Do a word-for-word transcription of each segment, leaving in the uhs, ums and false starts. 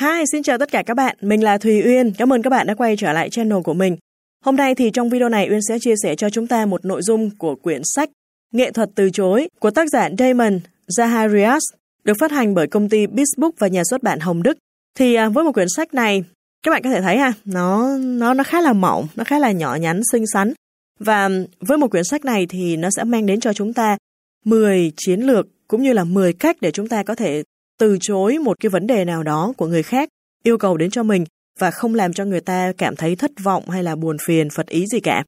Hi, xin chào tất cả các bạn. Mình là Thùy Uyên. Cảm ơn các bạn đã quay trở lại channel của mình. Hôm nay thì trong video này Uyên sẽ chia sẻ cho chúng ta một nội dung của quyển sách Nghệ thuật từ chối của tác giả Damon Zahariades được phát hành bởi công ty Bizbooks và nhà xuất bản Hồng Đức. Thì với một quyển sách này, các bạn có thể thấy ha, nó nó nó khá là mỏng, nó khá là nhỏ nhắn, xinh xắn. Và với một quyển sách này thì nó sẽ mang đến cho chúng ta mười chiến lược cũng như là mười cách để chúng ta có thể từ chối một cái vấn đề nào đó của người khác yêu cầu đến cho mình và không làm cho người ta cảm thấy thất vọng hay là buồn phiền, phật ý gì cả.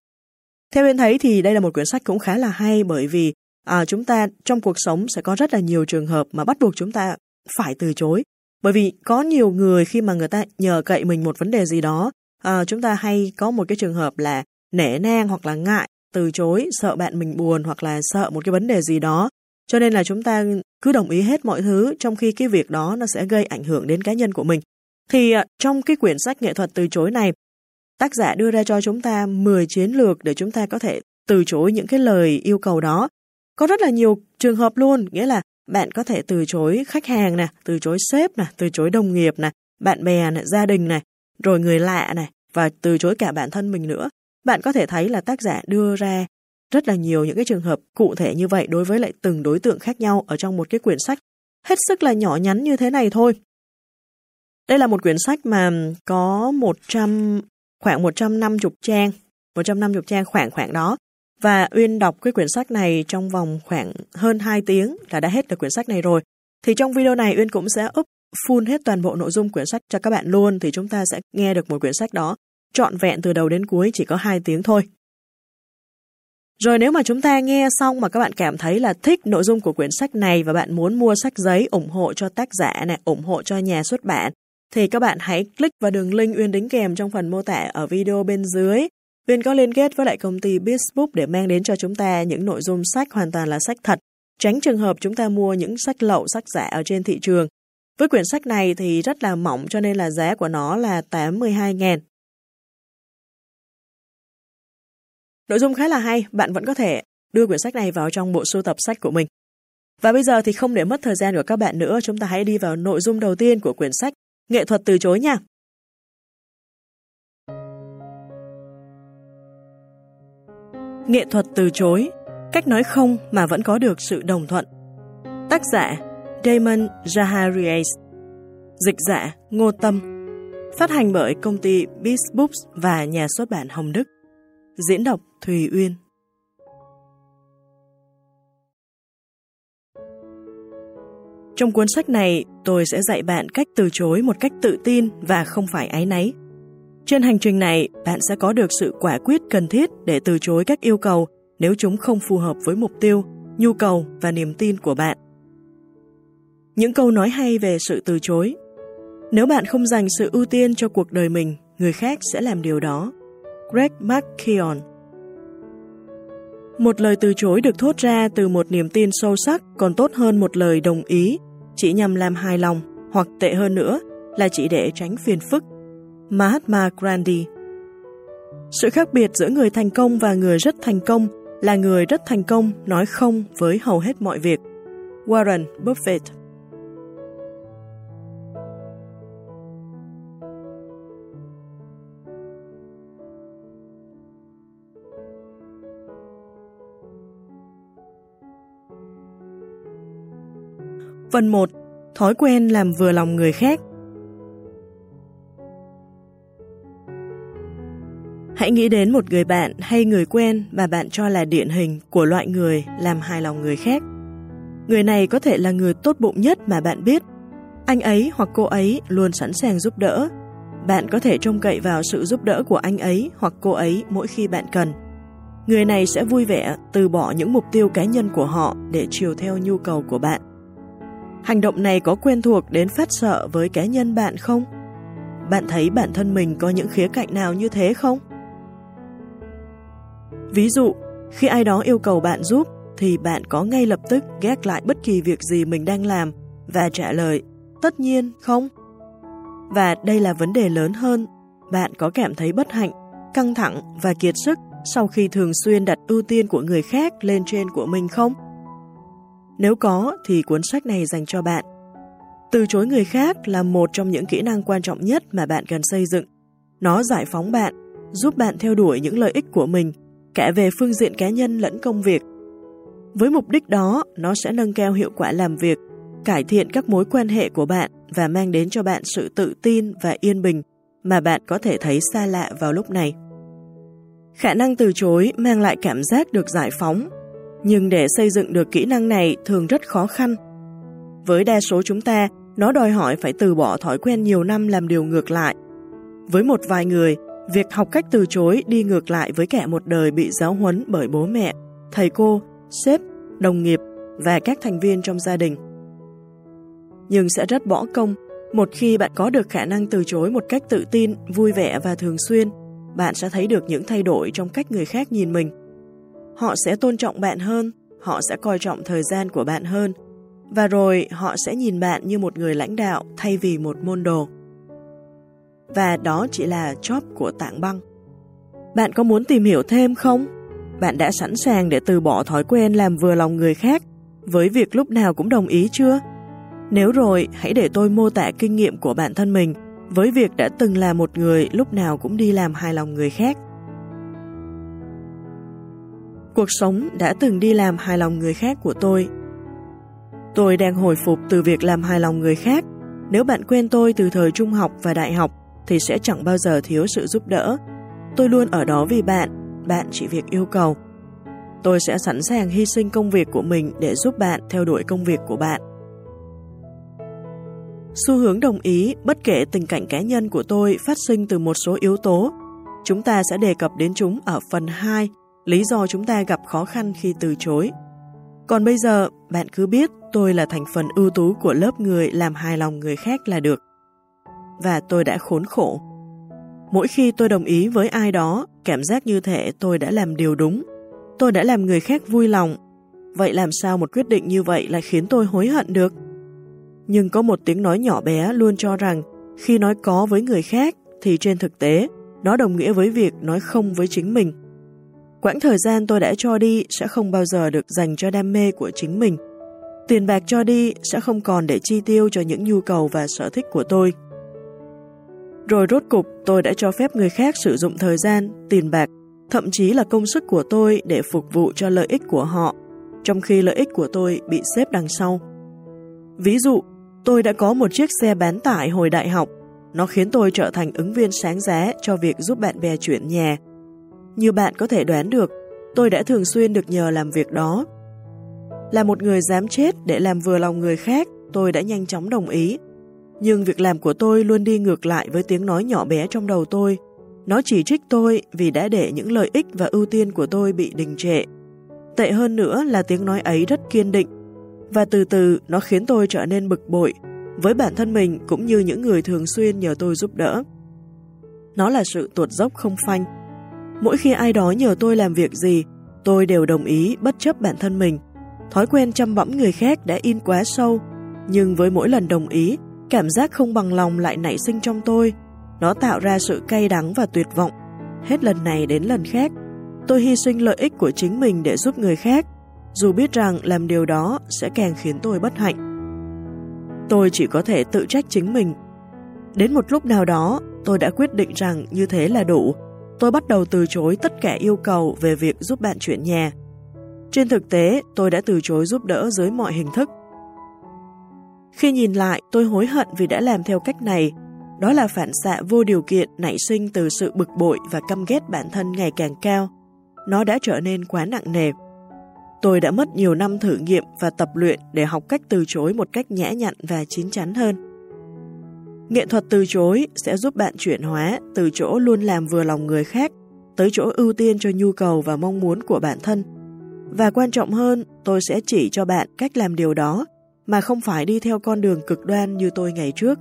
Theo bên thấy thì đây là một quyển sách cũng khá là hay, bởi vì à, chúng ta trong cuộc sống sẽ có rất là nhiều trường hợp mà bắt buộc chúng ta phải từ chối. Bởi vì có nhiều người khi mà người ta nhờ cậy mình một vấn đề gì đó, à, chúng ta hay có một cái trường hợp là nể nang hoặc là ngại từ chối, sợ bạn mình buồn hoặc là sợ một cái vấn đề gì đó. Cho nên là chúng ta cứ đồng ý hết mọi thứ, trong khi cái việc đó nó sẽ gây ảnh hưởng đến cá nhân của mình. Thì trong cái quyển sách Nghệ thuật từ chối này, tác giả đưa ra cho chúng ta mười chiến lược để chúng ta có thể từ chối những cái lời yêu cầu đó. Có rất là nhiều trường hợp luôn, nghĩa là bạn có thể từ chối khách hàng nè, từ chối sếp nè, từ chối đồng nghiệp nè, bạn bè nè, gia đình nè, rồi người lạ nè, và từ chối cả bản thân mình nữa. Bạn có thể thấy là tác giả đưa ra rất là nhiều những cái trường hợp cụ thể như vậy đối với lại từng đối tượng khác nhau ở trong một cái quyển sách hết sức là nhỏ nhắn như thế này thôi. Đây là một quyển sách mà có một trăm khoảng một trăm năm mươi trang, một trăm năm mươi trang khoảng khoảng đó, và Uyên đọc cái quyển sách này trong vòng khoảng hơn hai tiếng là đã hết được quyển sách này rồi. Thì trong video này Uyên cũng sẽ up full hết toàn bộ nội dung quyển sách cho các bạn luôn, thì chúng ta sẽ nghe được một quyển sách đó trọn vẹn từ đầu đến cuối chỉ có hai tiếng thôi. Rồi nếu mà chúng ta nghe xong mà các bạn cảm thấy là thích nội dung của quyển sách này và bạn muốn mua sách giấy ủng hộ cho tác giả này, ủng hộ cho nhà xuất bản, thì các bạn hãy click vào đường link Uyên đính kèm trong phần mô tả ở video bên dưới. Uyên có liên kết với lại công ty Bizbook để mang đến cho chúng ta những nội dung sách hoàn toàn là sách thật, tránh trường hợp chúng ta mua những sách lậu, sách giả ở trên thị trường. Với quyển sách này thì rất là mỏng cho nên là giá của nó là tám mươi hai nghìn. Nội dung khá là hay, bạn vẫn có thể đưa quyển sách này vào trong bộ sưu tập sách của mình. Và bây giờ thì không để mất thời gian của các bạn nữa, chúng ta hãy đi vào nội dung đầu tiên của quyển sách Nghệ thuật từ chối nha. Nghệ thuật từ chối, cách nói không mà vẫn có được sự đồng thuận. Tác giả Damon Zahariades, dịch giả Ngô Tâm, phát hành bởi công ty Bizbooks và nhà xuất bản Hồng Đức. Diễn đọc Thùy Uyên. Trong cuốn sách này, tôi sẽ dạy bạn cách từ chối một cách tự tin và không phải áy náy. Trên hành trình này, bạn sẽ có được sự quả quyết cần thiết để từ chối các yêu cầu nếu chúng không phù hợp với mục tiêu, nhu cầu và niềm tin của bạn. Những câu nói hay về sự từ chối. Nếu bạn không dành sự ưu tiên cho cuộc đời mình, người khác sẽ làm điều đó. Greg McKeon. Một lời từ chối được thốt ra từ một niềm tin sâu sắc còn tốt hơn một lời đồng ý chỉ nhằm làm hài lòng, hoặc tệ hơn nữa là chỉ để tránh phiền phức. Mahatma Gandhi. Sự khác biệt giữa người thành công và người rất thành công là người rất thành công nói không với hầu hết mọi việc. Warren Buffett. Phần một. Thói quen làm vừa lòng người khác. Hãy nghĩ đến một người bạn hay người quen mà bạn cho là điển hình của loại người làm hài lòng người khác. Người này có thể là người tốt bụng nhất mà bạn biết. Anh ấy hoặc cô ấy luôn sẵn sàng giúp đỡ. Bạn có thể trông cậy vào sự giúp đỡ của anh ấy hoặc cô ấy mỗi khi bạn cần. Người này sẽ vui vẻ từ bỏ những mục tiêu cá nhân của họ để chiều theo nhu cầu của bạn. Hành động này có quen thuộc đến phát sợ với cá nhân bạn không? Bạn thấy bản thân mình có những khía cạnh nào như thế không? Ví dụ, khi ai đó yêu cầu bạn giúp, thì bạn có ngay lập tức gác lại bất kỳ việc gì mình đang làm và trả lời, tất nhiên không? Và đây là vấn đề lớn hơn, bạn có cảm thấy bất hạnh, căng thẳng và kiệt sức sau khi thường xuyên đặt ưu tiên của người khác lên trên của mình không? Nếu có thì cuốn sách này dành cho bạn. Từ chối người khác là một trong những kỹ năng quan trọng nhất mà bạn cần xây dựng. Nó giải phóng bạn, giúp bạn theo đuổi những lợi ích của mình, cả về phương diện cá nhân lẫn công việc. Với mục đích đó, nó sẽ nâng cao hiệu quả làm việc, cải thiện các mối quan hệ của bạn và mang đến cho bạn sự tự tin và yên bình mà bạn có thể thấy xa lạ vào lúc này. Khả năng từ chối mang lại cảm giác được giải phóng, nhưng để xây dựng được kỹ năng này thường rất khó khăn. Với đa số chúng ta, nó đòi hỏi phải từ bỏ thói quen nhiều năm làm điều ngược lại. Với một vài người, việc học cách từ chối đi ngược lại với cả một đời bị giáo huấn bởi bố mẹ, thầy cô, sếp, đồng nghiệp và các thành viên trong gia đình. Nhưng sẽ rất bỏ công, một khi bạn có được khả năng từ chối một cách tự tin, vui vẻ và thường xuyên, bạn sẽ thấy được những thay đổi trong cách người khác nhìn mình. Họ sẽ tôn trọng bạn hơn, họ sẽ coi trọng thời gian của bạn hơn, và rồi họ sẽ nhìn bạn như một người lãnh đạo thay vì một môn đồ. Và đó chỉ là chóp của tảng băng. Bạn có muốn tìm hiểu thêm không? Bạn đã sẵn sàng để từ bỏ thói quen làm vừa lòng người khác với việc lúc nào cũng đồng ý chưa? Nếu rồi, hãy để tôi mô tả kinh nghiệm của bản thân mình với việc đã từng là một người lúc nào cũng đi làm hài lòng người khác. Cuộc sống đã từng đi làm hài lòng người khác của tôi. Tôi đang hồi phục từ việc làm hài lòng người khác. Nếu bạn quen tôi từ thời trung học và đại học thì sẽ chẳng bao giờ thiếu sự giúp đỡ. Tôi luôn ở đó vì bạn, bạn chỉ việc yêu cầu. Tôi sẽ sẵn sàng hy sinh công việc của mình để giúp bạn theo đuổi công việc của bạn. Xu hướng đồng ý, bất kể tình cảnh cá nhân của tôi, phát sinh từ một số yếu tố. Chúng ta sẽ đề cập đến chúng ở phần hai, lý do chúng ta gặp khó khăn khi từ chối. Còn bây giờ, bạn cứ biết tôi là thành phần ưu tú của lớp người làm hài lòng người khác là được. Và tôi đã khốn khổ. Mỗi khi tôi đồng ý với ai đó, cảm giác như thể tôi đã làm điều đúng. Tôi đã làm người khác vui lòng. Vậy làm sao một quyết định như vậy lại khiến tôi hối hận được? Nhưng có một tiếng nói nhỏ bé luôn cho rằng khi nói có với người khác thì trên thực tế nó đồng nghĩa với việc nói không với chính mình. Quãng thời gian tôi đã cho đi sẽ không bao giờ được dành cho đam mê của chính mình. Tiền bạc cho đi sẽ không còn để chi tiêu cho những nhu cầu và sở thích của tôi. Rồi rốt cục tôi đã cho phép người khác sử dụng thời gian, tiền bạc, thậm chí là công sức của tôi để phục vụ cho lợi ích của họ, trong khi lợi ích của tôi bị xếp đằng sau. Ví dụ, tôi đã có một chiếc xe bán tải hồi đại học. Nó khiến tôi trở thành ứng viên sáng giá cho việc giúp bạn bè chuyển nhà. Như bạn có thể đoán được, tôi đã thường xuyên được nhờ làm việc đó. Là một người dám chết để làm vừa lòng người khác, tôi đã nhanh chóng đồng ý. Nhưng việc làm của tôi luôn đi ngược lại với tiếng nói nhỏ bé trong đầu tôi. Nó chỉ trích tôi vì đã để những lợi ích và ưu tiên của tôi bị đình trệ. Tệ hơn nữa là tiếng nói ấy rất kiên định. Và từ từ nó khiến tôi trở nên bực bội với bản thân mình cũng như những người thường xuyên nhờ tôi giúp đỡ. Nó là sự tuột dốc không phanh. Mỗi khi ai đó nhờ tôi làm việc gì, tôi đều đồng ý bất chấp bản thân mình. Thói quen chăm bẵm người khác đã in quá sâu, nhưng với mỗi lần đồng ý, cảm giác không bằng lòng lại nảy sinh trong tôi. Nó tạo ra sự cay đắng và tuyệt vọng. Hết lần này đến lần khác, tôi hy sinh lợi ích của chính mình để giúp người khác, dù biết rằng làm điều đó sẽ càng khiến tôi bất hạnh. Tôi chỉ có thể tự trách chính mình. Đến một lúc nào đó, tôi đã quyết định rằng như thế là đủ. Tôi bắt đầu từ chối tất cả yêu cầu về việc giúp bạn chuyển nhà. Trên thực tế, tôi đã từ chối giúp đỡ dưới mọi hình thức. Khi nhìn lại, tôi hối hận vì đã làm theo cách này. Đó là phản xạ vô điều kiện nảy sinh từ sự bực bội và căm ghét bản thân ngày càng cao. Nó đã trở nên quá nặng nề. Tôi đã mất nhiều năm thử nghiệm và tập luyện để học cách từ chối một cách nhã nhặn và chín chắn hơn. Nghệ thuật từ chối sẽ giúp bạn chuyển hóa từ chỗ luôn làm vừa lòng người khác tới chỗ ưu tiên cho nhu cầu và mong muốn của bản thân. Và quan trọng hơn, tôi sẽ chỉ cho bạn cách làm điều đó mà không phải đi theo con đường cực đoan như tôi ngày trước.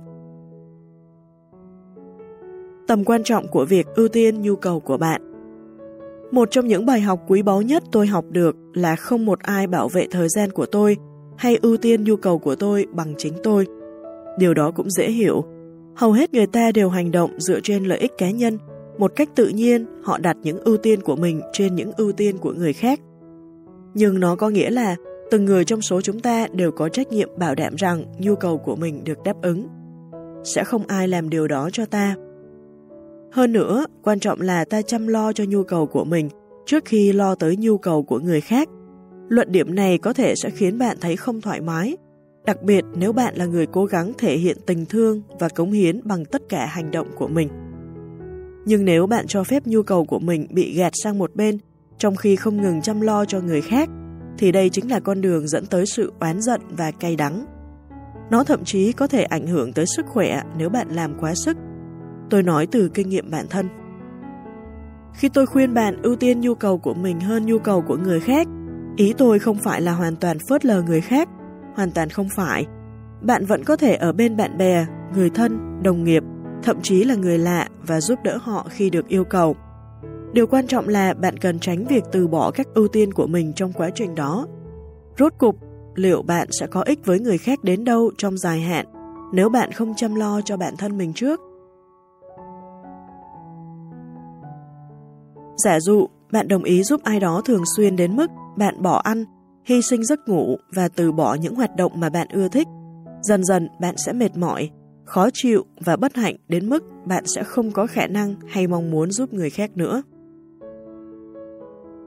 Tầm quan trọng của việc ưu tiên nhu cầu của bạn. Một trong những bài học quý báu nhất tôi học được là không một ai bảo vệ thời gian của tôi hay ưu tiên nhu cầu của tôi bằng chính tôi. Điều đó cũng dễ hiểu. Hầu hết người ta đều hành động dựa trên lợi ích cá nhân. Một cách tự nhiên, họ đặt những ưu tiên của mình trên những ưu tiên của người khác. Nhưng nó có nghĩa là Từng người trong số chúng ta đều có trách nhiệm bảo đảm rằng nhu cầu của mình được đáp ứng. Sẽ không ai làm điều đó cho ta. Hơn nữa, quan trọng là ta chăm lo cho nhu cầu của mình trước khi lo tới nhu cầu của người khác. Luận điểm này có thể sẽ khiến bạn thấy không thoải mái, đặc biệt nếu bạn là người cố gắng thể hiện tình thương và cống hiến bằng tất cả hành động của mình. Nhưng nếu bạn cho phép nhu cầu của mình bị gạt sang một bên, trong khi không ngừng chăm lo cho người khác, thì đây chính là con đường dẫn tới sự oán giận và cay đắng. Nó thậm chí có thể ảnh hưởng tới sức khỏe nếu bạn làm quá sức. Tôi nói từ kinh nghiệm bản thân. Khi tôi khuyên bạn ưu tiên nhu cầu của mình hơn nhu cầu của người khác, ý tôi không phải là hoàn toàn phớt lờ người khác, hoàn toàn không phải. Bạn vẫn có thể ở bên bạn bè, người thân, đồng nghiệp, thậm chí là người lạ và giúp đỡ họ khi được yêu cầu. Điều quan trọng là bạn cần tránh việc từ bỏ các ưu tiên của mình trong quá trình đó. Rốt cục, liệu bạn sẽ có ích với người khác đến đâu trong dài hạn nếu bạn không chăm lo cho bản thân mình trước? Giả dụ, bạn đồng ý giúp ai đó thường xuyên đến mức bạn bỏ ăn, hy sinh giấc ngủ và từ bỏ những hoạt động mà bạn ưa thích. Dần dần bạn sẽ mệt mỏi, khó chịu và bất hạnh đến mức bạn sẽ không có khả năng hay mong muốn giúp người khác nữa.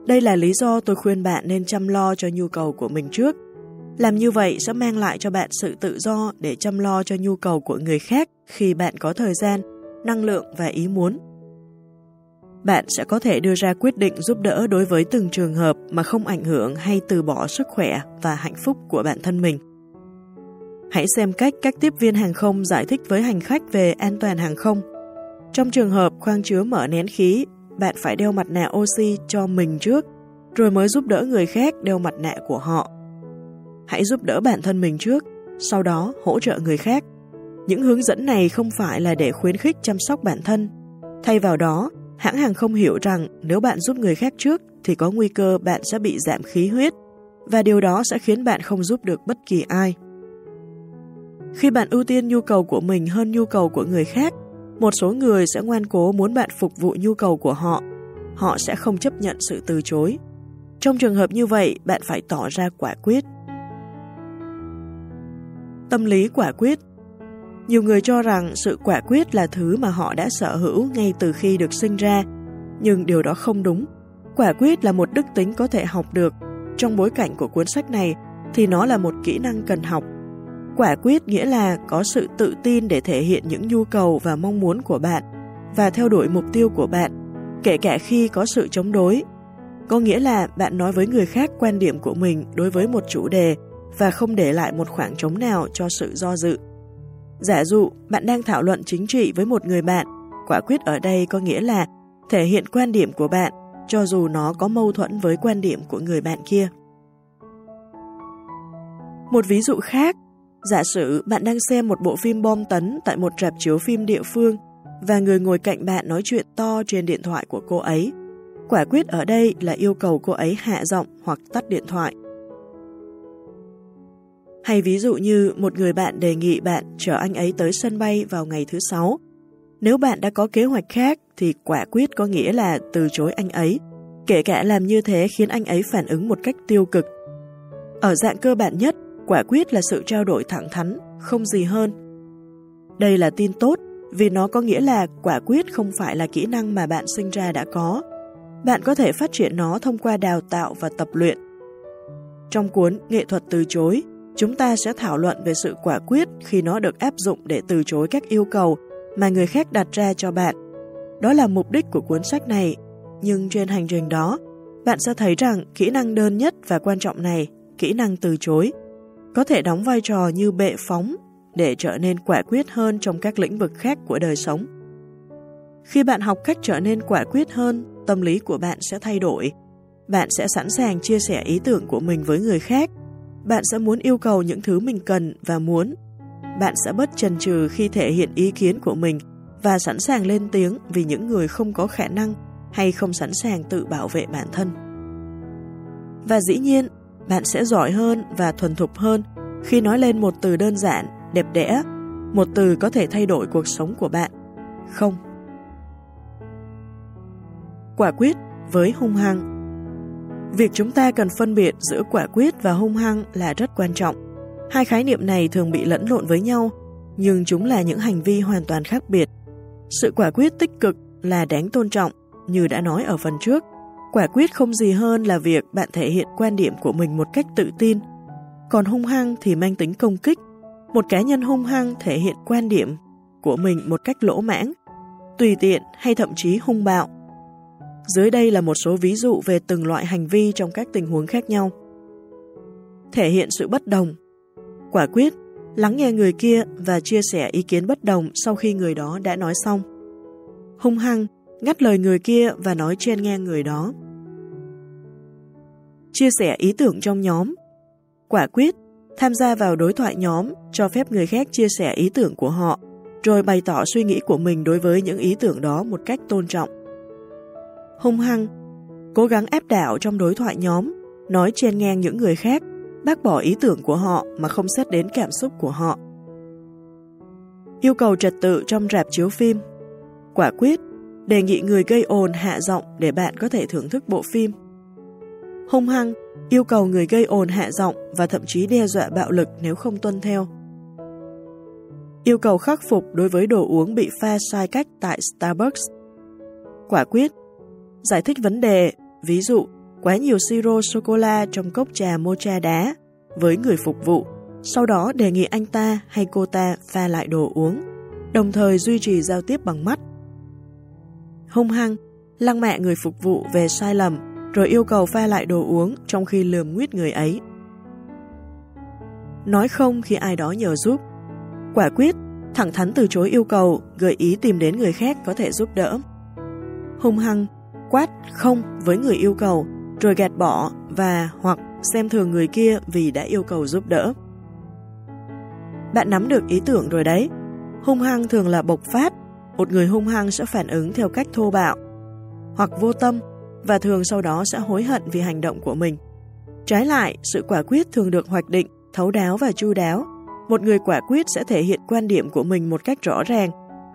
Đây là lý do tôi khuyên bạn nên chăm lo cho nhu cầu của mình trước. Làm như vậy sẽ mang lại cho bạn sự tự do để chăm lo cho nhu cầu của người khác khi bạn có thời gian, năng lượng và ý muốn. Bạn sẽ có thể đưa ra quyết định giúp đỡ đối với từng trường hợp mà không ảnh hưởng hay từ bỏ sức khỏe và hạnh phúc của bản thân mình. Hãy xem cách các tiếp viên hàng không giải thích với hành khách về an toàn hàng không. Trong trường hợp khoang chứa mở nén khí, bạn phải đeo mặt nạ oxy cho mình trước, rồi mới giúp đỡ người khác đeo mặt nạ của họ. Hãy giúp đỡ bản thân mình trước, sau đó hỗ trợ người khác. Những hướng dẫn này không phải là để khuyến khích chăm sóc bản thân. Thay vào đó, hãng hàng không hiểu rằng nếu bạn giúp người khác trước thì có nguy cơ bạn sẽ bị giảm khí huyết, và điều đó sẽ khiến bạn không giúp được bất kỳ ai. Khi bạn ưu tiên nhu cầu của mình hơn nhu cầu của người khác, một số người sẽ ngoan cố muốn bạn phục vụ nhu cầu của họ. Họ sẽ không chấp nhận sự từ chối. Trong trường hợp như vậy, bạn phải tỏ ra quả quyết. Tâm lý quả quyết. Nhiều người cho rằng sự quả quyết là thứ mà họ đã sở hữu ngay từ khi được sinh ra, nhưng điều đó không đúng. Quả quyết là một đức tính có thể học được. Trong bối cảnh của cuốn sách này thì nó là một kỹ năng cần học. Quả quyết nghĩa là có sự tự tin để thể hiện những nhu cầu và mong muốn của bạn và theo đuổi mục tiêu của bạn, kể cả khi có sự chống đối. Có nghĩa là bạn nói với người khác quan điểm của mình đối với một chủ đề và không để lại một khoảng trống nào cho sự do dự. Giả dụ, bạn đang thảo luận chính trị với một người bạn, quả quyết ở đây có nghĩa là thể hiện quan điểm của bạn, cho dù nó có mâu thuẫn với quan điểm của người bạn kia. Một ví dụ khác, giả sử bạn đang xem một bộ phim bom tấn tại một rạp chiếu phim địa phương và người ngồi cạnh bạn nói chuyện to trên điện thoại của cô ấy. Quả quyết ở đây là yêu cầu cô ấy hạ giọng hoặc tắt điện thoại. Hay ví dụ như một người bạn đề nghị bạn chở anh ấy tới sân bay vào ngày thứ sáu. Nếu bạn đã có kế hoạch khác thì quả quyết có nghĩa là từ chối anh ấy, kể cả làm như thế khiến anh ấy phản ứng một cách tiêu cực. Ở dạng cơ bản nhất, quả quyết là sự trao đổi thẳng thắn, không gì hơn. Đây là tin tốt vì nó có nghĩa là quả quyết không phải là kỹ năng mà bạn sinh ra đã có. Bạn có thể phát triển nó thông qua đào tạo và tập luyện. Trong cuốn Nghệ thuật từ chối, chúng ta sẽ thảo luận về sự quả quyết khi nó được áp dụng để từ chối các yêu cầu mà người khác đặt ra cho bạn. Đó là mục đích của cuốn sách này, nhưng trên hành trình đó, bạn sẽ thấy rằng kỹ năng đơn nhất và quan trọng này, kỹ năng từ chối, có thể đóng vai trò như bệ phóng để trở nên quả quyết hơn trong các lĩnh vực khác của đời sống. Khi bạn học cách trở nên quả quyết hơn, tâm lý của bạn sẽ thay đổi. Bạn sẽ sẵn sàng chia sẻ ý tưởng của mình với người khác. Bạn sẽ muốn yêu cầu những thứ mình cần và muốn. Bạn sẽ bớt chần chừ khi thể hiện ý kiến của mình và sẵn sàng lên tiếng vì những người không có khả năng hay không sẵn sàng tự bảo vệ bản thân. Và dĩ nhiên, bạn sẽ giỏi hơn và thuần thục hơn khi nói lên một từ đơn giản, đẹp đẽ, một từ có thể thay đổi cuộc sống của bạn. Không. Quả quyết với hung hăng. Việc chúng ta cần phân biệt giữa quả quyết và hung hăng là rất quan trọng. Hai khái niệm này thường bị lẫn lộn với nhau, nhưng chúng là những hành vi hoàn toàn khác biệt. Sự quả quyết tích cực là đáng tôn trọng, như đã nói ở phần trước. Quả quyết không gì hơn là việc bạn thể hiện quan điểm của mình một cách tự tin. Còn hung hăng thì mang tính công kích. Một cá nhân hung hăng thể hiện quan điểm của mình một cách lỗ mãng, tùy tiện hay thậm chí hung bạo. Dưới đây là một số ví dụ về từng loại hành vi trong các tình huống khác nhau. Thể hiện sự bất đồng. Quả quyết, lắng nghe người kia và chia sẻ ý kiến bất đồng sau khi người đó đã nói xong. Hung hăng, ngắt lời người kia và nói chen ngang người đó. Chia sẻ ý tưởng trong nhóm. Quả quyết, tham gia vào đối thoại nhóm, cho phép người khác chia sẻ ý tưởng của họ, rồi bày tỏ suy nghĩ của mình đối với những ý tưởng đó một cách tôn trọng. Hung hăng, cố gắng áp đảo trong đối thoại nhóm, nói chen ngang những người khác, bác bỏ ý tưởng của họ mà không xét đến cảm xúc của họ. Yêu cầu trật tự trong rạp chiếu phim. Quả quyết, đề nghị người gây ồn hạ giọng để bạn có thể thưởng thức bộ phim. Hung hăng, yêu cầu người gây ồn hạ giọng và thậm chí đe dọa bạo lực nếu không tuân theo. Yêu cầu khắc phục đối với đồ uống bị pha sai cách tại Starbucks. Quả quyết, giải thích vấn đề, ví dụ quá nhiều siro sô-cô-la trong cốc trà mocha đá với người phục vụ, sau đó đề nghị anh ta hay cô ta pha lại đồ uống, đồng thời duy trì giao tiếp bằng mắt. Hung hăng, lăng mạ người phục vụ về sai lầm, rồi yêu cầu pha lại đồ uống trong khi lườm nguýt người ấy. Nói không khi ai đó nhờ giúp. Quả quyết, thẳng thắn từ chối yêu cầu, gợi ý tìm đến người khác có thể giúp đỡ. Hung hăng, quát không với người yêu cầu, rồi gạt bỏ và hoặc xem thường người kia vì đã yêu cầu giúp đỡ. Bạn nắm được ý tưởng rồi đấy. Hung hăng thường là bộc phát. Một người hung hăng sẽ phản ứng theo cách thô bạo hoặc vô tâm và thường sau đó sẽ hối hận vì hành động của mình. Trái lại, sự quả quyết thường được hoạch định, thấu đáo và chu đáo. Một người quả quyết sẽ thể hiện quan điểm của mình một cách rõ ràng,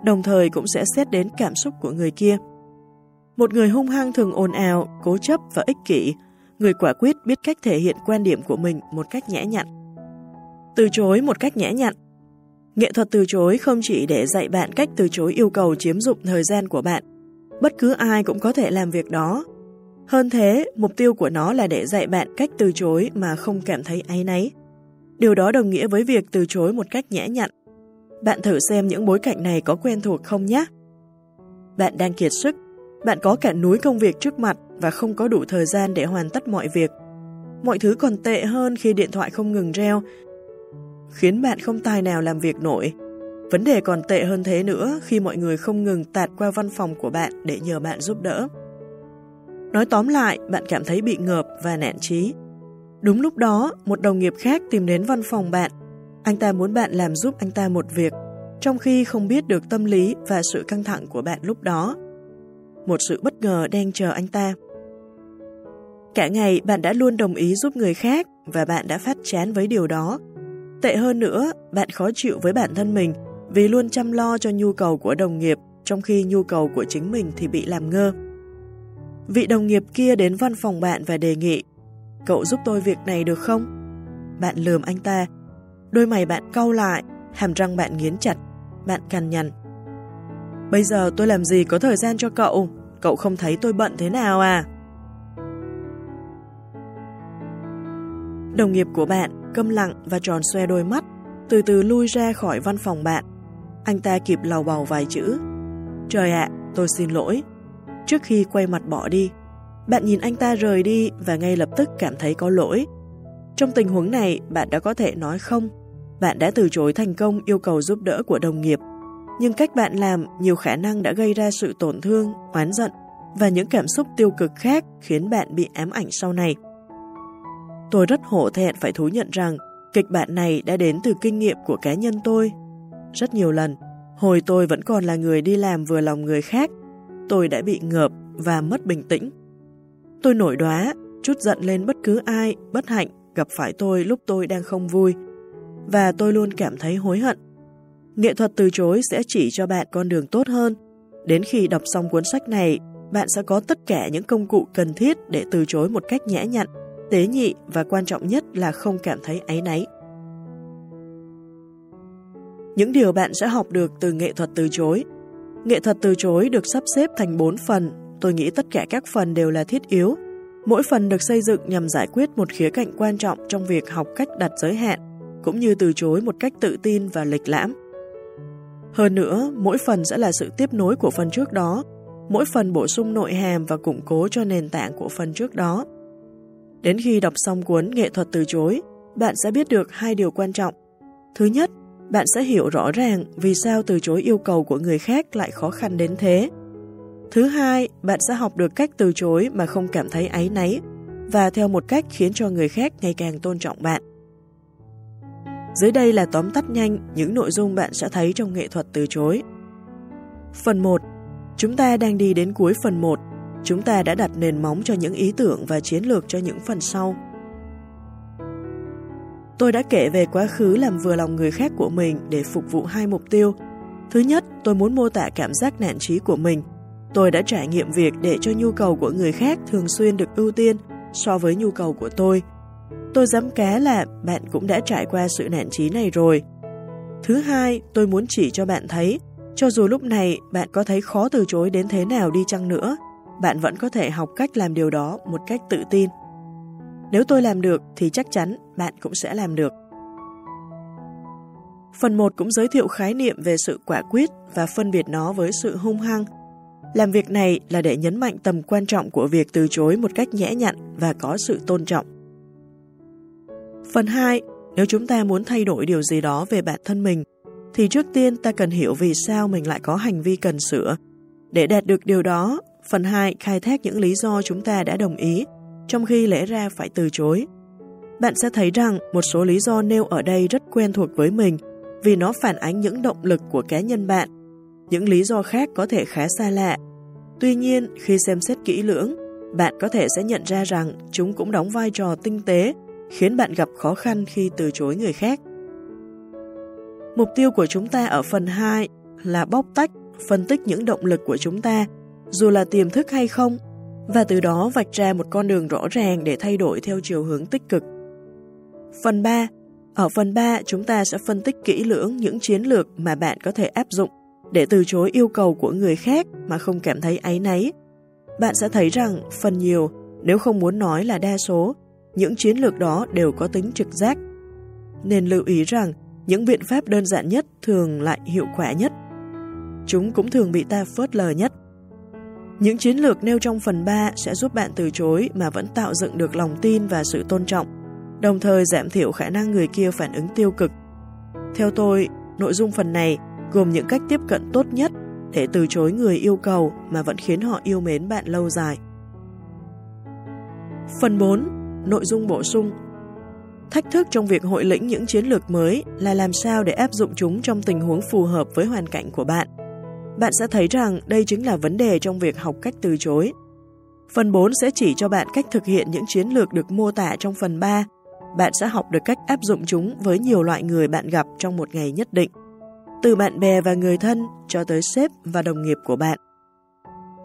đồng thời cũng sẽ xét đến cảm xúc của người kia. Một người hung hăng thường ồn ào, cố chấp và ích kỷ. Người quả quyết biết cách thể hiện quan điểm của mình một cách nhã nhặn. Từ chối một cách nhã nhặn. Nghệ thuật từ chối không chỉ để dạy bạn cách từ chối yêu cầu chiếm dụng thời gian của bạn. Bất cứ ai cũng có thể làm việc đó. Hơn thế, mục tiêu của nó là để dạy bạn cách từ chối mà không cảm thấy áy náy. Điều đó đồng nghĩa với việc từ chối một cách nhã nhặn. Bạn thử xem những bối cảnh này có quen thuộc không nhé. Bạn đang kiệt sức. Bạn có cả núi công việc trước mặt và không có đủ thời gian để hoàn tất mọi việc. Mọi thứ còn tệ hơn khi điện thoại không ngừng reo, khiến bạn không tài nào làm việc nổi. Vấn đề còn tệ hơn thế nữa khi mọi người không ngừng tạt qua văn phòng của bạn để nhờ bạn giúp đỡ. Nói tóm lại, bạn cảm thấy bị ngợp và nản chí. Đúng lúc đó, một đồng nghiệp khác tìm đến văn phòng bạn. Anh ta muốn bạn làm giúp anh ta một việc, trong khi không biết được tâm lý và sự căng thẳng của bạn lúc đó. Một sự bất ngờ đang chờ anh ta. Cả ngày bạn đã luôn đồng ý giúp người khác và bạn đã phát chán với điều đó. Tệ hơn nữa, bạn khó chịu với bản thân mình vì luôn chăm lo cho nhu cầu của đồng nghiệp, trong khi nhu cầu của chính mình thì bị làm ngơ. Vị đồng nghiệp kia đến văn phòng bạn và đề nghị: "Cậu giúp tôi việc này được không?" Bạn lườm anh ta. Đôi mày bạn cau lại, hàm răng bạn nghiến chặt. Bạn cằn nhằn: "Bây giờ tôi làm gì có thời gian cho cậu? Cậu không thấy tôi bận thế nào à?" Đồng nghiệp của bạn câm lặng và tròn xoe đôi mắt, từ từ lui ra khỏi văn phòng bạn. Anh ta kịp lầu bầu vài chữ: "Trời ạ, tôi xin lỗi," trước khi quay mặt bỏ đi. Bạn nhìn anh ta rời đi và ngay lập tức cảm thấy có lỗi. Trong tình huống này, bạn đã có thể nói không. Bạn đã từ chối thành công yêu cầu giúp đỡ của đồng nghiệp. Nhưng cách bạn làm nhiều khả năng đã gây ra sự tổn thương, oán giận và những cảm xúc tiêu cực khác khiến bạn bị ám ảnh sau này. Tôi rất hổ thẹn phải thú nhận rằng kịch bản này đã đến từ kinh nghiệm của cá nhân tôi. Rất nhiều lần, hồi tôi vẫn còn là người đi làm vừa lòng người khác, tôi đã bị ngợp và mất bình tĩnh. Tôi nổi đoá, trút giận lên bất cứ ai bất hạnh gặp phải tôi lúc tôi đang không vui, và tôi luôn cảm thấy hối hận. Nghệ thuật từ chối sẽ chỉ cho bạn con đường tốt hơn. Đến khi đọc xong cuốn sách này, bạn sẽ có tất cả những công cụ cần thiết để từ chối một cách nhã nhặn, tế nhị và quan trọng nhất là không cảm thấy áy náy. Những điều bạn sẽ học được từ nghệ thuật từ chối. Nghệ thuật từ chối được sắp xếp thành bốn phần. Tôi nghĩ tất cả các phần đều là thiết yếu. Mỗi phần được xây dựng nhằm giải quyết một khía cạnh quan trọng trong việc học cách đặt giới hạn, cũng như từ chối một cách tự tin và lịch lãm. Hơn nữa, mỗi phần sẽ là sự tiếp nối của phần trước đó. Mỗi phần bổ sung nội hàm và củng cố cho nền tảng của phần trước đó. Đến khi đọc xong cuốn Nghệ thuật từ chối, bạn sẽ biết được hai điều quan trọng. Thứ nhất, bạn sẽ hiểu rõ ràng vì sao từ chối yêu cầu của người khác lại khó khăn đến thế. Thứ hai, bạn sẽ học được cách từ chối mà không cảm thấy áy náy và theo một cách khiến cho người khác ngày càng tôn trọng bạn. Dưới đây là tóm tắt nhanh những nội dung bạn sẽ thấy trong nghệ thuật từ chối. Phần một. Chúng ta đang đi đến cuối phần một. Chúng ta đã đặt nền móng cho những ý tưởng và chiến lược cho những phần sau. Tôi đã kể về quá khứ làm vừa lòng người khác của mình để phục vụ hai mục tiêu. Thứ nhất, tôi muốn mô tả cảm giác nản chí của mình. Tôi đã trải nghiệm việc để cho nhu cầu của người khác thường xuyên được ưu tiên so với nhu cầu của tôi. Tôi dám cá là bạn cũng đã trải qua sự nản chí này rồi. Thứ hai, tôi muốn chỉ cho bạn thấy, cho dù lúc này bạn có thấy khó từ chối đến thế nào đi chăng nữa, bạn vẫn có thể học cách làm điều đó một cách tự tin. Nếu tôi làm được thì chắc chắn bạn cũng sẽ làm được. Phần một cũng giới thiệu khái niệm về sự quả quyết và phân biệt nó với sự hung hăng. Làm việc này là để nhấn mạnh tầm quan trọng của việc từ chối một cách nhẹ nhặn và có sự tôn trọng. Phần hai, nếu chúng ta muốn thay đổi điều gì đó về bản thân mình, thì trước tiên ta cần hiểu vì sao mình lại có hành vi cần sửa. Để đạt được điều đó, phần hai khai thác những lý do chúng ta đã đồng ý, trong khi lẽ ra phải từ chối. Bạn sẽ thấy rằng một số lý do nêu ở đây rất quen thuộc với mình vì nó phản ánh những động lực của cá nhân bạn. Những lý do khác có thể khá xa lạ. Tuy nhiên, khi xem xét kỹ lưỡng, bạn có thể sẽ nhận ra rằng chúng cũng đóng vai trò tinh tế, khiến bạn gặp khó khăn khi từ chối người khác. Mục tiêu của chúng ta ở phần hai là bóc tách, phân tích những động lực của chúng ta, dù là tiềm thức hay không, và từ đó vạch ra một con đường rõ ràng để thay đổi theo chiều hướng tích cực. Phần ba. Ở phần ba, chúng ta sẽ phân tích kỹ lưỡng những chiến lược mà bạn có thể áp dụng để từ chối yêu cầu của người khác mà không cảm thấy áy náy. Bạn sẽ thấy rằng phần nhiều, nếu không muốn nói là đa số, những chiến lược đó đều có tính trực giác. Nên lưu ý rằng những biện pháp đơn giản nhất thường lại hiệu quả nhất. Chúng cũng thường bị ta phớt lờ nhất. Những chiến lược nêu trong phần ba sẽ giúp bạn từ chối mà vẫn tạo dựng được lòng tin và sự tôn trọng, đồng thời giảm thiểu khả năng người kia phản ứng tiêu cực. Theo tôi, nội dung phần này gồm những cách tiếp cận tốt nhất để từ chối người yêu cầu mà vẫn khiến họ yêu mến bạn lâu dài. Phần bốn. Nội dung bổ sung. Thách thức trong việc hội lĩnh những chiến lược mới là làm sao để áp dụng chúng trong tình huống phù hợp với hoàn cảnh của bạn. Bạn sẽ thấy rằng đây chính là vấn đề trong việc học cách từ chối. Phần bốn sẽ chỉ cho bạn cách thực hiện những chiến lược được mô tả trong phần ba. Bạn sẽ học được cách áp dụng chúng với nhiều loại người bạn gặp trong một ngày nhất định, từ bạn bè và người thân cho tới sếp và đồng nghiệp của bạn.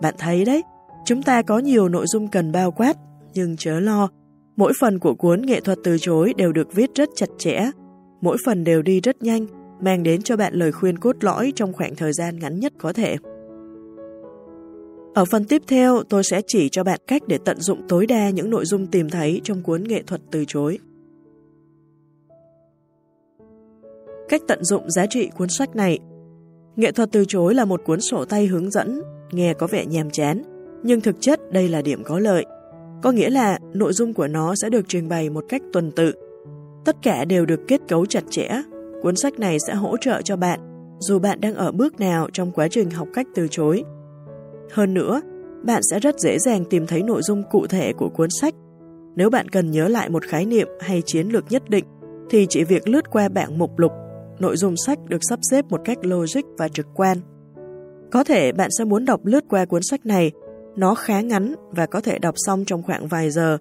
Bạn thấy đấy, chúng ta có nhiều nội dung cần bao quát, nhưng chớ lo. Mỗi phần của cuốn Nghệ thuật từ chối đều được viết rất chặt chẽ. Mỗi phần đều đi rất nhanh, mang đến cho bạn lời khuyên cốt lõi trong khoảng thời gian ngắn nhất có thể. Ở phần tiếp theo, tôi sẽ chỉ cho bạn cách để tận dụng tối đa những nội dung tìm thấy trong cuốn Nghệ thuật từ chối. Cách tận dụng giá trị cuốn sách này. Nghệ thuật từ chối là một cuốn sổ tay hướng dẫn, nghe có vẻ nhàm chán, nhưng thực chất đây là điểm có lợi. Có nghĩa là nội dung của nó sẽ được trình bày một cách tuần tự. Tất cả đều được kết cấu chặt chẽ. Cuốn sách này sẽ hỗ trợ cho bạn, dù bạn đang ở bước nào trong quá trình học cách từ chối. Hơn nữa, bạn sẽ rất dễ dàng tìm thấy nội dung cụ thể của cuốn sách. Nếu bạn cần nhớ lại một khái niệm hay chiến lược nhất định, thì chỉ việc lướt qua bảng mục lục, nội dung sách được sắp xếp một cách logic và trực quan. Có thể bạn sẽ muốn đọc lướt qua cuốn sách này. Nó khá ngắn và có thể đọc xong trong khoảng vài giờ.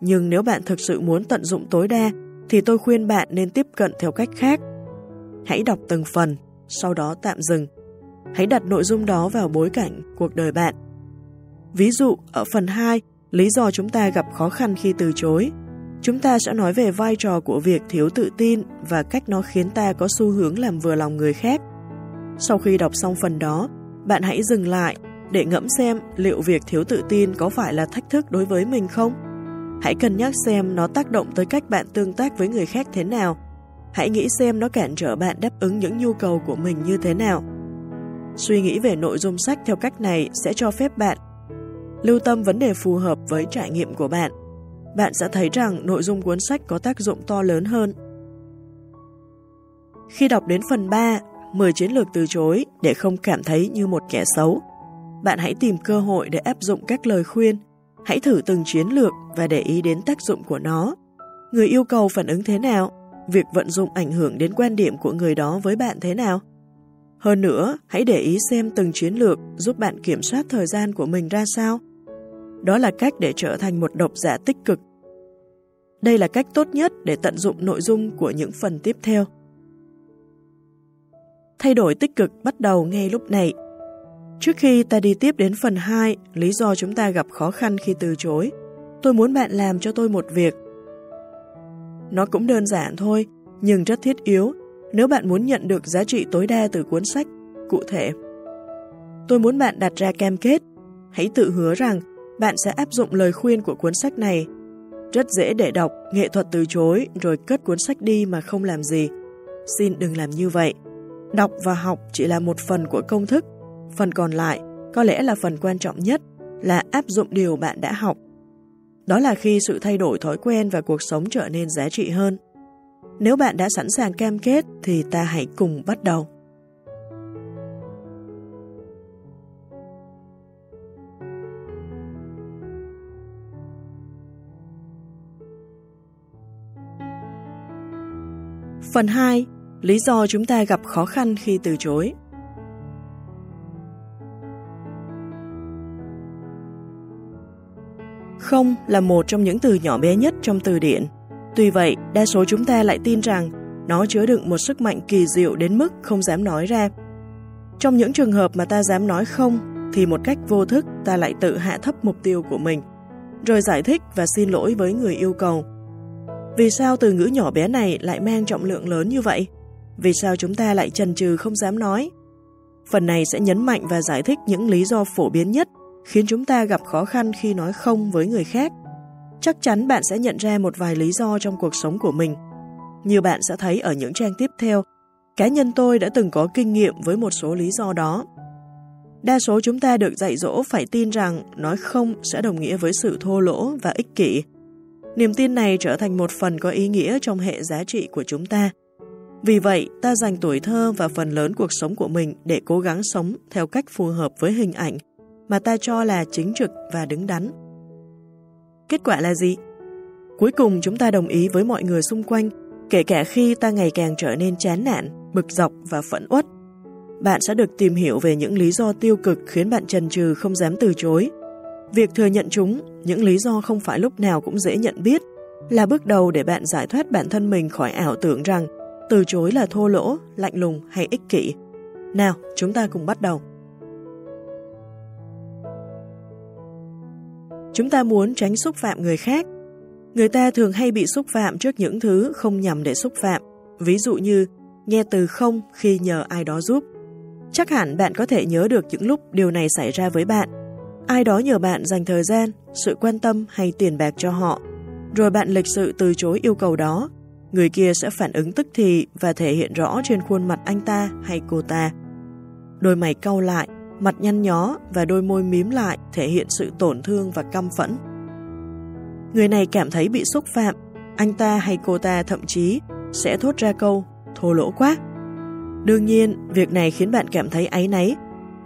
Nhưng nếu bạn thực sự muốn tận dụng tối đa, thì tôi khuyên bạn nên tiếp cận theo cách khác. Hãy đọc từng phần, sau đó tạm dừng. Hãy đặt nội dung đó vào bối cảnh cuộc đời bạn. Ví dụ, ở phần hai, lý do chúng ta gặp khó khăn khi từ chối, chúng ta sẽ nói về vai trò của việc thiếu tự tin và cách nó khiến ta có xu hướng làm vừa lòng người khác. Sau khi đọc xong phần đó, bạn hãy dừng lại để ngẫm xem liệu việc thiếu tự tin có phải là thách thức đối với mình không? Hãy cân nhắc xem nó tác động tới cách bạn tương tác với người khác thế nào. Hãy nghĩ xem nó cản trở bạn đáp ứng những nhu cầu của mình như thế nào. Suy nghĩ về nội dung sách theo cách này sẽ cho phép bạn lưu tâm vấn đề phù hợp với trải nghiệm của bạn. Bạn sẽ thấy rằng nội dung cuốn sách có tác dụng to lớn hơn. Khi đọc đến phần ba, mười chiến lược từ chối để không cảm thấy như một kẻ xấu, bạn hãy tìm cơ hội để áp dụng các lời khuyên. Hãy thử từng chiến lược và để ý đến tác dụng của nó. Người yêu cầu phản ứng thế nào? Việc vận dụng ảnh hưởng đến quan điểm của người đó với bạn thế nào? Hơn nữa, hãy để ý xem từng chiến lược giúp bạn kiểm soát thời gian của mình ra sao. Đó là cách để trở thành một độc giả tích cực. Đây là cách tốt nhất để tận dụng nội dung của những phần tiếp theo. Thay đổi tích cực bắt đầu ngay lúc này. Trước khi ta đi tiếp đến phần hai, lý do chúng ta gặp khó khăn khi từ chối, tôi muốn bạn làm cho tôi một việc. Nó cũng đơn giản thôi, nhưng rất thiết yếu nếu bạn muốn nhận được giá trị tối đa từ cuốn sách. Cụ thể, tôi muốn bạn đặt ra cam kết. Hãy tự hứa rằng bạn sẽ áp dụng lời khuyên của cuốn sách này. Rất dễ để đọc nghệ thuật từ chối rồi cất cuốn sách đi mà không làm gì. Xin đừng làm như vậy. Đọc và học chỉ là một phần của công thức. Phần còn lại, có lẽ là phần quan trọng nhất, là áp dụng điều bạn đã học. Đó là khi sự thay đổi thói quen và cuộc sống trở nên giá trị hơn. Nếu bạn đã sẵn sàng cam kết thì ta hãy cùng bắt đầu. Phần hai. Lý do chúng ta gặp khó khăn khi từ chối. Không là một trong những từ nhỏ bé nhất trong từ điển. Tuy vậy, đa số chúng ta lại tin rằng nó chứa đựng một sức mạnh kỳ diệu đến mức không dám nói ra. Trong những trường hợp mà ta dám nói không, thì một cách vô thức ta lại tự hạ thấp mục tiêu của mình, rồi giải thích và xin lỗi với người yêu cầu. Vì sao từ ngữ nhỏ bé này lại mang trọng lượng lớn như vậy? Vì sao chúng ta lại chần chừ không dám nói? Phần này sẽ nhấn mạnh và giải thích những lý do phổ biến nhất khiến chúng ta gặp khó khăn khi nói không với người khác. Chắc chắn bạn sẽ nhận ra một vài lý do trong cuộc sống của mình. Như bạn sẽ thấy ở những trang tiếp theo, cá nhân tôi đã từng có kinh nghiệm với một số lý do đó. Đa số chúng ta được dạy dỗ phải tin rằng nói không sẽ đồng nghĩa với sự thô lỗ và ích kỷ. Niềm tin này trở thành một phần có ý nghĩa trong hệ giá trị của chúng ta. Vì vậy, ta dành tuổi thơ và phần lớn cuộc sống của mình để cố gắng sống theo cách phù hợp với hình ảnh mà ta cho là chính trực và đứng đắn. Kết quả là gì? Cuối cùng chúng ta đồng ý với mọi người xung quanh, kể cả khi ta ngày càng trở nên chán nản, bực dọc và phẫn uất. Bạn sẽ được tìm hiểu về những lý do tiêu cực khiến bạn chần chừ không dám từ chối. Việc thừa nhận chúng, những lý do không phải lúc nào cũng dễ nhận biết, là bước đầu để bạn giải thoát bản thân mình khỏi ảo tưởng rằng từ chối là thô lỗ, lạnh lùng hay ích kỷ. Nào, chúng ta cùng bắt đầu. Chúng ta muốn tránh xúc phạm người khác. Người ta thường hay bị xúc phạm trước những thứ không nhằm để xúc phạm, ví dụ như nghe từ không khi nhờ ai đó giúp. Chắc hẳn bạn có thể nhớ được những lúc điều này xảy ra với bạn. Ai đó nhờ bạn dành thời gian, sự quan tâm hay tiền bạc cho họ, rồi bạn lịch sự từ chối yêu cầu đó. Người kia sẽ phản ứng tức thì và thể hiện rõ trên khuôn mặt anh ta hay cô ta. Đôi mày cau lại, mặt nhăn nhó và đôi môi mím lại thể hiện sự tổn thương và căm phẫn. Người này cảm thấy bị xúc phạm, anh ta hay cô ta thậm chí sẽ thốt ra câu thô lỗ quá. Đương nhiên, việc này khiến bạn cảm thấy áy náy.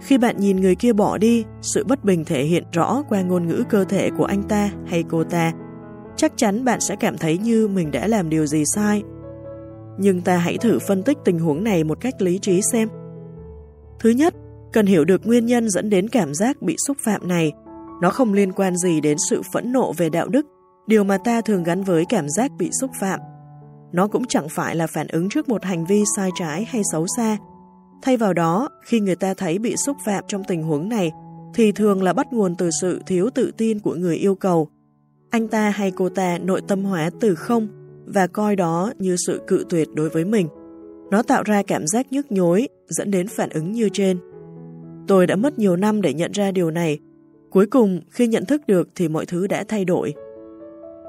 Khi bạn nhìn người kia bỏ đi, sự bất bình thể hiện rõ qua ngôn ngữ cơ thể của anh ta hay cô ta. Chắc chắn bạn sẽ cảm thấy như mình đã làm điều gì sai. Nhưng ta hãy thử phân tích tình huống này một cách lý trí xem. Thứ nhất, cần hiểu được nguyên nhân dẫn đến cảm giác bị xúc phạm này. Nó không liên quan gì đến sự phẫn nộ về đạo đức, điều mà ta thường gắn với cảm giác bị xúc phạm. Nó cũng chẳng phải là phản ứng trước một hành vi sai trái hay xấu xa. Thay vào đó, khi người ta thấy bị xúc phạm trong tình huống này, thì thường là bắt nguồn từ sự thiếu tự tin của người yêu cầu. Anh ta hay cô ta nội tâm hóa từ không và coi đó như sự cự tuyệt đối với mình. Nó tạo ra cảm giác nhức nhối, dẫn đến phản ứng như trên. Tôi đã mất nhiều năm để nhận ra điều này. Cuối cùng, khi nhận thức được thì mọi thứ đã thay đổi.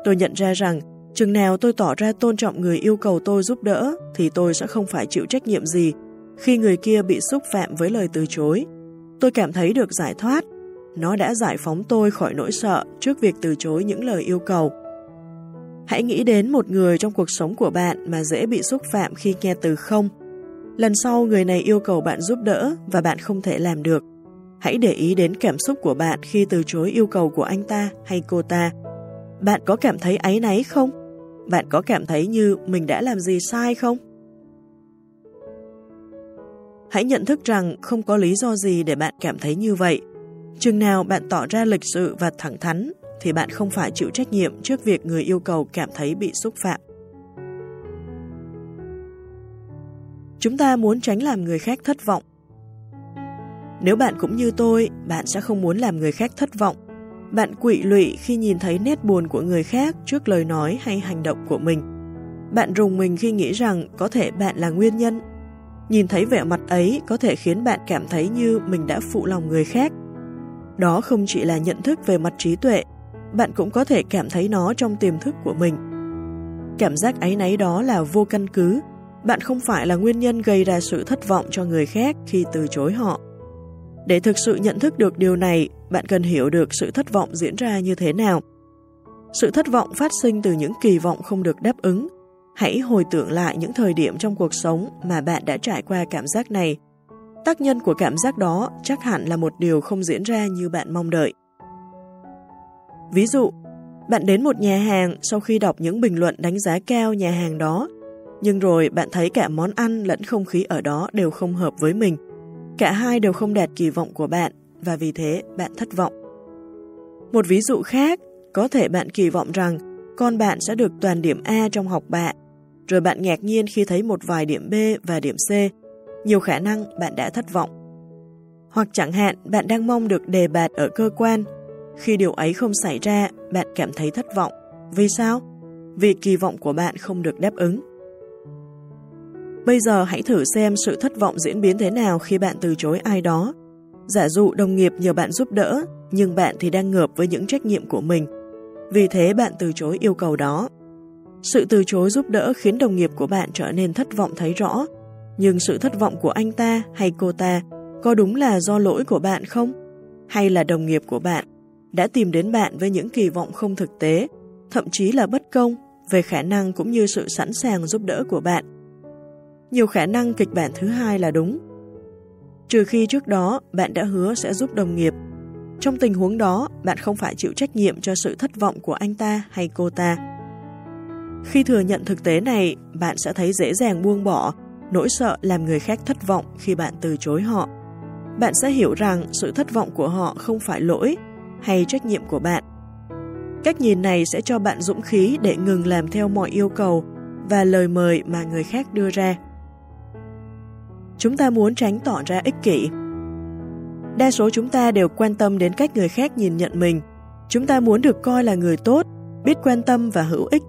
Tôi nhận ra rằng, chừng nào tôi tỏ ra tôn trọng người yêu cầu tôi giúp đỡ, thì tôi sẽ không phải chịu trách nhiệm gì khi người kia bị xúc phạm với lời từ chối. Tôi cảm thấy được giải thoát. Nó đã giải phóng tôi khỏi nỗi sợ trước việc từ chối những lời yêu cầu. Hãy nghĩ đến một người trong cuộc sống của bạn mà dễ bị xúc phạm khi nghe từ không. Lần sau người này yêu cầu bạn giúp đỡ và bạn không thể làm được. Hãy để ý đến cảm xúc của bạn khi từ chối yêu cầu của anh ta hay cô ta. Bạn có cảm thấy áy náy không? Bạn có cảm thấy như mình đã làm gì sai không? Hãy nhận thức rằng không có lý do gì để bạn cảm thấy như vậy. Chừng nào bạn tỏ ra lịch sự và thẳng thắn, thì bạn không phải chịu trách nhiệm trước việc người yêu cầu cảm thấy bị xúc phạm. Chúng ta muốn tránh làm người khác thất vọng. Nếu bạn cũng như tôi, bạn sẽ không muốn làm người khác thất vọng. Bạn quỵ lụy khi nhìn thấy nét buồn của người khác trước lời nói hay hành động của mình. Bạn rùng mình khi nghĩ rằng có thể bạn là nguyên nhân. Nhìn thấy vẻ mặt ấy có thể khiến bạn cảm thấy như mình đã phụ lòng người khác. Đó không chỉ là nhận thức về mặt trí tuệ, bạn cũng có thể cảm thấy nó trong tiềm thức của mình. Cảm giác áy náy đó là vô căn cứ. Bạn không phải là nguyên nhân gây ra sự thất vọng cho người khác khi từ chối họ. Để thực sự nhận thức được điều này, bạn cần hiểu được sự thất vọng diễn ra như thế nào. Sự thất vọng phát sinh từ những kỳ vọng không được đáp ứng. Hãy hồi tưởng lại những thời điểm trong cuộc sống mà bạn đã trải qua cảm giác này. Tác nhân của cảm giác đó chắc hẳn là một điều không diễn ra như bạn mong đợi. Ví dụ, bạn đến một nhà hàng sau khi đọc những bình luận đánh giá cao nhà hàng đó, nhưng rồi bạn thấy cả món ăn lẫn không khí ở đó đều không hợp với mình. Cả hai đều không đạt kỳ vọng của bạn và vì thế bạn thất vọng. Một ví dụ khác, có thể bạn kỳ vọng rằng con bạn sẽ được toàn điểm A trong học bạ, rồi bạn ngạc nhiên khi thấy một vài điểm B và điểm C. Nhiều khả năng bạn đã thất vọng. Hoặc chẳng hạn bạn đang mong được đề bạt ở cơ quan. Khi điều ấy không xảy ra, bạn cảm thấy thất vọng. Vì sao? Vì kỳ vọng của bạn không được đáp ứng. Bây giờ hãy thử xem sự thất vọng diễn biến thế nào khi bạn từ chối ai đó. Giả dụ đồng nghiệp nhờ bạn giúp đỡ, nhưng bạn thì đang ngợp với những trách nhiệm của mình. Vì thế bạn từ chối yêu cầu đó. Sự từ chối giúp đỡ khiến đồng nghiệp của bạn trở nên thất vọng thấy rõ. Nhưng sự thất vọng của anh ta hay cô ta có đúng là do lỗi của bạn không? Hay là đồng nghiệp của bạn đã tìm đến bạn với những kỳ vọng không thực tế, thậm chí là bất công về khả năng cũng như sự sẵn sàng giúp đỡ của bạn? Nhiều khả năng kịch bản thứ hai là đúng. Trừ khi trước đó bạn đã hứa sẽ giúp đồng nghiệp. Trong tình huống đó, bạn không phải chịu trách nhiệm cho sự thất vọng của anh ta hay cô ta. Khi thừa nhận thực tế này, bạn sẽ thấy dễ dàng buông bỏ nỗi sợ làm người khác thất vọng khi bạn từ chối họ. Bạn sẽ hiểu rằng sự thất vọng của họ không phải lỗi hay trách nhiệm của bạn. Cách nhìn này sẽ cho bạn dũng khí để ngừng làm theo mọi yêu cầu và lời mời mà người khác đưa ra. Chúng ta muốn tránh tỏ ra ích kỷ. Đa số chúng ta đều quan tâm đến cách người khác nhìn nhận mình. Chúng ta muốn được coi là người tốt, biết quan tâm và hữu ích.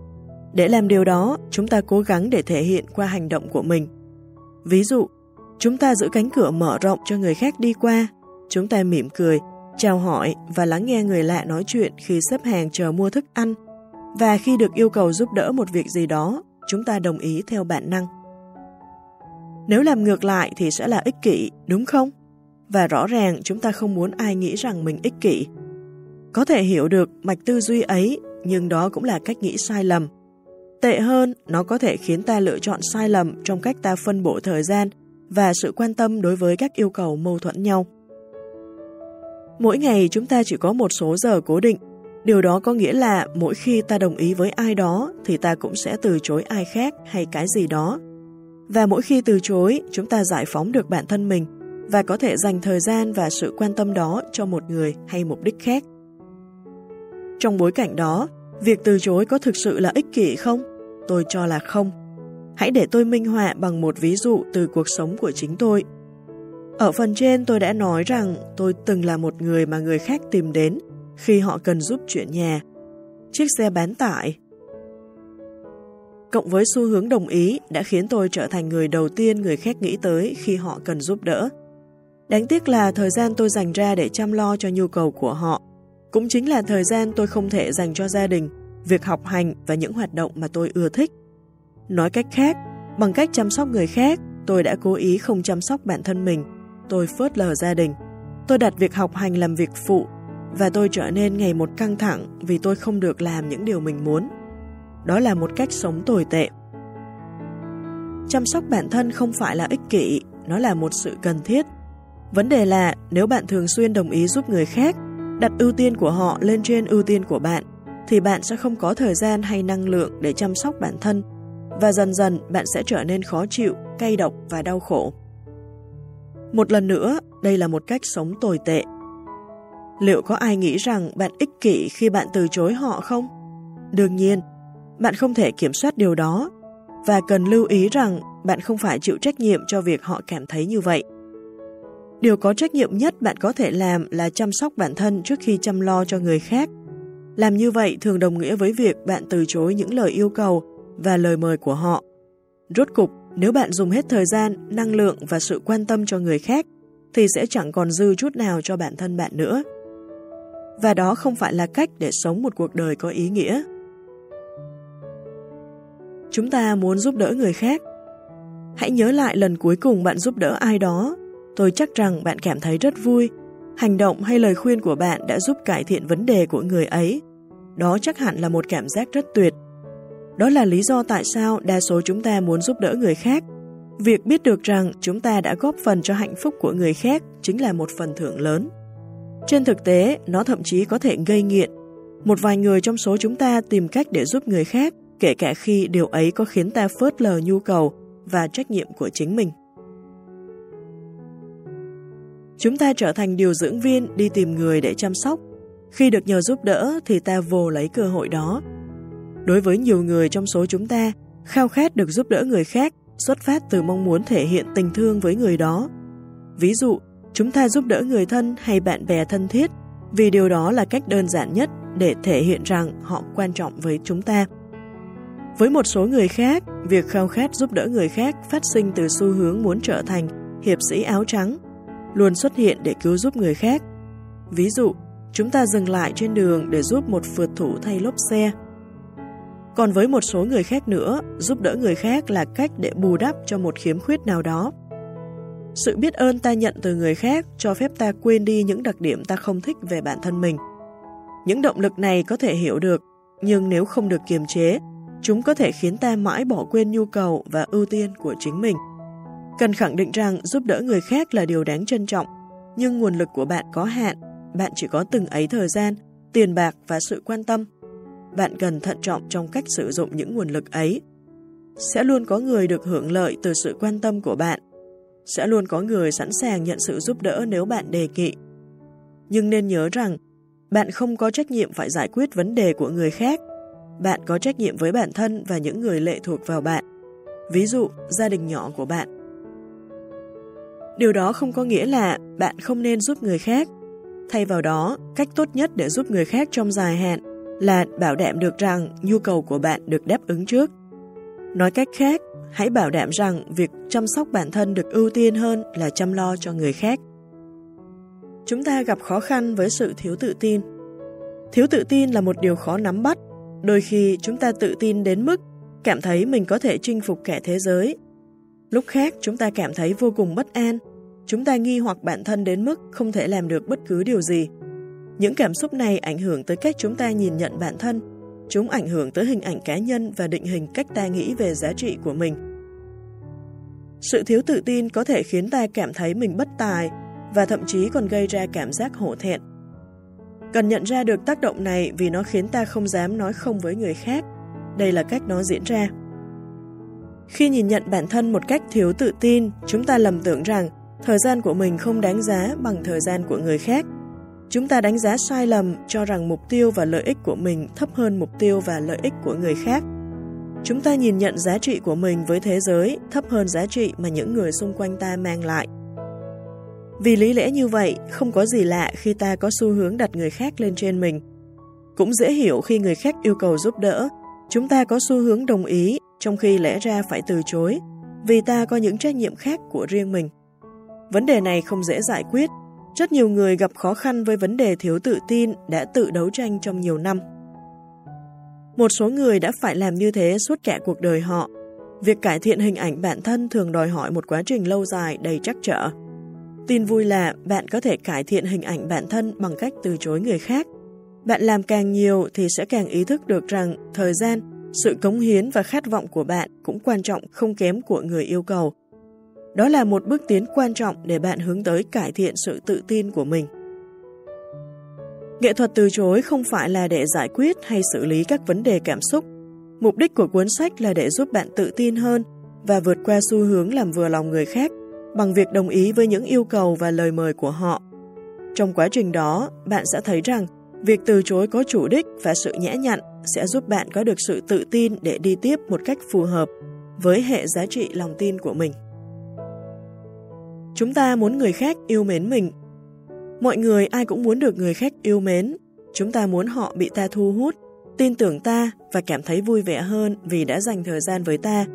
Để làm điều đó, chúng ta cố gắng để thể hiện qua hành động của mình. Ví dụ, chúng ta giữ cánh cửa mở rộng cho người khác đi qua, chúng ta mỉm cười, chào hỏi và lắng nghe người lạ nói chuyện khi xếp hàng chờ mua thức ăn, và khi được yêu cầu giúp đỡ một việc gì đó, chúng ta đồng ý theo bản năng. Nếu làm ngược lại thì sẽ là ích kỷ, đúng không? Và rõ ràng chúng ta không muốn ai nghĩ rằng mình ích kỷ. Có thể hiểu được mạch tư duy ấy, nhưng đó cũng là cách nghĩ sai lầm. Tệ hơn, nó có thể khiến ta lựa chọn sai lầm trong cách ta phân bổ thời gian và sự quan tâm đối với các yêu cầu mâu thuẫn nhau. Mỗi ngày chúng ta chỉ có một số giờ cố định. Điều đó có nghĩa là mỗi khi ta đồng ý với ai đó thì ta cũng sẽ từ chối ai khác hay cái gì đó. Và mỗi khi từ chối, chúng ta giải phóng được bản thân mình và có thể dành thời gian và sự quan tâm đó cho một người hay mục đích khác. Trong bối cảnh đó, việc từ chối có thực sự là ích kỷ không? Tôi cho là không. Hãy để tôi minh họa bằng một ví dụ từ cuộc sống của chính tôi. Ở phần trên tôi đã nói rằng tôi từng là một người mà người khác tìm đến khi họ cần giúp chuyện nhà, chiếc xe bán tải. Cộng với xu hướng đồng ý đã khiến tôi trở thành người đầu tiên người khác nghĩ tới khi họ cần giúp đỡ. Đáng tiếc là thời gian tôi dành ra để chăm lo cho nhu cầu của họ, cũng chính là thời gian tôi không thể dành cho gia đình, việc học hành và những hoạt động mà tôi ưa thích. Nói cách khác, bằng cách chăm sóc người khác, tôi đã cố ý không chăm sóc bản thân mình. Tôi phớt lờ gia đình. Tôi đặt việc học hành làm việc phụ và tôi trở nên ngày một căng thẳng vì tôi không được làm những điều mình muốn. Đó là một cách sống tồi tệ. Chăm sóc bản thân không phải là ích kỷ, nó là một sự cần thiết. Vấn đề là nếu bạn thường xuyên đồng ý giúp người khác, đặt ưu tiên của họ lên trên ưu tiên của bạn, thì bạn sẽ không có thời gian hay năng lượng để chăm sóc bản thân, và dần dần bạn sẽ trở nên khó chịu, cay độc và đau khổ. Một lần nữa, đây là một cách sống tồi tệ. Liệu có ai nghĩ rằng bạn ích kỷ khi bạn từ chối họ không? Đương nhiên, bạn không thể kiểm soát điều đó, và cần lưu ý rằng bạn không phải chịu trách nhiệm cho việc họ cảm thấy như vậy. Điều có trách nhiệm nhất bạn có thể làm là chăm sóc bản thân trước khi chăm lo cho người khác. Làm như vậy thường đồng nghĩa với việc bạn từ chối những lời yêu cầu và lời mời của họ. Rốt cục, nếu bạn dùng hết thời gian, năng lượng và sự quan tâm cho người khác, thì sẽ chẳng còn dư chút nào cho bản thân bạn nữa. Và đó không phải là cách để sống một cuộc đời có ý nghĩa. Chúng ta muốn giúp đỡ người khác. Hãy nhớ lại lần cuối cùng bạn giúp đỡ ai đó. Tôi chắc rằng bạn cảm thấy rất vui. Hành động hay lời khuyên của bạn đã giúp cải thiện vấn đề của người ấy. Đó chắc hẳn là một cảm giác rất tuyệt. Đó là lý do tại sao đa số chúng ta muốn giúp đỡ người khác. Việc biết được rằng chúng ta đã góp phần cho hạnh phúc của người khác chính là một phần thưởng lớn. Trên thực tế, nó thậm chí có thể gây nghiện. Một vài người trong số chúng ta tìm cách để giúp người khác, kể cả khi điều ấy có khiến ta phớt lờ nhu cầu và trách nhiệm của chính mình. Chúng ta trở thành điều dưỡng viên đi tìm người để chăm sóc. Khi được nhờ giúp đỡ thì ta vồ lấy cơ hội đó. Đối với nhiều người trong số chúng ta, khao khát được giúp đỡ người khác xuất phát từ mong muốn thể hiện tình thương với người đó. Ví dụ, chúng ta giúp đỡ người thân hay bạn bè thân thiết vì điều đó là cách đơn giản nhất để thể hiện rằng họ quan trọng với chúng ta. Với một số người khác, việc khao khát giúp đỡ người khác phát sinh từ xu hướng muốn trở thành hiệp sĩ áo trắng, luôn xuất hiện để cứu giúp người khác. Ví dụ, chúng ta dừng lại trên đường để giúp một phượt thủ thay lốp xe. Còn với một số người khác nữa, giúp đỡ người khác là cách để bù đắp cho một khiếm khuyết nào đó. Sự biết ơn ta nhận từ người khác cho phép ta quên đi những đặc điểm ta không thích về bản thân mình. Những động lực này có thể hiểu được, nhưng nếu không được kiềm chế, chúng có thể khiến ta mãi bỏ quên nhu cầu và ưu tiên của chính mình. Cần khẳng định rằng giúp đỡ người khác là điều đáng trân trọng, nhưng nguồn lực của bạn có hạn, bạn chỉ có từng ấy thời gian, tiền bạc và sự quan tâm. Bạn cần thận trọng trong cách sử dụng những nguồn lực ấy. Sẽ luôn có người được hưởng lợi từ sự quan tâm của bạn. Sẽ luôn có người sẵn sàng nhận sự giúp đỡ nếu bạn đề nghị. Nhưng nên nhớ rằng, bạn không có trách nhiệm phải giải quyết vấn đề của người khác. Bạn có trách nhiệm với bản thân và những người lệ thuộc vào bạn. Ví dụ, gia đình nhỏ của bạn. Điều đó không có nghĩa là bạn không nên giúp người khác. Thay vào đó, cách tốt nhất để giúp người khác trong dài hạn là bảo đảm được rằng nhu cầu của bạn được đáp ứng trước. Nói cách khác, hãy bảo đảm rằng việc chăm sóc bản thân được ưu tiên hơn là chăm lo cho người khác. Chúng ta gặp khó khăn với sự thiếu tự tin. Thiếu tự tin là một điều khó nắm bắt. Đôi khi chúng ta tự tin đến mức cảm thấy mình có thể chinh phục cả thế giới. Lúc khác chúng ta cảm thấy vô cùng bất an. Chúng ta nghi hoặc bản thân đến mức không thể làm được bất cứ điều gì. Những cảm xúc này ảnh hưởng tới cách chúng ta nhìn nhận bản thân. Chúng ảnh hưởng tới hình ảnh cá nhân và định hình cách ta nghĩ về giá trị của mình. Sự thiếu tự tin có thể khiến ta cảm thấy mình bất tài và thậm chí còn gây ra cảm giác hổ thẹn. Cần nhận ra được tác động này vì nó khiến ta không dám nói không với người khác. Đây là cách nó diễn ra. Khi nhìn nhận bản thân một cách thiếu tự tin, chúng ta lầm tưởng rằng thời gian của mình không đáng giá bằng thời gian của người khác. Chúng ta đánh giá sai lầm, cho rằng mục tiêu và lợi ích của mình thấp hơn mục tiêu và lợi ích của người khác. Chúng ta nhìn nhận giá trị của mình với thế giới thấp hơn giá trị mà những người xung quanh ta mang lại. Vì lý lẽ như vậy, không có gì lạ khi ta có xu hướng đặt người khác lên trên mình. Cũng dễ hiểu khi người khác yêu cầu giúp đỡ, chúng ta có xu hướng đồng ý, trong khi lẽ ra phải từ chối, vì ta có những trách nhiệm khác của riêng mình. Vấn đề này không dễ giải quyết. Rất nhiều người gặp khó khăn với vấn đề thiếu tự tin đã tự đấu tranh trong nhiều năm. Một số người đã phải làm như thế suốt cả cuộc đời họ. Việc cải thiện hình ảnh bản thân thường đòi hỏi một quá trình lâu dài đầy trắc trở. Tin vui là bạn có thể cải thiện hình ảnh bản thân bằng cách từ chối người khác. Bạn làm càng nhiều thì sẽ càng ý thức được rằng thời gian, sự cống hiến và khát vọng của bạn cũng quan trọng không kém của người yêu cầu. Đó là một bước tiến quan trọng để bạn hướng tới cải thiện sự tự tin của mình. Nghệ thuật từ chối không phải là để giải quyết hay xử lý các vấn đề cảm xúc. Mục đích của cuốn sách là để giúp bạn tự tin hơn và vượt qua xu hướng làm vừa lòng người khác bằng việc đồng ý với những yêu cầu và lời mời của họ. Trong quá trình đó, bạn sẽ thấy rằng việc từ chối có chủ đích và sự nhã nhặn sẽ giúp bạn có được sự tự tin để đi tiếp một cách phù hợp với hệ giá trị lòng tin của mình. Chúng ta muốn người khác yêu mến mình. Mọi người ai cũng muốn được người khác yêu mến. Chúng ta muốn họ bị ta thu hút, tin tưởng ta và cảm thấy vui vẻ hơn vì đã dành thời gian với ta.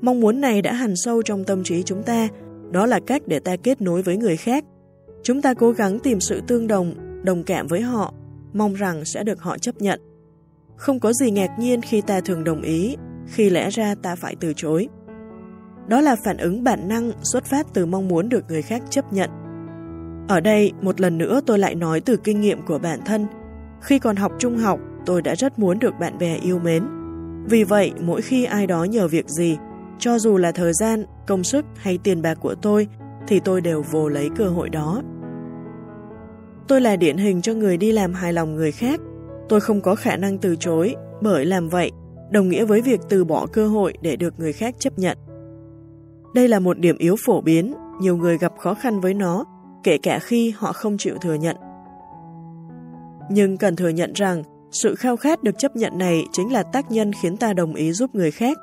Mong muốn này đã hằn sâu trong tâm trí chúng ta. Đó là cách để ta kết nối với người khác. Chúng ta cố gắng tìm sự tương đồng, đồng cảm với họ, mong rằng sẽ được họ chấp nhận. Không có gì ngạc nhiên khi ta thường đồng ý, khi lẽ ra ta phải từ chối. Đó là phản ứng bản năng xuất phát từ mong muốn được người khác chấp nhận. Ở đây, một lần nữa tôi lại nói từ kinh nghiệm của bản thân. Khi còn học trung học, tôi đã rất muốn được bạn bè yêu mến. Vì vậy, mỗi khi ai đó nhờ việc gì, cho dù là thời gian, công sức hay tiền bạc của tôi, thì tôi đều vồ lấy cơ hội đó. Tôi là điển hình cho người đi làm hài lòng người khác. Tôi không có khả năng từ chối, bởi làm vậy đồng nghĩa với việc từ bỏ cơ hội để được người khác chấp nhận. Đây là một điểm yếu phổ biến, nhiều người gặp khó khăn với nó, kể cả khi họ không chịu thừa nhận. Nhưng cần thừa nhận rằng, sự khao khát được chấp nhận này chính là tác nhân khiến ta đồng ý giúp người khác.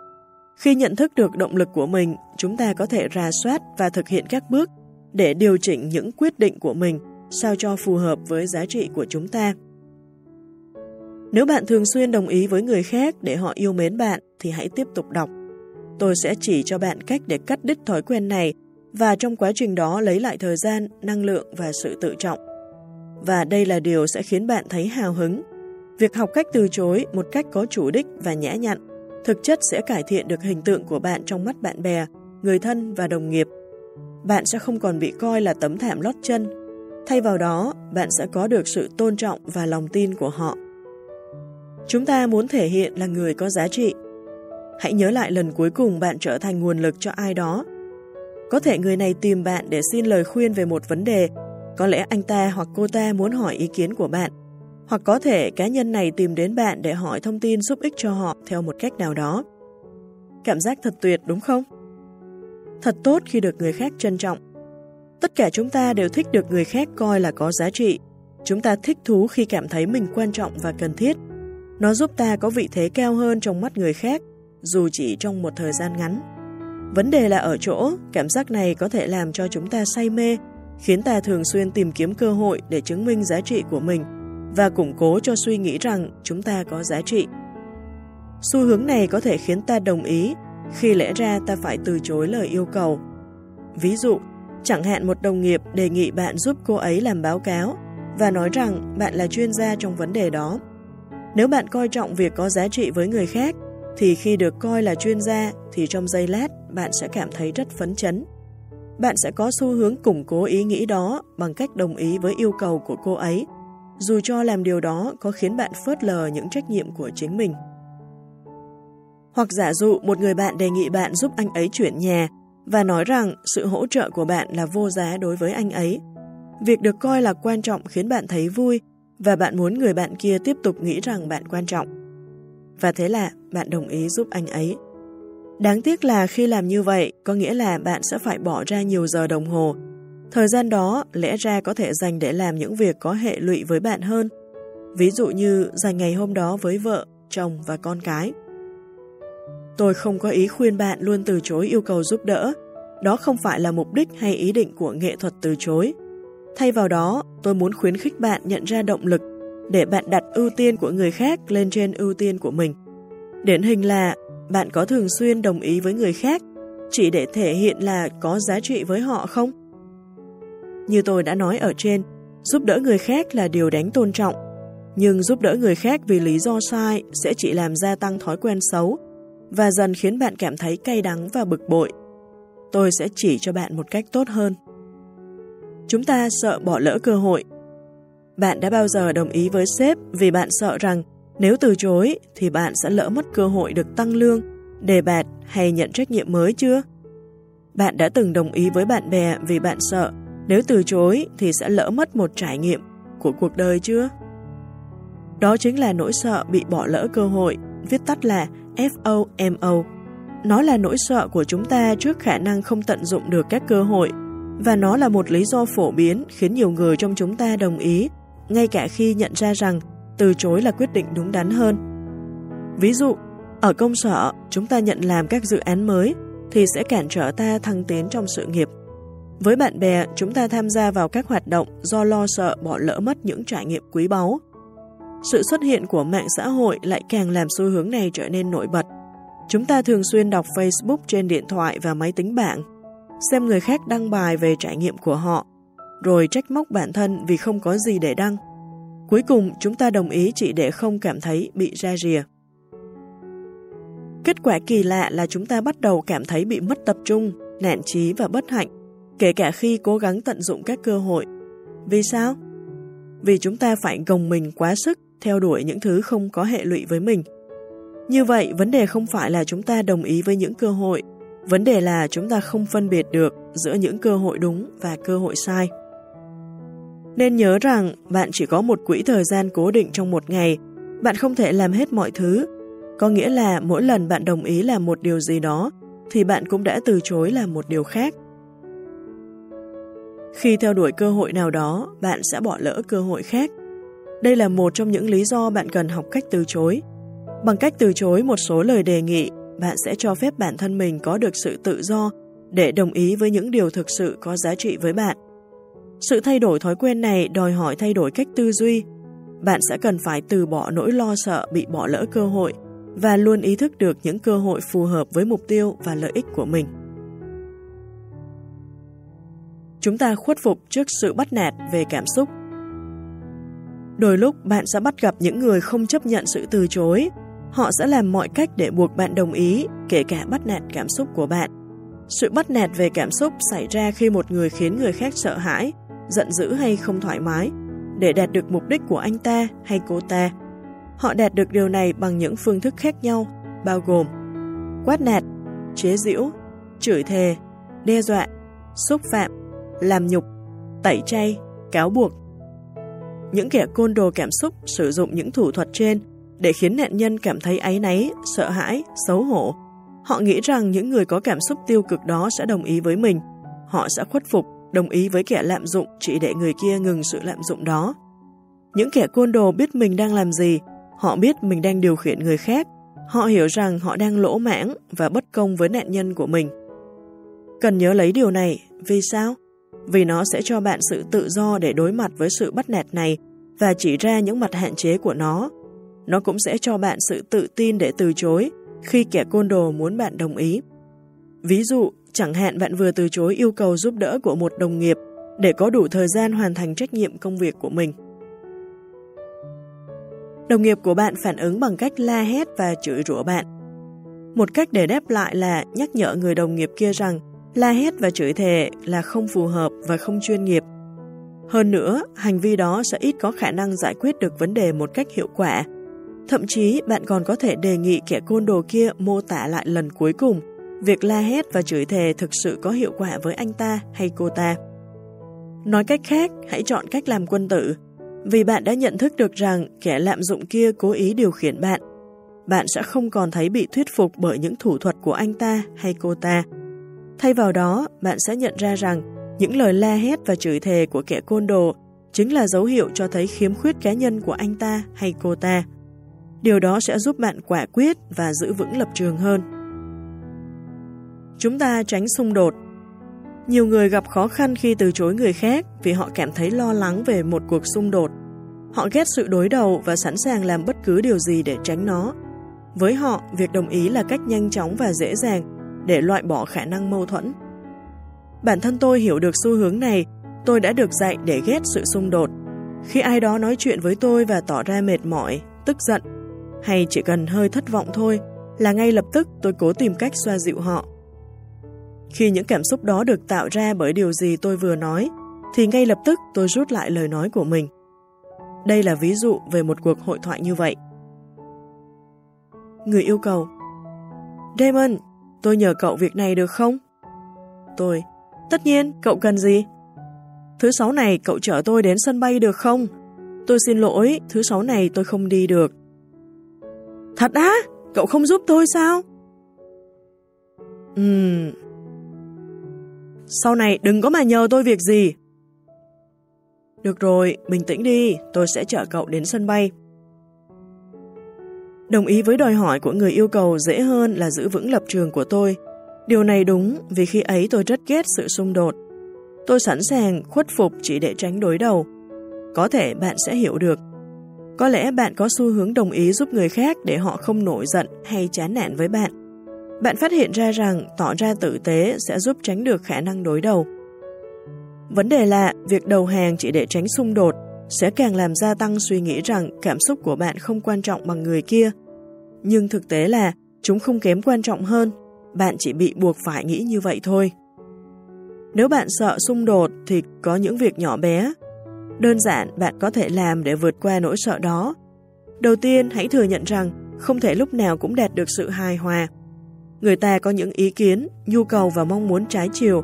Khi nhận thức được động lực của mình, chúng ta có thể rà soát và thực hiện các bước để điều chỉnh những quyết định của mình sao cho phù hợp với giá trị của chúng ta. Nếu bạn thường xuyên đồng ý với người khác để họ yêu mến bạn, thì hãy tiếp tục đọc. Tôi sẽ chỉ cho bạn cách để cắt đứt thói quen này và trong quá trình đó lấy lại thời gian, năng lượng và sự tự trọng. Và đây là điều sẽ khiến bạn thấy hào hứng. Việc học cách từ chối một cách có chủ đích và nhã nhặn thực chất sẽ cải thiện được hình tượng của bạn trong mắt bạn bè, người thân và đồng nghiệp. Bạn sẽ không còn bị coi là tấm thảm lót chân. Thay vào đó, bạn sẽ có được sự tôn trọng và lòng tin của họ. Chúng ta muốn thể hiện là người có giá trị. Hãy nhớ lại lần cuối cùng bạn trở thành nguồn lực cho ai đó. Có thể người này tìm bạn để xin lời khuyên về một vấn đề. Có lẽ anh ta hoặc cô ta muốn hỏi ý kiến của bạn. Hoặc có thể cá nhân này tìm đến bạn để hỏi thông tin giúp ích cho họ theo một cách nào đó. Cảm giác thật tuyệt đúng không? Thật tốt khi được người khác trân trọng. Tất cả chúng ta đều thích được người khác coi là có giá trị. Chúng ta thích thú khi cảm thấy mình quan trọng và cần thiết. Nó giúp ta có vị thế cao hơn trong mắt người khác, dù chỉ trong một thời gian ngắn. Vấn đề là ở chỗ, cảm giác này có thể làm cho chúng ta say mê, khiến ta thường xuyên tìm kiếm cơ hội để chứng minh giá trị của mình và củng cố cho suy nghĩ rằng chúng ta có giá trị. Xu hướng này có thể khiến ta đồng ý khi lẽ ra ta phải từ chối lời yêu cầu. Ví dụ, chẳng hạn một đồng nghiệp đề nghị bạn giúp cô ấy làm báo cáo và nói rằng bạn là chuyên gia trong vấn đề đó. Nếu bạn coi trọng việc có giá trị với người khác, thì khi được coi là chuyên gia thì trong giây lát bạn sẽ cảm thấy rất phấn chấn. Bạn sẽ có xu hướng củng cố ý nghĩ đó bằng cách đồng ý với yêu cầu của cô ấy, dù cho làm điều đó có khiến bạn phớt lờ những trách nhiệm của chính mình. Hoặc giả dụ một người bạn đề nghị bạn giúp anh ấy chuyển nhà và nói rằng sự hỗ trợ của bạn là vô giá đối với anh ấy. Việc được coi là quan trọng khiến bạn thấy vui và bạn muốn người bạn kia tiếp tục nghĩ rằng bạn quan trọng. Và thế là bạn đồng ý giúp anh ấy. Đáng tiếc là khi làm như vậy, có nghĩa là bạn sẽ phải bỏ ra nhiều giờ đồng hồ. Thời gian đó lẽ ra có thể dành để làm những việc có hệ lụy với bạn hơn. Ví dụ như dành ngày hôm đó với vợ, chồng và con cái. Tôi không có ý khuyên bạn luôn từ chối yêu cầu giúp đỡ, Đó không phải là mục đích hay ý định của nghệ thuật từ chối. Thay vào đó, tôi muốn khuyến khích bạn nhận ra động lực để bạn đặt ưu tiên của người khác lên trên ưu tiên của mình. Điển hình là bạn có thường xuyên đồng ý với người khác chỉ để thể hiện là có giá trị với họ không? Như tôi đã nói ở trên, giúp đỡ người khác là điều đáng tôn trọng, nhưng giúp đỡ người khác vì lý do sai sẽ chỉ làm gia tăng thói quen xấu và dần khiến bạn cảm thấy cay đắng và bực bội. Tôi sẽ chỉ cho bạn một cách tốt hơn. Chúng ta sợ bỏ lỡ cơ hội. Bạn đã bao giờ đồng ý với sếp vì bạn sợ rằng nếu từ chối thì bạn sẽ lỡ mất cơ hội được tăng lương, đề bạt hay nhận trách nhiệm mới chưa? Bạn đã từng đồng ý với bạn bè vì bạn sợ nếu từ chối thì sẽ lỡ mất một trải nghiệm của cuộc đời chưa? Đó chính là nỗi sợ bị bỏ lỡ cơ hội, viết tắt là ép ô em ô. Nó là nỗi sợ của chúng ta trước khả năng không tận dụng được các cơ hội, và nó là một lý do phổ biến khiến nhiều người trong chúng ta đồng ý, ngay cả khi nhận ra rằng từ chối là quyết định đúng đắn hơn. Ví dụ, ở công sở, chúng ta nhận làm các dự án mới thì sẽ cản trở ta thăng tiến trong sự nghiệp. Với bạn bè, chúng ta tham gia vào các hoạt động do lo sợ bỏ lỡ mất những trải nghiệm quý báu. Sự xuất hiện của mạng xã hội lại càng làm xu hướng này trở nên nổi bật. Chúng ta thường xuyên đọc Facebook trên điện thoại và máy tính bảng, xem người khác đăng bài về trải nghiệm của họ, rồi trách móc bản thân vì không có gì để đăng. Cuối cùng, chúng ta đồng ý chỉ để không cảm thấy bị ra rìa. Kết quả kỳ lạ là chúng ta bắt đầu cảm thấy bị mất tập trung, nản chí và bất hạnh, kể cả khi cố gắng tận dụng các cơ hội. Vì sao? Vì chúng ta phải gồng mình quá sức theo đuổi những thứ không có hệ lụy với mình. Như vậy, vấn đề không phải là chúng ta đồng ý với những cơ hội, vấn đề là chúng ta không phân biệt được giữa những cơ hội đúng và cơ hội sai. Nên nhớ rằng bạn chỉ có một quỹ thời gian cố định trong một ngày, bạn không thể làm hết mọi thứ. Có nghĩa là mỗi lần bạn đồng ý làm một điều gì đó, thì bạn cũng đã từ chối làm một điều khác. Khi theo đuổi cơ hội nào đó, bạn sẽ bỏ lỡ cơ hội khác. Đây là một trong những lý do bạn cần học cách từ chối. Bằng cách từ chối một số lời đề nghị, bạn sẽ cho phép bản thân mình có được sự tự do để đồng ý với những điều thực sự có giá trị với bạn. Sự thay đổi thói quen này đòi hỏi thay đổi cách tư duy. Bạn sẽ cần phải từ bỏ nỗi lo sợ bị bỏ lỡ cơ hội và luôn ý thức được những cơ hội phù hợp với mục tiêu và lợi ích của mình. Chúng ta khuất phục trước sự bắt nạt về cảm xúc. Đôi lúc bạn sẽ bắt gặp những người không chấp nhận sự từ chối. Họ sẽ làm mọi cách để buộc bạn đồng ý, kể cả bắt nạt cảm xúc của bạn. Sự bắt nạt về cảm xúc xảy ra khi một người khiến người khác sợ hãi, giận dữ hay không thoải mái, để đạt được mục đích của anh ta hay cô ta. Họ đạt được điều này bằng những phương thức khác nhau, bao gồm quát nạt, chế giễu, chửi thề, đe dọa, xúc phạm, làm nhục, tẩy chay, cáo buộc. Những kẻ côn đồ cảm xúc sử dụng những thủ thuật trên để khiến nạn nhân cảm thấy áy náy, sợ hãi, xấu hổ. Họ nghĩ rằng những người có cảm xúc tiêu cực đó sẽ đồng ý với mình. Họ sẽ khuất phục, đồng ý với kẻ lạm dụng chỉ để người kia ngừng sự lạm dụng đó. Những kẻ côn đồ biết mình đang làm gì. Họ biết mình đang điều khiển người khác. Họ hiểu rằng họ đang lỗ mãng và bất công với nạn nhân của mình. Cần nhớ lấy điều này. Vì sao? Vì nó sẽ cho bạn sự tự do để đối mặt với sự bắt nạt này và chỉ ra những mặt hạn chế của nó. Nó cũng sẽ cho bạn sự tự tin để từ chối khi kẻ côn đồ muốn bạn đồng ý. Ví dụ, chẳng hạn bạn vừa từ chối yêu cầu giúp đỡ của một đồng nghiệp để có đủ thời gian hoàn thành trách nhiệm công việc của mình. Đồng nghiệp của bạn phản ứng bằng cách la hét và chửi rủa bạn. Một cách để đáp lại là nhắc nhở người đồng nghiệp kia rằng la hét và chửi thề là không phù hợp và không chuyên nghiệp. Hơn nữa, hành vi đó sẽ ít có khả năng giải quyết được vấn đề một cách hiệu quả. Thậm chí, bạn còn có thể đề nghị kẻ côn đồ kia mô tả lại lần cuối cùng việc la hét và chửi thề thực sự có hiệu quả với anh ta hay cô ta. Nói cách khác, hãy chọn cách làm quân tử. Vì bạn đã nhận thức được rằng kẻ lạm dụng kia cố ý điều khiển bạn, bạn sẽ không còn thấy bị thuyết phục bởi những thủ thuật của anh ta hay cô ta. Thay vào đó, bạn sẽ nhận ra rằng những lời la hét và chửi thề của kẻ côn đồ chính là dấu hiệu cho thấy khiếm khuyết cá nhân của anh ta hay cô ta. Điều đó sẽ giúp bạn quả quyết và giữ vững lập trường hơn. Chúng ta tránh xung đột. Nhiều người gặp khó khăn khi từ chối người khác vì họ cảm thấy lo lắng về một cuộc xung đột. Họ ghét sự đối đầu và sẵn sàng làm bất cứ điều gì để tránh nó. Với họ, việc đồng ý là cách nhanh chóng và dễ dàng để loại bỏ khả năng mâu thuẫn. Bản thân tôi hiểu được xu hướng này, tôi đã được dạy để ghét sự xung đột. Khi ai đó nói chuyện với tôi và tỏ ra mệt mỏi, tức giận, hay chỉ cần hơi thất vọng thôi, là ngay lập tức tôi cố tìm cách xoa dịu họ. Khi những cảm xúc đó được tạo ra bởi điều gì tôi vừa nói, thì ngay lập tức tôi rút lại lời nói của mình. Đây là ví dụ về một cuộc hội thoại như vậy. Người yêu cầu: Damon, tôi nhờ cậu việc này được không? Tôi: Tất nhiên, cậu cần gì? Thứ sáu này cậu chở tôi đến sân bay được không? Tôi xin lỗi, thứ sáu này tôi không đi được. Thật á? Cậu không giúp tôi sao? Ừm. Sau này đừng có mà nhờ tôi việc gì. Được rồi, bình tĩnh đi, tôi sẽ chở cậu đến sân bay. Đồng ý với đòi hỏi của người yêu cầu dễ hơn là giữ vững lập trường của tôi. Điều này đúng vì khi ấy tôi rất ghét sự xung đột. Tôi sẵn sàng khuất phục chỉ để tránh đối đầu. Có thể bạn sẽ hiểu được. Có lẽ bạn có xu hướng đồng ý giúp người khác để họ không nổi giận hay chán nản với bạn. Bạn phát hiện ra rằng tỏ ra tử tế sẽ giúp tránh được khả năng đối đầu. Vấn đề là việc đầu hàng chỉ để tránh xung đột sẽ càng làm gia tăng suy nghĩ rằng cảm xúc của bạn không quan trọng bằng người kia. Nhưng thực tế là chúng không kém quan trọng hơn, bạn chỉ bị buộc phải nghĩ như vậy thôi. Nếu bạn sợ xung đột thì có những việc nhỏ bé, đơn giản bạn có thể làm để vượt qua nỗi sợ đó. Đầu tiên, hãy thừa nhận rằng không thể lúc nào cũng đạt được sự hài hòa. Người ta có những ý kiến, nhu cầu và mong muốn trái chiều.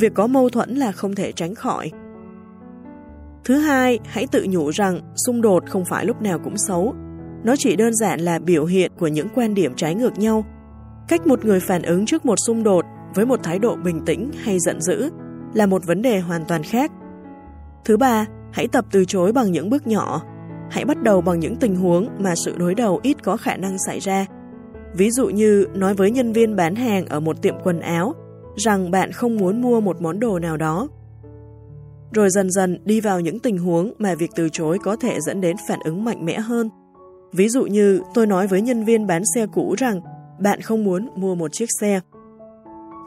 Việc có mâu thuẫn là không thể tránh khỏi. Thứ hai, hãy tự nhủ rằng xung đột không phải lúc nào cũng xấu. Nó chỉ đơn giản là biểu hiện của những quan điểm trái ngược nhau. Cách một người phản ứng trước một xung đột với một thái độ bình tĩnh hay giận dữ là một vấn đề hoàn toàn khác. Thứ ba, hãy tập từ chối bằng những bước nhỏ. Hãy bắt đầu bằng những tình huống mà sự đối đầu ít có khả năng xảy ra. Ví dụ như nói với nhân viên bán hàng ở một tiệm quần áo rằng bạn không muốn mua một món đồ nào đó. Rồi dần dần đi vào những tình huống mà việc từ chối có thể dẫn đến phản ứng mạnh mẽ hơn. Ví dụ như tôi nói với nhân viên bán xe cũ rằng bạn không muốn mua một chiếc xe.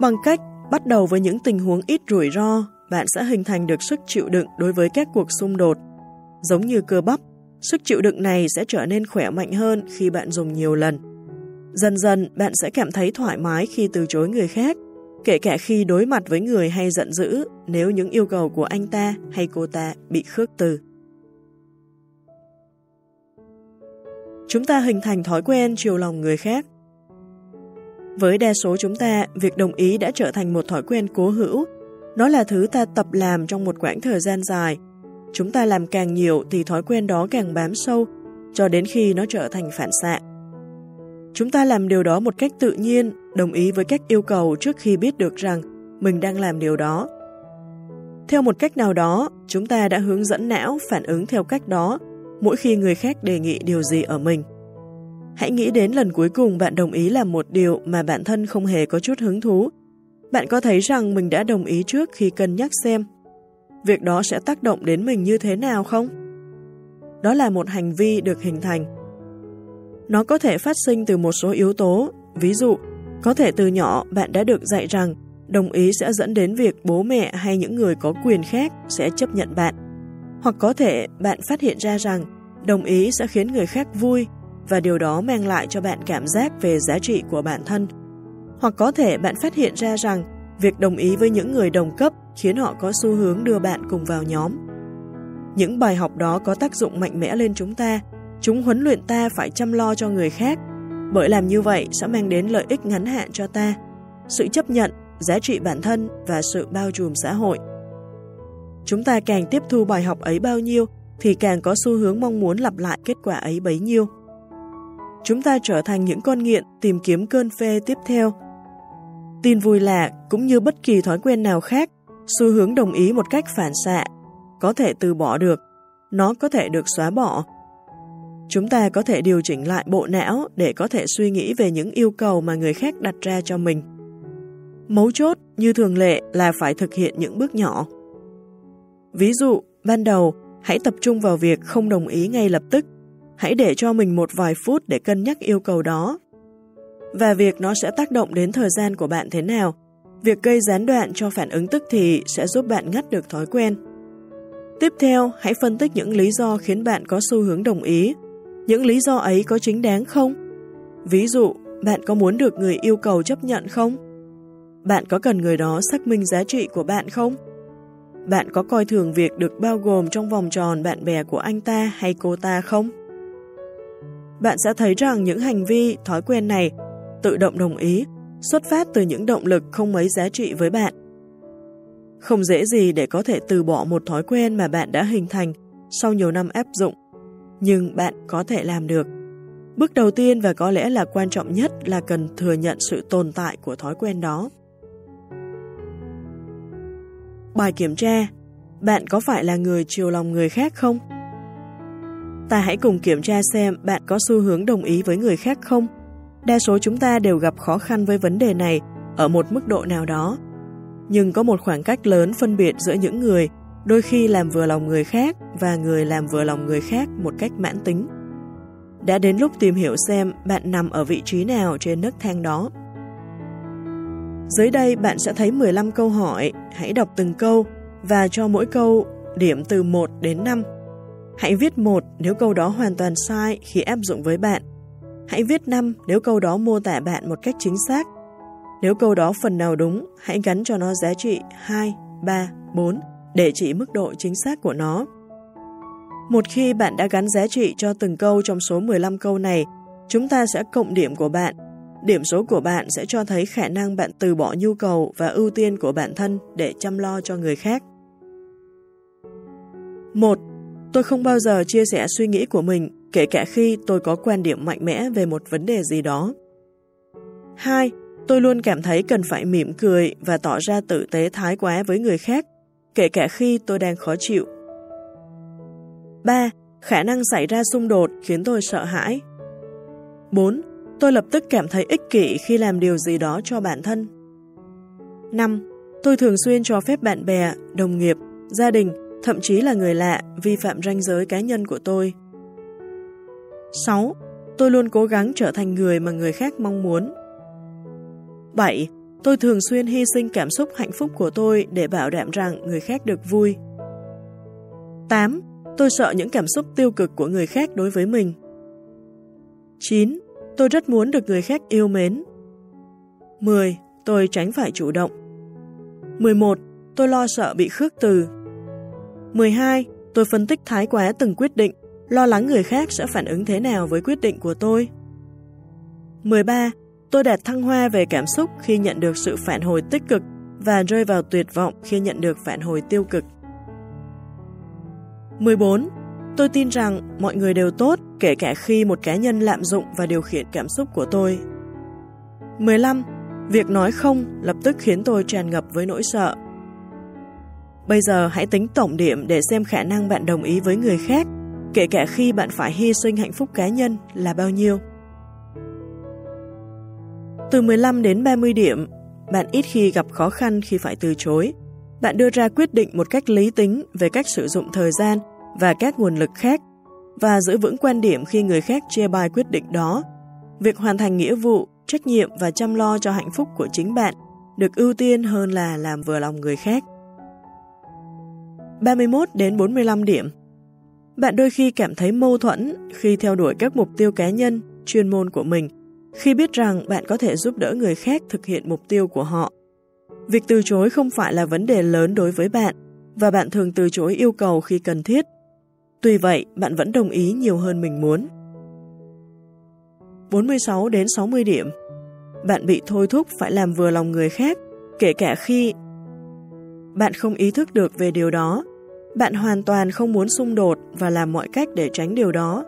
Bằng cách bắt đầu với những tình huống ít rủi ro, bạn sẽ hình thành được sức chịu đựng đối với các cuộc xung đột. Giống như cơ bắp, sức chịu đựng này sẽ trở nên khỏe mạnh hơn khi bạn dùng nhiều lần. Dần dần, bạn sẽ cảm thấy thoải mái khi từ chối người khác, kể cả khi đối mặt với người hay giận dữ nếu những yêu cầu của anh ta hay cô ta bị khước từ. Chúng ta hình thành thói quen chiều lòng người khác. Với đa số chúng ta, việc đồng ý đã trở thành một thói quen cố hữu. Nó là thứ ta tập làm trong một quãng thời gian dài. Chúng ta làm càng nhiều thì thói quen đó càng bám sâu, cho đến khi nó trở thành phản xạ. Chúng ta làm điều đó một cách tự nhiên, đồng ý với các yêu cầu trước khi biết được rằng mình đang làm điều đó. Theo một cách nào đó, chúng ta đã hướng dẫn não phản ứng theo cách đó mỗi khi người khác đề nghị điều gì ở mình. Hãy nghĩ đến lần cuối cùng bạn đồng ý làm một điều mà bản thân không hề có chút hứng thú. Bạn có thấy rằng mình đã đồng ý trước khi cân nhắc xem việc đó sẽ tác động đến mình như thế nào không? Đó là một hành vi được hình thành. Nó có thể phát sinh từ một số yếu tố, ví dụ, có thể từ nhỏ bạn đã được dạy rằng đồng ý sẽ dẫn đến việc bố mẹ hay những người có quyền khác sẽ chấp nhận bạn. Hoặc có thể bạn phát hiện ra rằng đồng ý sẽ khiến người khác vui và điều đó mang lại cho bạn cảm giác về giá trị của bản thân. Hoặc có thể bạn phát hiện ra rằng việc đồng ý với những người đồng cấp khiến họ có xu hướng đưa bạn cùng vào nhóm. Những bài học đó có tác dụng mạnh mẽ lên chúng ta. Chúng huấn luyện ta phải chăm lo cho người khác, bởi làm như vậy sẽ mang đến lợi ích ngắn hạn cho ta, sự chấp nhận, giá trị bản thân và sự bao trùm xã hội. Chúng ta càng tiếp thu bài học ấy bao nhiêu thì càng có xu hướng mong muốn lặp lại kết quả ấy bấy nhiêu. Chúng ta trở thành những con nghiện tìm kiếm cơn phê tiếp theo. Tin vui là, cũng như bất kỳ thói quen nào khác, xu hướng đồng ý một cách phản xạ có thể từ bỏ được, nó có thể được xóa bỏ. Chúng ta có thể điều chỉnh lại bộ não để có thể suy nghĩ về những yêu cầu mà người khác đặt ra cho mình. Mấu chốt như thường lệ là phải thực hiện những bước nhỏ. Ví dụ, ban đầu, hãy tập trung vào việc không đồng ý ngay lập tức. Hãy để cho mình một vài phút để cân nhắc yêu cầu đó. Và việc nó sẽ tác động đến thời gian của bạn thế nào, việc gây gián đoạn cho phản ứng tức thì sẽ giúp bạn ngắt được thói quen. Tiếp theo, hãy phân tích những lý do khiến bạn có xu hướng đồng ý. Những lý do ấy có chính đáng không? Ví dụ, bạn có muốn được người yêu cầu chấp nhận không? Bạn có cần người đó xác minh giá trị của bạn không? Bạn có coi thường việc được bao gồm trong vòng tròn bạn bè của anh ta hay cô ta không? Bạn sẽ thấy rằng những hành vi, thói quen này, tự động đồng ý, xuất phát từ những động lực không mấy giá trị với bạn. Không dễ gì để có thể từ bỏ một thói quen mà bạn đã hình thành sau nhiều năm áp dụng, nhưng bạn có thể làm được. Bước đầu tiên và có lẽ là quan trọng nhất là cần thừa nhận sự tồn tại của thói quen đó. Bài kiểm tra: bạn có phải là người chiều lòng người khác không? Ta hãy cùng kiểm tra xem bạn có xu hướng đồng ý với người khác không. Đa số chúng ta đều gặp khó khăn với vấn đề này ở một mức độ nào đó. Nhưng có một khoảng cách lớn phân biệt giữa những người đôi khi làm vừa lòng người khác và người làm vừa lòng người khác một cách mãn tính. Đã đến lúc tìm hiểu xem bạn nằm ở vị trí nào trên nấc thang đó. Dưới đây bạn sẽ thấy mười lăm câu hỏi, hãy đọc từng câu và cho mỗi câu điểm từ một đến năm. Hãy viết một nếu câu đó hoàn toàn sai khi áp dụng với bạn. Hãy viết năm nếu câu đó mô tả bạn một cách chính xác. Nếu câu đó phần nào đúng, hãy gắn cho nó giá trị hai, ba, bốn để chỉ mức độ chính xác của nó. Một khi bạn đã gắn giá trị cho từng câu trong số mười lăm câu này, chúng ta sẽ cộng điểm của bạn. Điểm số của bạn sẽ cho thấy khả năng bạn từ bỏ nhu cầu và ưu tiên của bản thân để chăm lo cho người khác. một. Tôi không bao giờ chia sẻ suy nghĩ của mình, kể cả khi tôi có quan điểm mạnh mẽ về một vấn đề gì đó. hai. Tôi luôn cảm thấy cần phải mỉm cười và tỏ ra tử tế thái quá với người khác, kể cả khi tôi đang khó chịu. ba. Khả năng xảy ra xung đột khiến tôi sợ hãi. bốn. Tôi lập tức cảm thấy ích kỷ khi làm điều gì đó cho bản thân. năm. Tôi thường xuyên cho phép bạn bè, đồng nghiệp, gia đình, thậm chí là người lạ vi phạm ranh giới cá nhân của tôi. sáu. Tôi luôn cố gắng trở thành người mà người khác mong muốn. bảy. Tôi thường xuyên hy sinh cảm xúc hạnh phúc của tôi để bảo đảm rằng người khác được vui. tám. Tôi sợ những cảm xúc tiêu cực của người khác đối với mình. chín. Tôi rất muốn được người khác yêu mến. mười. Tôi tránh phải chủ động. mười một. Tôi lo sợ bị khước từ. mười hai. Tôi phân tích thái quá từng quyết định, lo lắng người khác sẽ phản ứng thế nào với quyết định của tôi. mười ba. Tôi đạt thăng hoa về cảm xúc khi nhận được sự phản hồi tích cực và rơi vào tuyệt vọng khi nhận được phản hồi tiêu cực. mười bốn. Tôi tin rằng mọi người đều tốt, kể cả khi một cá nhân lạm dụng và điều khiển cảm xúc của tôi. mười lăm. Việc nói không lập tức khiến tôi tràn ngập với nỗi sợ. Bây giờ hãy tính tổng điểm để xem khả năng bạn đồng ý với người khác, kể cả khi bạn phải hy sinh hạnh phúc cá nhân là bao nhiêu. Từ mười lăm đến ba mươi điểm, bạn ít khi gặp khó khăn khi phải từ chối. Bạn đưa ra quyết định một cách lý tính về cách sử dụng thời gian và các nguồn lực khác, và giữ vững quan điểm khi người khác chê bai quyết định đó. Việc hoàn thành nghĩa vụ, trách nhiệm và chăm lo cho hạnh phúc của chính bạn được ưu tiên hơn là làm vừa lòng người khác. ba mươi mốt đến bốn mươi lăm điểm. Bạn đôi khi cảm thấy mâu thuẫn khi theo đuổi các mục tiêu cá nhân, chuyên môn của mình, khi biết rằng bạn có thể giúp đỡ người khác thực hiện mục tiêu của họ. Việc từ chối không phải là vấn đề lớn đối với bạn, và bạn thường từ chối yêu cầu khi cần thiết. Tuy vậy, bạn vẫn đồng ý nhiều hơn mình muốn. bốn mươi sáu đến sáu mươi điểm. Bạn bị thôi thúc phải làm vừa lòng người khác, kể cả khi bạn không ý thức được về điều đó. Bạn hoàn toàn không muốn xung đột và làm mọi cách để tránh điều đó.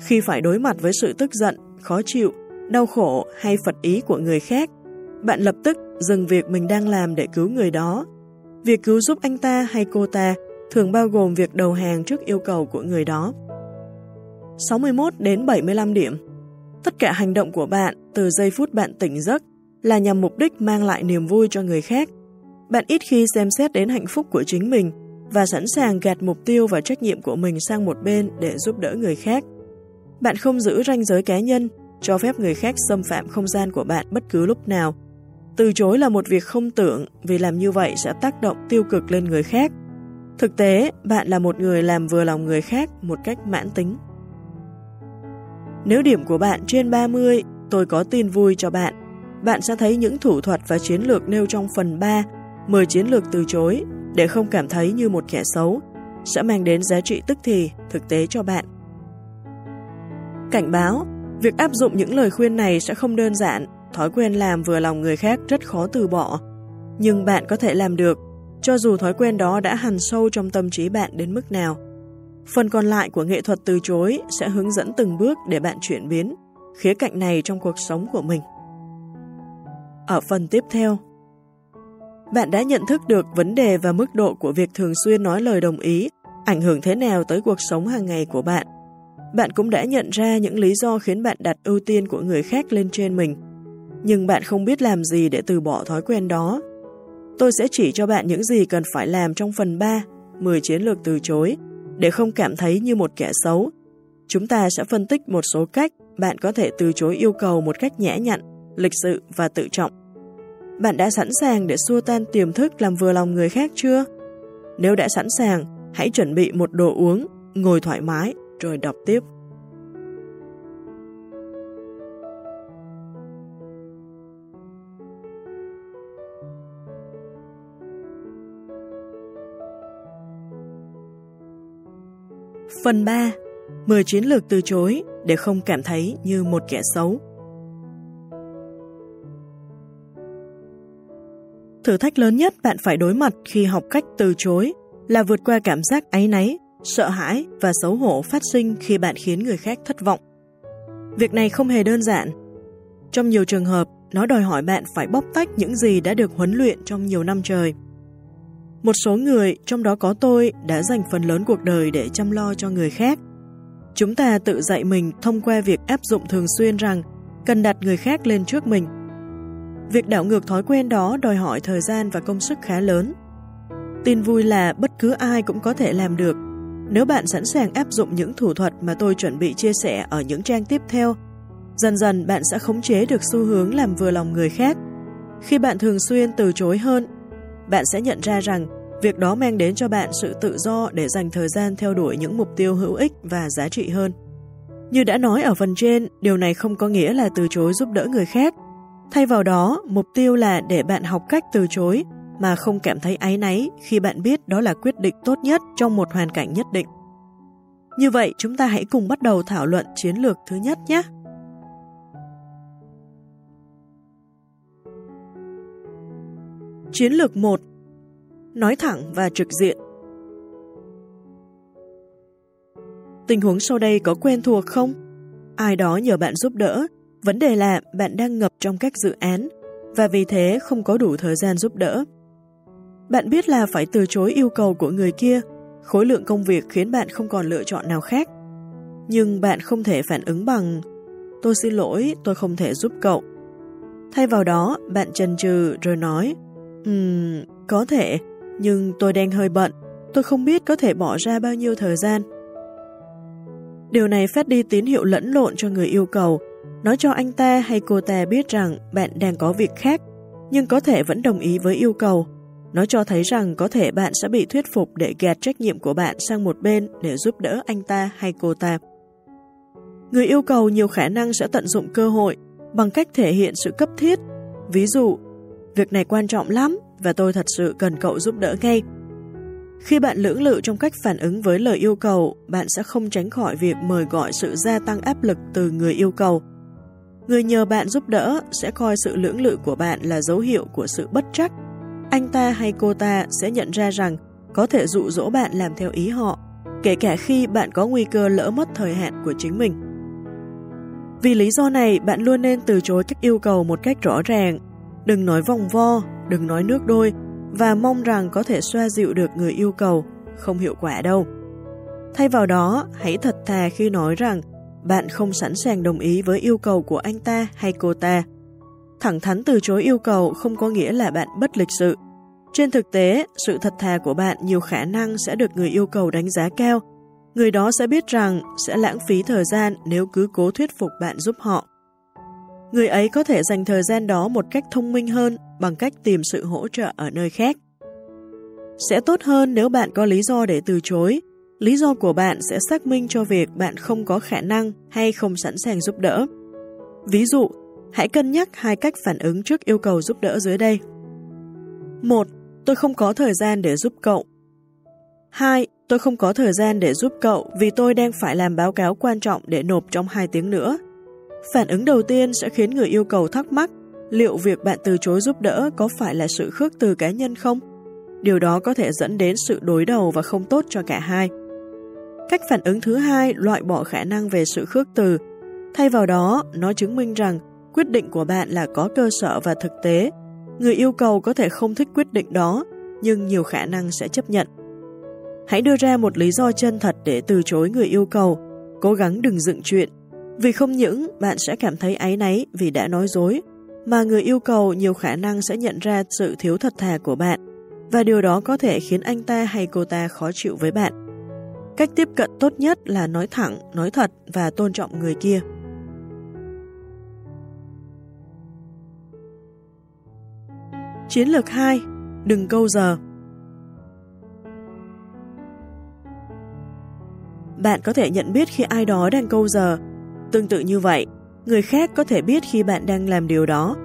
Khi phải đối mặt với sự tức giận, khó chịu, đau khổ hay phật ý của người khác, bạn lập tức dừng việc mình đang làm để cứu người đó. Việc cứu giúp anh ta hay cô ta thường bao gồm việc đầu hàng trước yêu cầu của người đó. sáu mươi mốt đến bảy mươi lăm điểm. Tất cả hành động của bạn từ giây phút bạn tỉnh giấc là nhằm mục đích mang lại niềm vui cho người khác. Bạn ít khi xem xét đến hạnh phúc của chính mình và sẵn sàng gạt mục tiêu và trách nhiệm của mình sang một bên để giúp đỡ người khác. Bạn không giữ ranh giới cá nhân, cho phép người khác xâm phạm không gian của bạn bất cứ lúc nào. Từ chối là một việc không tưởng vì làm như vậy sẽ tác động tiêu cực lên người khác. Thực tế, bạn là một người làm vừa lòng người khác một cách mãn tính. Nếu điểm của bạn trên ba mươi, tôi có tin vui cho bạn. Bạn sẽ thấy những thủ thuật và chiến lược nêu trong phần ba, mười chiến lược từ chối, để không cảm thấy như một kẻ xấu, sẽ mang đến giá trị tức thì, thực tế cho bạn. Cảnh báo, việc áp dụng những lời khuyên này sẽ không đơn giản, thói quen làm vừa lòng người khác rất khó từ bỏ. Nhưng bạn có thể làm được, cho dù thói quen đó đã hằn sâu trong tâm trí bạn đến mức nào. Phần còn lại của nghệ thuật từ chối sẽ hướng dẫn từng bước để bạn chuyển biến khía cạnh này trong cuộc sống của mình. Ở phần tiếp theo, bạn đã nhận thức được vấn đề và mức độ của việc thường xuyên nói lời đồng ý ảnh hưởng thế nào tới cuộc sống hàng ngày của bạn. Bạn cũng đã nhận ra những lý do khiến bạn đặt ưu tiên của người khác lên trên mình, nhưng bạn không biết làm gì để từ bỏ thói quen đó. Tôi sẽ chỉ cho bạn những gì cần phải làm trong phần ba, mười chiến lược từ chối, để không cảm thấy như một kẻ xấu. Chúng ta sẽ phân tích một số cách bạn có thể từ chối yêu cầu một cách nhã nhặn, lịch sự và tự trọng. Bạn đã sẵn sàng để xua tan tiềm thức làm vừa lòng người khác chưa? Nếu đã sẵn sàng, hãy chuẩn bị một đồ uống, ngồi thoải mái, rồi đọc tiếp. Phần ba. mười chiến lược từ chối để không cảm thấy như một kẻ xấu. Thử thách lớn nhất bạn phải đối mặt khi học cách từ chối là vượt qua cảm giác áy náy, sợ hãi và xấu hổ phát sinh khi bạn khiến người khác thất vọng. Việc này không hề đơn giản. Trong nhiều trường hợp, nó đòi hỏi bạn phải bóc tách những gì đã được huấn luyện trong nhiều năm trời. Một số người, trong đó có tôi, đã dành phần lớn cuộc đời để chăm lo cho người khác. Chúng ta tự dạy mình thông qua việc áp dụng thường xuyên rằng cần đặt người khác lên trước mình. Việc đảo ngược thói quen đó đòi hỏi thời gian và công sức khá lớn. Tin vui là bất cứ ai cũng có thể làm được. Nếu bạn sẵn sàng áp dụng những thủ thuật mà tôi chuẩn bị chia sẻ ở những trang tiếp theo, dần dần bạn sẽ khống chế được xu hướng làm vừa lòng người khác. Khi bạn thường xuyên từ chối hơn, bạn sẽ nhận ra rằng việc đó mang đến cho bạn sự tự do để dành thời gian theo đuổi những mục tiêu hữu ích và giá trị hơn. Như đã nói ở phần trên, điều này không có nghĩa là từ chối giúp đỡ người khác. Thay vào đó, mục tiêu là để bạn học cách từ chối mà không cảm thấy áy náy khi bạn biết đó là quyết định tốt nhất trong một hoàn cảnh nhất định. Như vậy, chúng ta hãy cùng bắt đầu thảo luận chiến lược thứ nhất nhé! Chiến lược một. Nói thẳng và trực diện. Tình huống sau đây có quen thuộc không? Ai đó nhờ bạn giúp đỡ, vấn đề là bạn đang ngập trong các dự án và vì thế không có đủ thời gian giúp đỡ. Bạn biết là phải từ chối yêu cầu của người kia, khối lượng công việc khiến bạn không còn lựa chọn nào khác. Nhưng bạn không thể phản ứng bằng "Tôi xin lỗi, tôi không thể giúp cậu." Thay vào đó, bạn chần chừ rồi nói Ừm, có thể, nhưng tôi đang hơi bận, tôi không biết có thể bỏ ra bao nhiêu thời gian. Điều này phát đi tín hiệu lẫn lộn cho người yêu cầu, nói cho anh ta hay cô ta biết rằng bạn đang có việc khác, nhưng có thể vẫn đồng ý với yêu cầu. Nó cho thấy rằng có thể bạn sẽ bị thuyết phục để gạt trách nhiệm của bạn sang một bên để giúp đỡ anh ta hay cô ta. Người yêu cầu nhiều khả năng sẽ tận dụng cơ hội bằng cách thể hiện sự cấp thiết, ví dụ, "Việc này quan trọng lắm và tôi thật sự cần cậu giúp đỡ ngay." Khi bạn lưỡng lự trong cách phản ứng với lời yêu cầu, bạn sẽ không tránh khỏi việc mời gọi sự gia tăng áp lực từ người yêu cầu. Người nhờ bạn giúp đỡ sẽ coi sự lưỡng lự của bạn là dấu hiệu của sự bất trắc. Anh ta hay cô ta sẽ nhận ra rằng có thể dụ dỗ bạn làm theo ý họ, kể cả khi bạn có nguy cơ lỡ mất thời hạn của chính mình. Vì lý do này, bạn luôn nên từ chối các yêu cầu một cách rõ ràng. Đừng nói vòng vo, đừng nói nước đôi và mong rằng có thể xoa dịu được người yêu cầu, không hiệu quả đâu. Thay vào đó, hãy thật thà khi nói rằng bạn không sẵn sàng đồng ý với yêu cầu của anh ta hay cô ta. Thẳng thắn từ chối yêu cầu không có nghĩa là bạn bất lịch sự. Trên thực tế, sự thật thà của bạn nhiều khả năng sẽ được người yêu cầu đánh giá cao. Người đó sẽ biết rằng sẽ lãng phí thời gian nếu cứ cố thuyết phục bạn giúp họ. Người ấy có thể dành thời gian đó một cách thông minh hơn bằng cách tìm sự hỗ trợ ở nơi khác. Sẽ tốt hơn nếu bạn có lý do để từ chối. Lý do của bạn sẽ xác minh cho việc bạn không có khả năng hay không sẵn sàng giúp đỡ. Ví dụ, hãy cân nhắc hai cách phản ứng trước yêu cầu giúp đỡ dưới đây. một. Tôi không có thời gian để giúp cậu. hai. Tôi không có thời gian để giúp cậu vì tôi đang phải làm báo cáo quan trọng để nộp trong hai tiếng nữa. Phản ứng đầu tiên sẽ khiến người yêu cầu thắc mắc liệu việc bạn từ chối giúp đỡ có phải là sự khước từ cá nhân không? Điều đó có thể dẫn đến sự đối đầu và không tốt cho cả hai. Cách phản ứng thứ hai loại bỏ khả năng về sự khước từ. Thay vào đó, nó chứng minh rằng quyết định của bạn là có cơ sở và thực tế. Người yêu cầu có thể không thích quyết định đó, nhưng nhiều khả năng sẽ chấp nhận. Hãy đưa ra một lý do chân thật để từ chối người yêu cầu. Cố gắng đừng dựng chuyện, vì không những bạn sẽ cảm thấy áy náy vì đã nói dối, mà người yêu cầu nhiều khả năng sẽ nhận ra sự thiếu thật thà của bạn, và điều đó có thể khiến anh ta hay cô ta khó chịu với bạn. Cách tiếp cận tốt nhất là nói thẳng, nói thật và tôn trọng người kia. Chiến lược hai. Đừng câu giờ. Bạn có thể nhận biết khi ai đó đang câu giờ. Tương tự như vậy, người khác có thể biết khi bạn đang làm điều đó.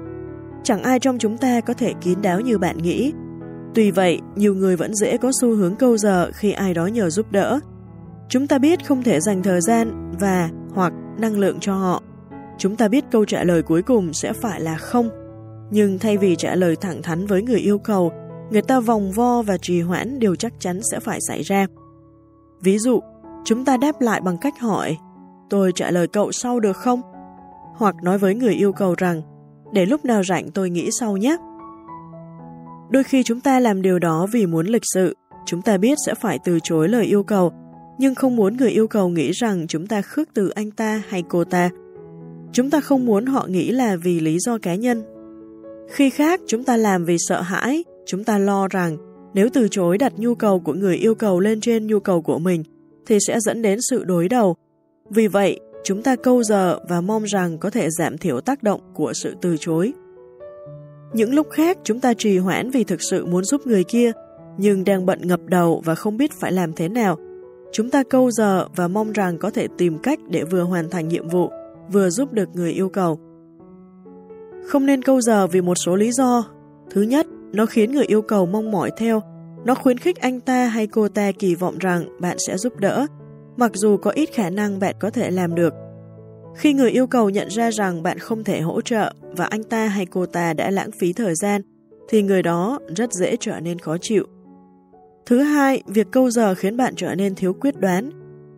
Chẳng ai trong chúng ta có thể kín đáo như bạn nghĩ. Tuy vậy, nhiều người vẫn dễ có xu hướng câu giờ khi ai đó nhờ giúp đỡ. Chúng ta biết không thể dành thời gian và hoặc năng lượng cho họ. Chúng ta biết câu trả lời cuối cùng sẽ phải là không. Nhưng thay vì trả lời thẳng thắn với người yêu cầu, người ta vòng vo và trì hoãn điều chắc chắn sẽ phải xảy ra. Ví dụ, chúng ta đáp lại bằng cách hỏi, tôi trả lời cậu sau được không? Hoặc nói với người yêu cầu rằng, để lúc nào rảnh tôi nghĩ sau nhé. Đôi khi chúng ta làm điều đó vì muốn lịch sự, chúng ta biết sẽ phải từ chối lời yêu cầu, nhưng không muốn người yêu cầu nghĩ rằng chúng ta khước từ anh ta hay cô ta. Chúng ta không muốn họ nghĩ là vì lý do cá nhân. Khi khác, chúng ta làm vì sợ hãi, chúng ta lo rằng nếu từ chối đặt nhu cầu của người yêu cầu lên trên nhu cầu của mình, thì sẽ dẫn đến sự đối đầu. Vì vậy, chúng ta câu giờ và mong rằng có thể giảm thiểu tác động của sự từ chối. Những lúc khác, chúng ta trì hoãn vì thực sự muốn giúp người kia, nhưng đang bận ngập đầu và không biết phải làm thế nào. Chúng ta câu giờ và mong rằng có thể tìm cách để vừa hoàn thành nhiệm vụ, vừa giúp được người yêu cầu. Không nên câu giờ vì một số lý do. Thứ nhất, nó khiến người yêu cầu mong mỏi theo. Nó khuyến khích anh ta hay cô ta kỳ vọng rằng bạn sẽ giúp đỡ, mặc dù có ít khả năng bạn có thể làm được. Khi người yêu cầu nhận ra rằng bạn không thể hỗ trợ và anh ta hay cô ta đã lãng phí thời gian, thì người đó rất dễ trở nên khó chịu. Thứ hai, việc câu giờ khiến bạn trở nên thiếu quyết đoán.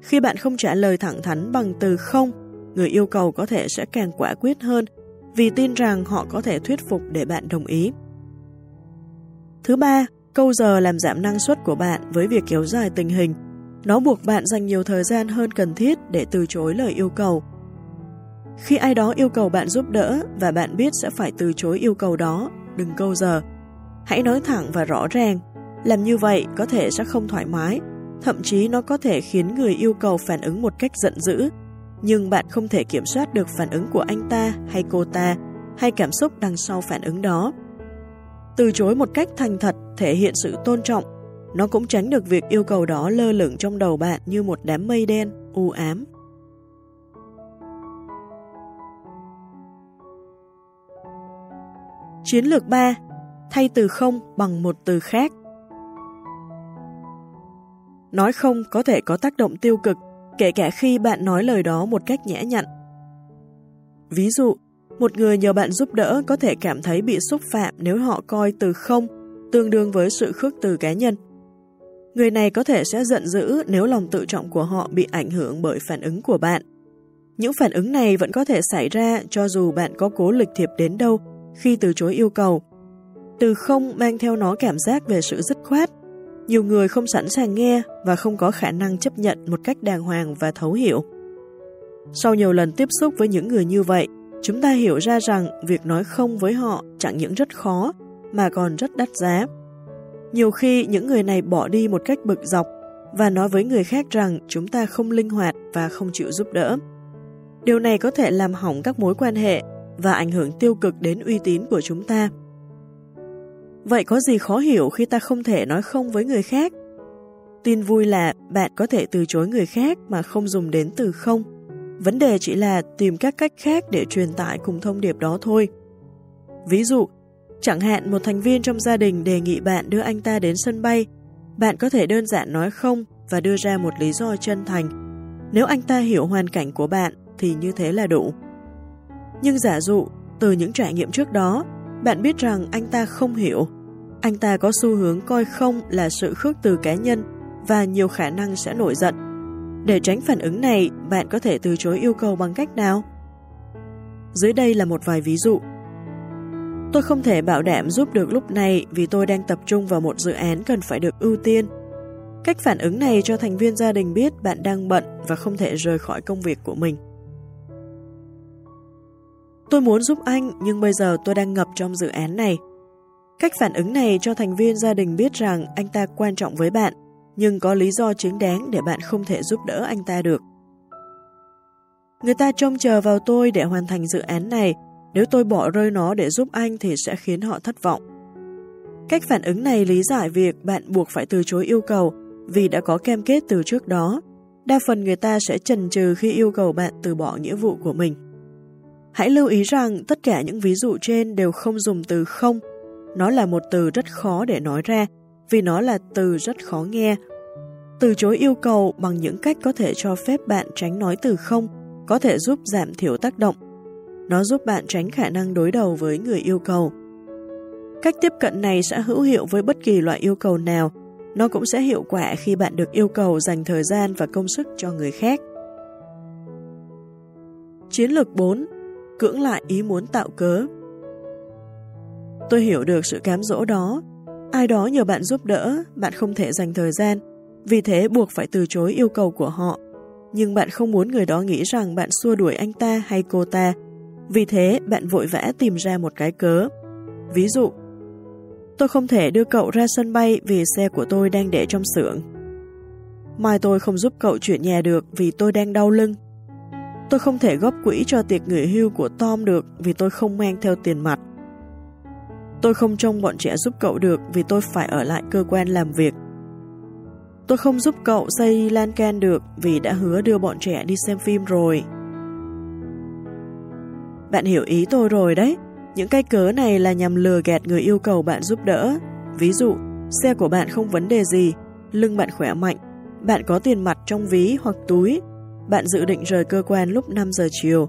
Khi bạn không trả lời thẳng thắn bằng từ không, người yêu cầu có thể sẽ càng quả quyết hơn, vì tin rằng họ có thể thuyết phục để bạn đồng ý. Thứ ba, câu giờ làm giảm năng suất của bạn với việc kéo dài tình hình. Nó buộc bạn dành nhiều thời gian hơn cần thiết để từ chối lời yêu cầu. Khi ai đó yêu cầu bạn giúp đỡ và bạn biết sẽ phải từ chối yêu cầu đó, đừng câu giờ. Hãy nói thẳng và rõ ràng. Làm như vậy có thể sẽ không thoải mái, thậm chí nó có thể khiến người yêu cầu phản ứng một cách giận dữ. Nhưng bạn không thể kiểm soát được phản ứng của anh ta hay cô ta hay cảm xúc đằng sau phản ứng đó. Từ chối một cách thành thật thể hiện sự tôn trọng. Nó cũng tránh được việc yêu cầu đó lơ lửng trong đầu bạn như một đám mây đen, u ám. Chiến lược ba. Thay từ không bằng một từ khác. Nói không có thể có tác động tiêu cực, kể cả khi bạn nói lời đó một cách nhã nhặn. Ví dụ, một người nhờ bạn giúp đỡ có thể cảm thấy bị xúc phạm nếu họ coi từ không tương đương với sự khước từ cá nhân. Người này có thể sẽ giận dữ nếu lòng tự trọng của họ bị ảnh hưởng bởi phản ứng của bạn. Những phản ứng này vẫn có thể xảy ra cho dù bạn có cố lịch thiệp đến đâu khi từ chối yêu cầu. Từ không mang theo nó cảm giác về sự dứt khoát. Nhiều người không sẵn sàng nghe và không có khả năng chấp nhận một cách đàng hoàng và thấu hiểu. Sau nhiều lần tiếp xúc với những người như vậy, Chúng ta hiểu ra rằng việc nói không với họ chẳng những rất khó mà còn rất đắt giá. Nhiều khi những người này bỏ đi một cách bực dọc và nói với người khác rằng chúng ta không linh hoạt và không chịu giúp đỡ. Điều này có thể làm hỏng các mối quan hệ và ảnh hưởng tiêu cực đến uy tín của chúng ta. Vậy có gì khó hiểu khi ta không thể nói không với người khác? Tin vui là bạn có thể từ chối người khác mà không dùng đến từ không. Vấn đề chỉ là tìm các cách khác để truyền tải cùng thông điệp đó thôi. Ví dụ, chẳng hạn một thành viên trong gia đình đề nghị bạn đưa anh ta đến sân bay, bạn có thể đơn giản nói không và đưa ra một lý do chân thành. Nếu anh ta hiểu hoàn cảnh của bạn thì như thế là đủ. Nhưng giả dụ, từ những trải nghiệm trước đó, bạn biết rằng anh ta không hiểu. Anh ta có xu hướng coi không là sự khước từ cá nhân và nhiều khả năng sẽ nổi giận. Để tránh phản ứng này, bạn có thể từ chối yêu cầu bằng cách nào? Dưới đây là một vài ví dụ. Tôi không thể bảo đảm giúp được lúc này vì tôi đang tập trung vào một dự án cần phải được ưu tiên. Cách phản ứng này cho thành viên gia đình biết bạn đang bận và không thể rời khỏi công việc của mình. Tôi muốn giúp anh nhưng bây giờ tôi đang ngập trong dự án này. Cách phản ứng này cho thành viên gia đình biết rằng anh ta quan trọng với bạn, nhưng có lý do chính đáng để bạn không thể giúp đỡ anh ta được. Người ta trông chờ vào tôi để hoàn thành dự án này, nếu tôi bỏ rơi nó để giúp anh thì sẽ khiến họ thất vọng. Cách phản ứng này lý giải việc bạn buộc phải từ chối yêu cầu vì đã có cam kết từ trước đó. Đa phần người ta sẽ chần chừ khi yêu cầu bạn từ bỏ nghĩa vụ của mình. Hãy lưu ý rằng tất cả những ví dụ trên đều không dùng từ không. Nó là một từ rất khó để nói ra, vì nó là từ rất khó nghe. Từ chối yêu cầu bằng những cách có thể cho phép bạn tránh nói từ không, có thể giúp giảm thiểu tác động. Nó giúp bạn tránh khả năng đối đầu với người yêu cầu. Cách tiếp cận này sẽ hữu hiệu với bất kỳ loại yêu cầu nào. Nó cũng sẽ hiệu quả khi bạn được yêu cầu dành thời gian và công sức cho người khác. Chiến lược bốn. Cưỡng lại ý muốn tạo cớ. Tôi hiểu được sự cám dỗ đó. Ai đó nhờ bạn giúp đỡ, bạn không thể dành thời gian, vì thế buộc phải từ chối yêu cầu của họ. Nhưng bạn không muốn người đó nghĩ rằng bạn xua đuổi anh ta hay cô ta, vì thế bạn vội vã tìm ra một cái cớ. Ví dụ, tôi không thể đưa cậu ra sân bay vì xe của tôi đang để trong xưởng. Mai tôi không giúp cậu chuyển nhà được vì tôi đang đau lưng. Tôi không thể góp quỹ cho tiệc nghỉ hưu của Tom được vì tôi không mang theo tiền mặt. Tôi không trông bọn trẻ giúp cậu được vì tôi phải ở lại cơ quan làm việc. Tôi không giúp cậu xây lan can được vì đã hứa đưa bọn trẻ đi xem phim rồi. Bạn hiểu ý tôi rồi đấy. Những cái cớ này là nhằm lừa gạt người yêu cầu bạn giúp đỡ. Ví dụ, xe của bạn không vấn đề gì, lưng bạn khỏe mạnh, bạn có tiền mặt trong ví hoặc túi, bạn dự định rời cơ quan lúc năm giờ chiều,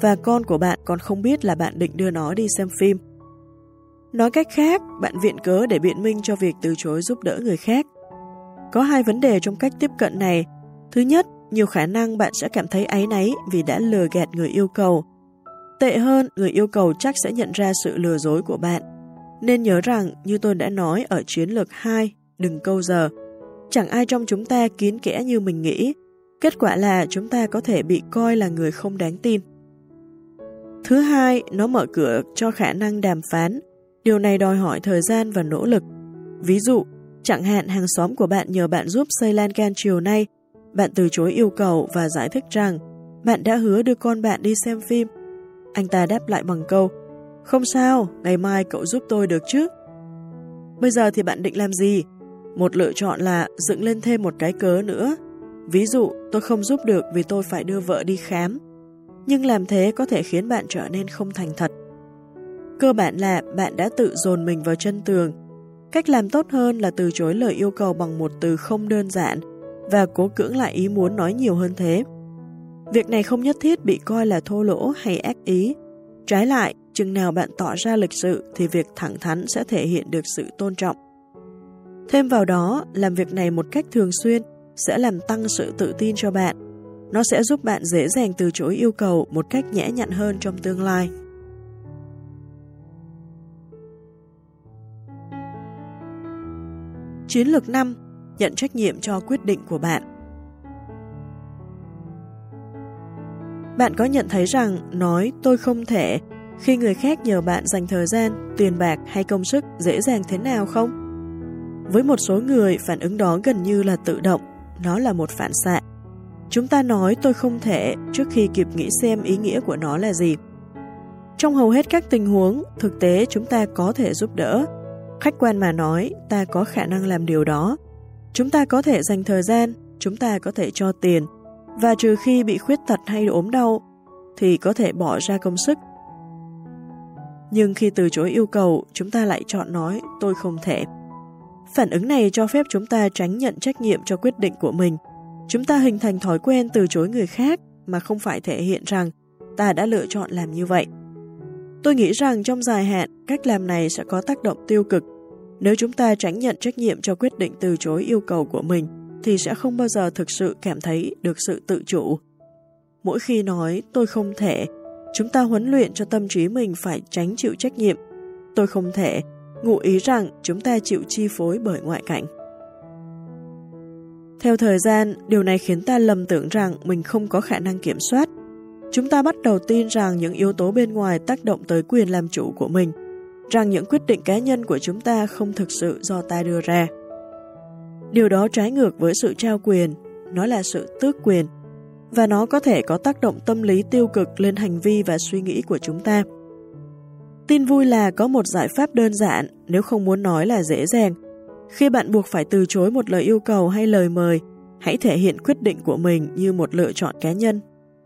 và con của bạn còn không biết là bạn định đưa nó đi xem phim. Nói cách khác, bạn viện cớ để biện minh cho việc từ chối giúp đỡ người khác. Có hai vấn đề trong cách tiếp cận này. Thứ nhất, nhiều khả năng bạn sẽ cảm thấy áy náy vì đã lừa gạt người yêu cầu. Tệ hơn, người yêu cầu chắc sẽ nhận ra sự lừa dối của bạn. Nên nhớ rằng, như tôi đã nói ở chiến lược hai, đừng câu giờ. Chẳng ai trong chúng ta kín kẽ như mình nghĩ. Kết quả là chúng ta có thể bị coi là người không đáng tin. Thứ hai, nó mở cửa cho khả năng đàm phán. Điều này đòi hỏi thời gian và nỗ lực. Ví dụ, chẳng hạn hàng xóm của bạn nhờ bạn giúp xây lan can chiều nay. Bạn từ chối yêu cầu và giải thích rằng bạn đã hứa đưa con bạn đi xem phim. Anh ta đáp lại bằng câu, không sao, ngày mai cậu giúp tôi được chứ. Bây giờ thì bạn định làm gì? Một lựa chọn là dựng lên thêm một cái cớ nữa. Ví dụ, tôi không giúp được vì tôi phải đưa vợ đi khám. Nhưng làm thế có thể khiến bạn trở nên không thành thật. Cơ bản là bạn đã tự dồn mình vào chân tường. Cách làm tốt hơn là từ chối lời yêu cầu bằng một từ không đơn giản và cố cưỡng lại ý muốn nói nhiều hơn thế. Việc này không nhất thiết bị coi là thô lỗ hay ác ý. Trái lại, chừng nào bạn tỏ ra lịch sự thì việc thẳng thắn sẽ thể hiện được sự tôn trọng. Thêm vào đó, làm việc này một cách thường xuyên sẽ làm tăng sự tự tin cho bạn. Nó sẽ giúp bạn dễ dàng từ chối yêu cầu một cách nhẹ nhặn hơn trong tương lai. Chiến lược năm. Nhận trách nhiệm cho quyết định của bạn. Bạn có nhận thấy rằng nói tôi không thể khi người khác nhờ bạn dành thời gian, tiền bạc hay công sức dễ dàng thế nào không? Với một số người, phản ứng đó gần như là tự động, nó là một phản xạ. Chúng ta nói tôi không thể trước khi kịp nghĩ xem ý nghĩa của nó là gì. Trong hầu hết các tình huống, thực tế chúng ta có thể giúp đỡ. Khách quan mà nói, ta có khả năng làm điều đó. Chúng ta có thể dành thời gian, chúng ta có thể cho tiền, và trừ khi bị khuyết tật hay ốm đau, thì có thể bỏ ra công sức. Nhưng khi từ chối yêu cầu, chúng ta lại chọn nói tôi không thể. Phản ứng này cho phép chúng ta tránh nhận trách nhiệm cho quyết định của mình. Chúng ta hình thành thói quen từ chối người khác mà không phải thể hiện rằng ta đã lựa chọn làm như vậy. Tôi nghĩ rằng trong dài hạn, cách làm này sẽ có tác động tiêu cực. Nếu chúng ta tránh nhận trách nhiệm cho quyết định từ chối yêu cầu của mình, thì sẽ không bao giờ thực sự cảm thấy được sự tự chủ. Mỗi khi nói tôi không thể, chúng ta huấn luyện cho tâm trí mình phải tránh chịu trách nhiệm. Tôi không thể ngụ ý rằng chúng ta chịu chi phối bởi ngoại cảnh. Theo thời gian, điều này khiến ta lầm tưởng rằng mình không có khả năng kiểm soát. Chúng ta bắt đầu tin rằng những yếu tố bên ngoài tác động tới quyền làm chủ của mình, rằng những quyết định cá nhân của chúng ta không thực sự do ta đưa ra. Điều đó trái ngược với sự trao quyền, nó là sự tước quyền, và nó có thể có tác động tâm lý tiêu cực lên hành vi và suy nghĩ của chúng ta. Tin vui là có một giải pháp đơn giản, nếu không muốn nói là dễ dàng. Khi bạn buộc phải từ chối một lời yêu cầu hay lời mời, hãy thể hiện quyết định của mình như một lựa chọn cá nhân.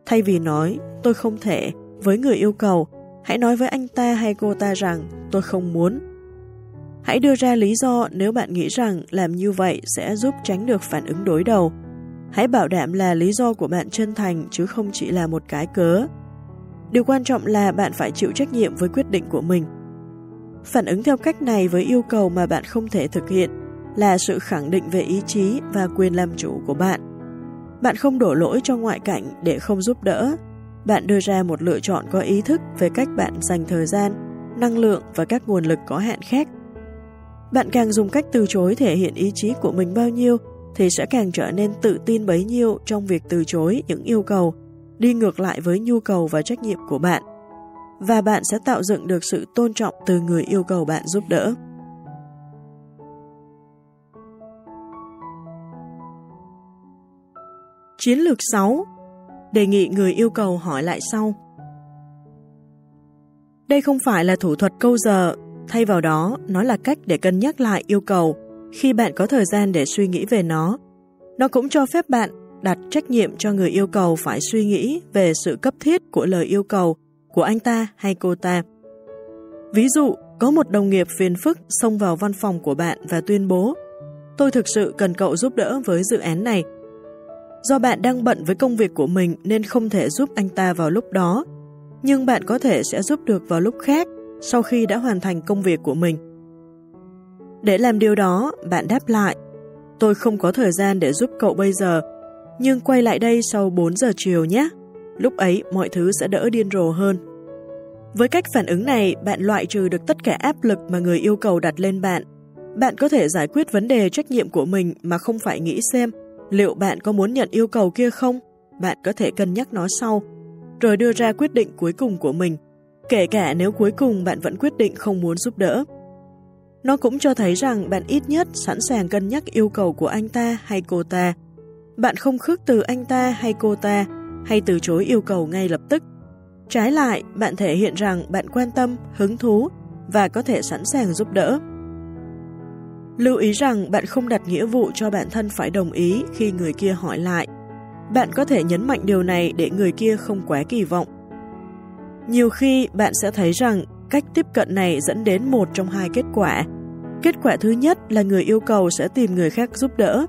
Thay vì nói, tôi không thể, với người yêu cầu, hãy nói với anh ta hay cô ta rằng, tôi không muốn. Hãy đưa ra lý do nếu bạn nghĩ rằng làm như vậy sẽ giúp tránh được phản ứng đối đầu. Hãy bảo đảm là lý do của bạn chân thành chứ không chỉ là một cái cớ. Điều quan trọng là bạn phải chịu trách nhiệm với quyết định của mình. Phản ứng theo cách này với yêu cầu mà bạn không thể thực hiện là sự khẳng định về ý chí và quyền làm chủ của bạn. Bạn không đổ lỗi cho ngoại cảnh để không giúp đỡ. Bạn đưa ra một lựa chọn có ý thức về cách bạn dành thời gian, năng lượng và các nguồn lực có hạn khác. Bạn càng dùng cách từ chối thể hiện ý chí của mình bao nhiêu thì sẽ càng trở nên tự tin bấy nhiêu trong việc từ chối những yêu cầu đi ngược lại với nhu cầu và trách nhiệm của bạn, và bạn sẽ tạo dựng được sự tôn trọng từ người yêu cầu bạn giúp đỡ. Chiến lược sáu. Đề nghị người yêu cầu hỏi lại sau. Đây không phải là thủ thuật câu giờ, thay vào đó, nó là cách để cân nhắc lại yêu cầu khi bạn có thời gian để suy nghĩ về nó. Nó cũng cho phép bạn đặt trách nhiệm cho người yêu cầu phải suy nghĩ về sự cấp thiết của lời yêu cầu của anh ta hay cô ta. Ví dụ, có một đồng nghiệp phiền phức xông vào văn phòng của bạn và tuyên bố, tôi thực sự cần cậu giúp đỡ với dự án này. Do bạn đang bận với công việc của mình nên không thể giúp anh ta vào lúc đó, nhưng bạn có thể sẽ giúp được vào lúc khác sau khi đã hoàn thành công việc của mình. Để làm điều đó, bạn đáp lại, tôi không có thời gian để giúp cậu bây giờ, nhưng quay lại đây sau bốn giờ chiều nhé. Lúc ấy mọi thứ sẽ đỡ điên rồ hơn. Với cách phản ứng này, bạn loại trừ được tất cả áp lực mà người yêu cầu đặt lên bạn. Bạn có thể giải quyết vấn đề trách nhiệm của mình mà không phải nghĩ xem liệu bạn có muốn nhận yêu cầu kia không. Bạn có thể cân nhắc nó sau, rồi đưa ra quyết định cuối cùng của mình, kể cả nếu cuối cùng bạn vẫn quyết định không muốn giúp đỡ. Nó cũng cho thấy rằng bạn ít nhất sẵn sàng cân nhắc yêu cầu của anh ta hay cô ta. Bạn không khước từ anh ta hay cô ta, hay từ chối yêu cầu ngay lập tức. Trái lại, bạn thể hiện rằng bạn quan tâm, hứng thú và có thể sẵn sàng giúp đỡ. Lưu ý rằng bạn không đặt nghĩa vụ cho bản thân phải đồng ý khi người kia hỏi lại. Bạn có thể nhấn mạnh điều này để người kia không quá kỳ vọng. Nhiều khi bạn sẽ thấy rằng cách tiếp cận này dẫn đến một trong hai kết quả. Kết quả thứ nhất là người yêu cầu sẽ tìm người khác giúp đỡ.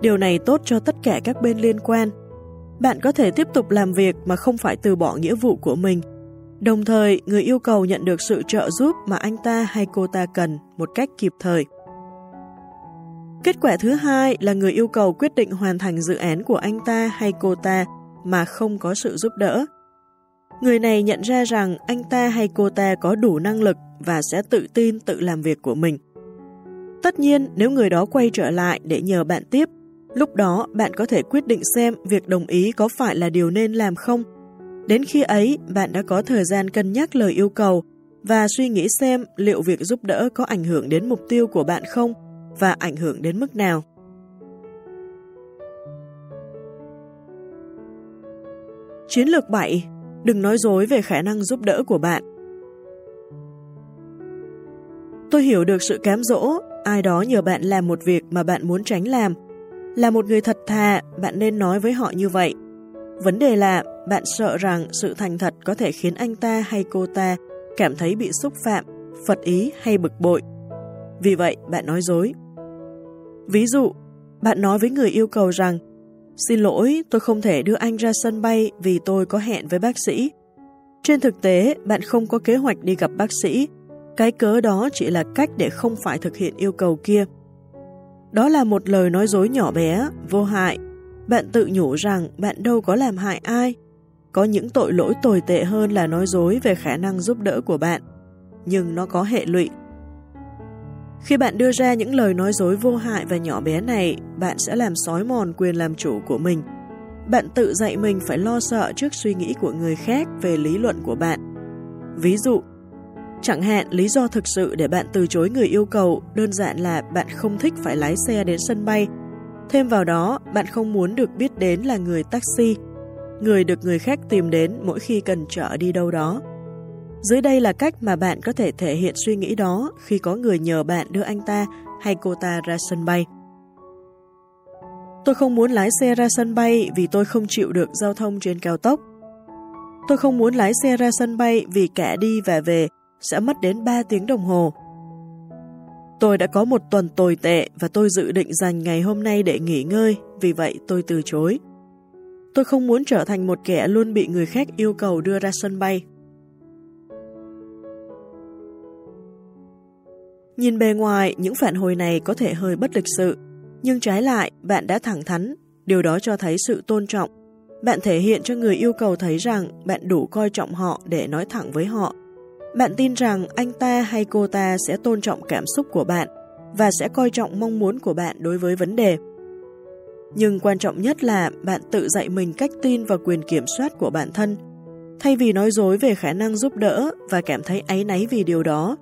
Điều này tốt cho tất cả các bên liên quan. Bạn có thể tiếp tục làm việc mà không phải từ bỏ nghĩa vụ của mình. Đồng thời, người yêu cầu nhận được sự trợ giúp mà anh ta hay cô ta cần một cách kịp thời. Kết quả thứ hai là người yêu cầu quyết định hoàn thành dự án của anh ta hay cô ta mà không có sự giúp đỡ. Người này nhận ra rằng anh ta hay cô ta có đủ năng lực và sẽ tự tin tự làm việc của mình. Tất nhiên, nếu người đó quay trở lại để nhờ bạn tiếp, lúc đó bạn có thể quyết định xem việc đồng ý có phải là điều nên làm không Đến khi ấy, bạn đã có thời gian cân nhắc lời yêu cầu và suy nghĩ xem liệu việc giúp đỡ có ảnh hưởng đến mục tiêu của bạn không và ảnh hưởng đến mức nào. Chiến lược bảy. Đừng nói dối về khả năng giúp đỡ của bạn. Tôi hiểu được sự cám dỗ, ai đó nhờ bạn làm một việc mà bạn muốn tránh làm. Là một người thật thà, bạn nên nói với họ như vậy. Vấn đề là bạn sợ rằng sự thành thật có thể khiến anh ta hay cô ta cảm thấy bị xúc phạm, phật ý hay bực bội. Vì vậy, bạn nói dối. Ví dụ, bạn nói với người yêu cầu rằng: "Xin lỗi, tôi không thể đưa anh ra sân bay vì tôi có hẹn với bác sĩ." Trên thực tế, bạn không có kế hoạch đi gặp bác sĩ. Cái cớ đó chỉ là cách để không phải thực hiện yêu cầu kia. Đó là một lời nói dối nhỏ bé, vô hại. Bạn tự nhủ rằng bạn đâu có làm hại ai. Có những tội lỗi tồi tệ hơn là nói dối về khả năng giúp đỡ của bạn, nhưng nó có hệ lụy. Khi bạn đưa ra những lời nói dối vô hại và nhỏ bé này, bạn sẽ làm xói mòn quyền làm chủ của mình. Bạn tự dạy mình phải lo sợ trước suy nghĩ của người khác về lý luận của bạn. Ví dụ, chẳng hạn lý do thực sự để bạn từ chối người yêu cầu đơn giản là bạn không thích phải lái xe đến sân bay. Thêm vào đó, bạn không muốn được biết đến là người taxi, người được người khác tìm đến mỗi khi cần chở đi đâu đó. Dưới đây là cách mà bạn có thể thể hiện suy nghĩ đó khi có người nhờ bạn đưa anh ta hay cô ta ra sân bay. Tôi không muốn lái xe ra sân bay vì tôi không chịu được giao thông trên cao tốc. Tôi không muốn lái xe ra sân bay vì cả đi và về sẽ mất đến ba tiếng đồng hồ. Tôi đã có một tuần tồi tệ và tôi dự định dành ngày hôm nay để nghỉ ngơi, vì vậy tôi từ chối. Tôi không muốn trở thành một kẻ luôn bị người khác yêu cầu đưa ra sân bay. Nhìn bề ngoài, những phản hồi này có thể hơi bất lịch sự, nhưng trái lại, bạn đã thẳng thắn, điều đó cho thấy sự tôn trọng. Bạn thể hiện cho người yêu cầu thấy rằng bạn đủ coi trọng họ để nói thẳng với họ. Bạn tin rằng anh ta hay cô ta sẽ tôn trọng cảm xúc của bạn và sẽ coi trọng mong muốn của bạn đối với vấn đề. Nhưng quan trọng nhất là bạn tự dạy mình cách tin vào quyền kiểm soát của bản thân. Thay vì nói dối về khả năng giúp đỡ và cảm thấy áy náy vì điều đó,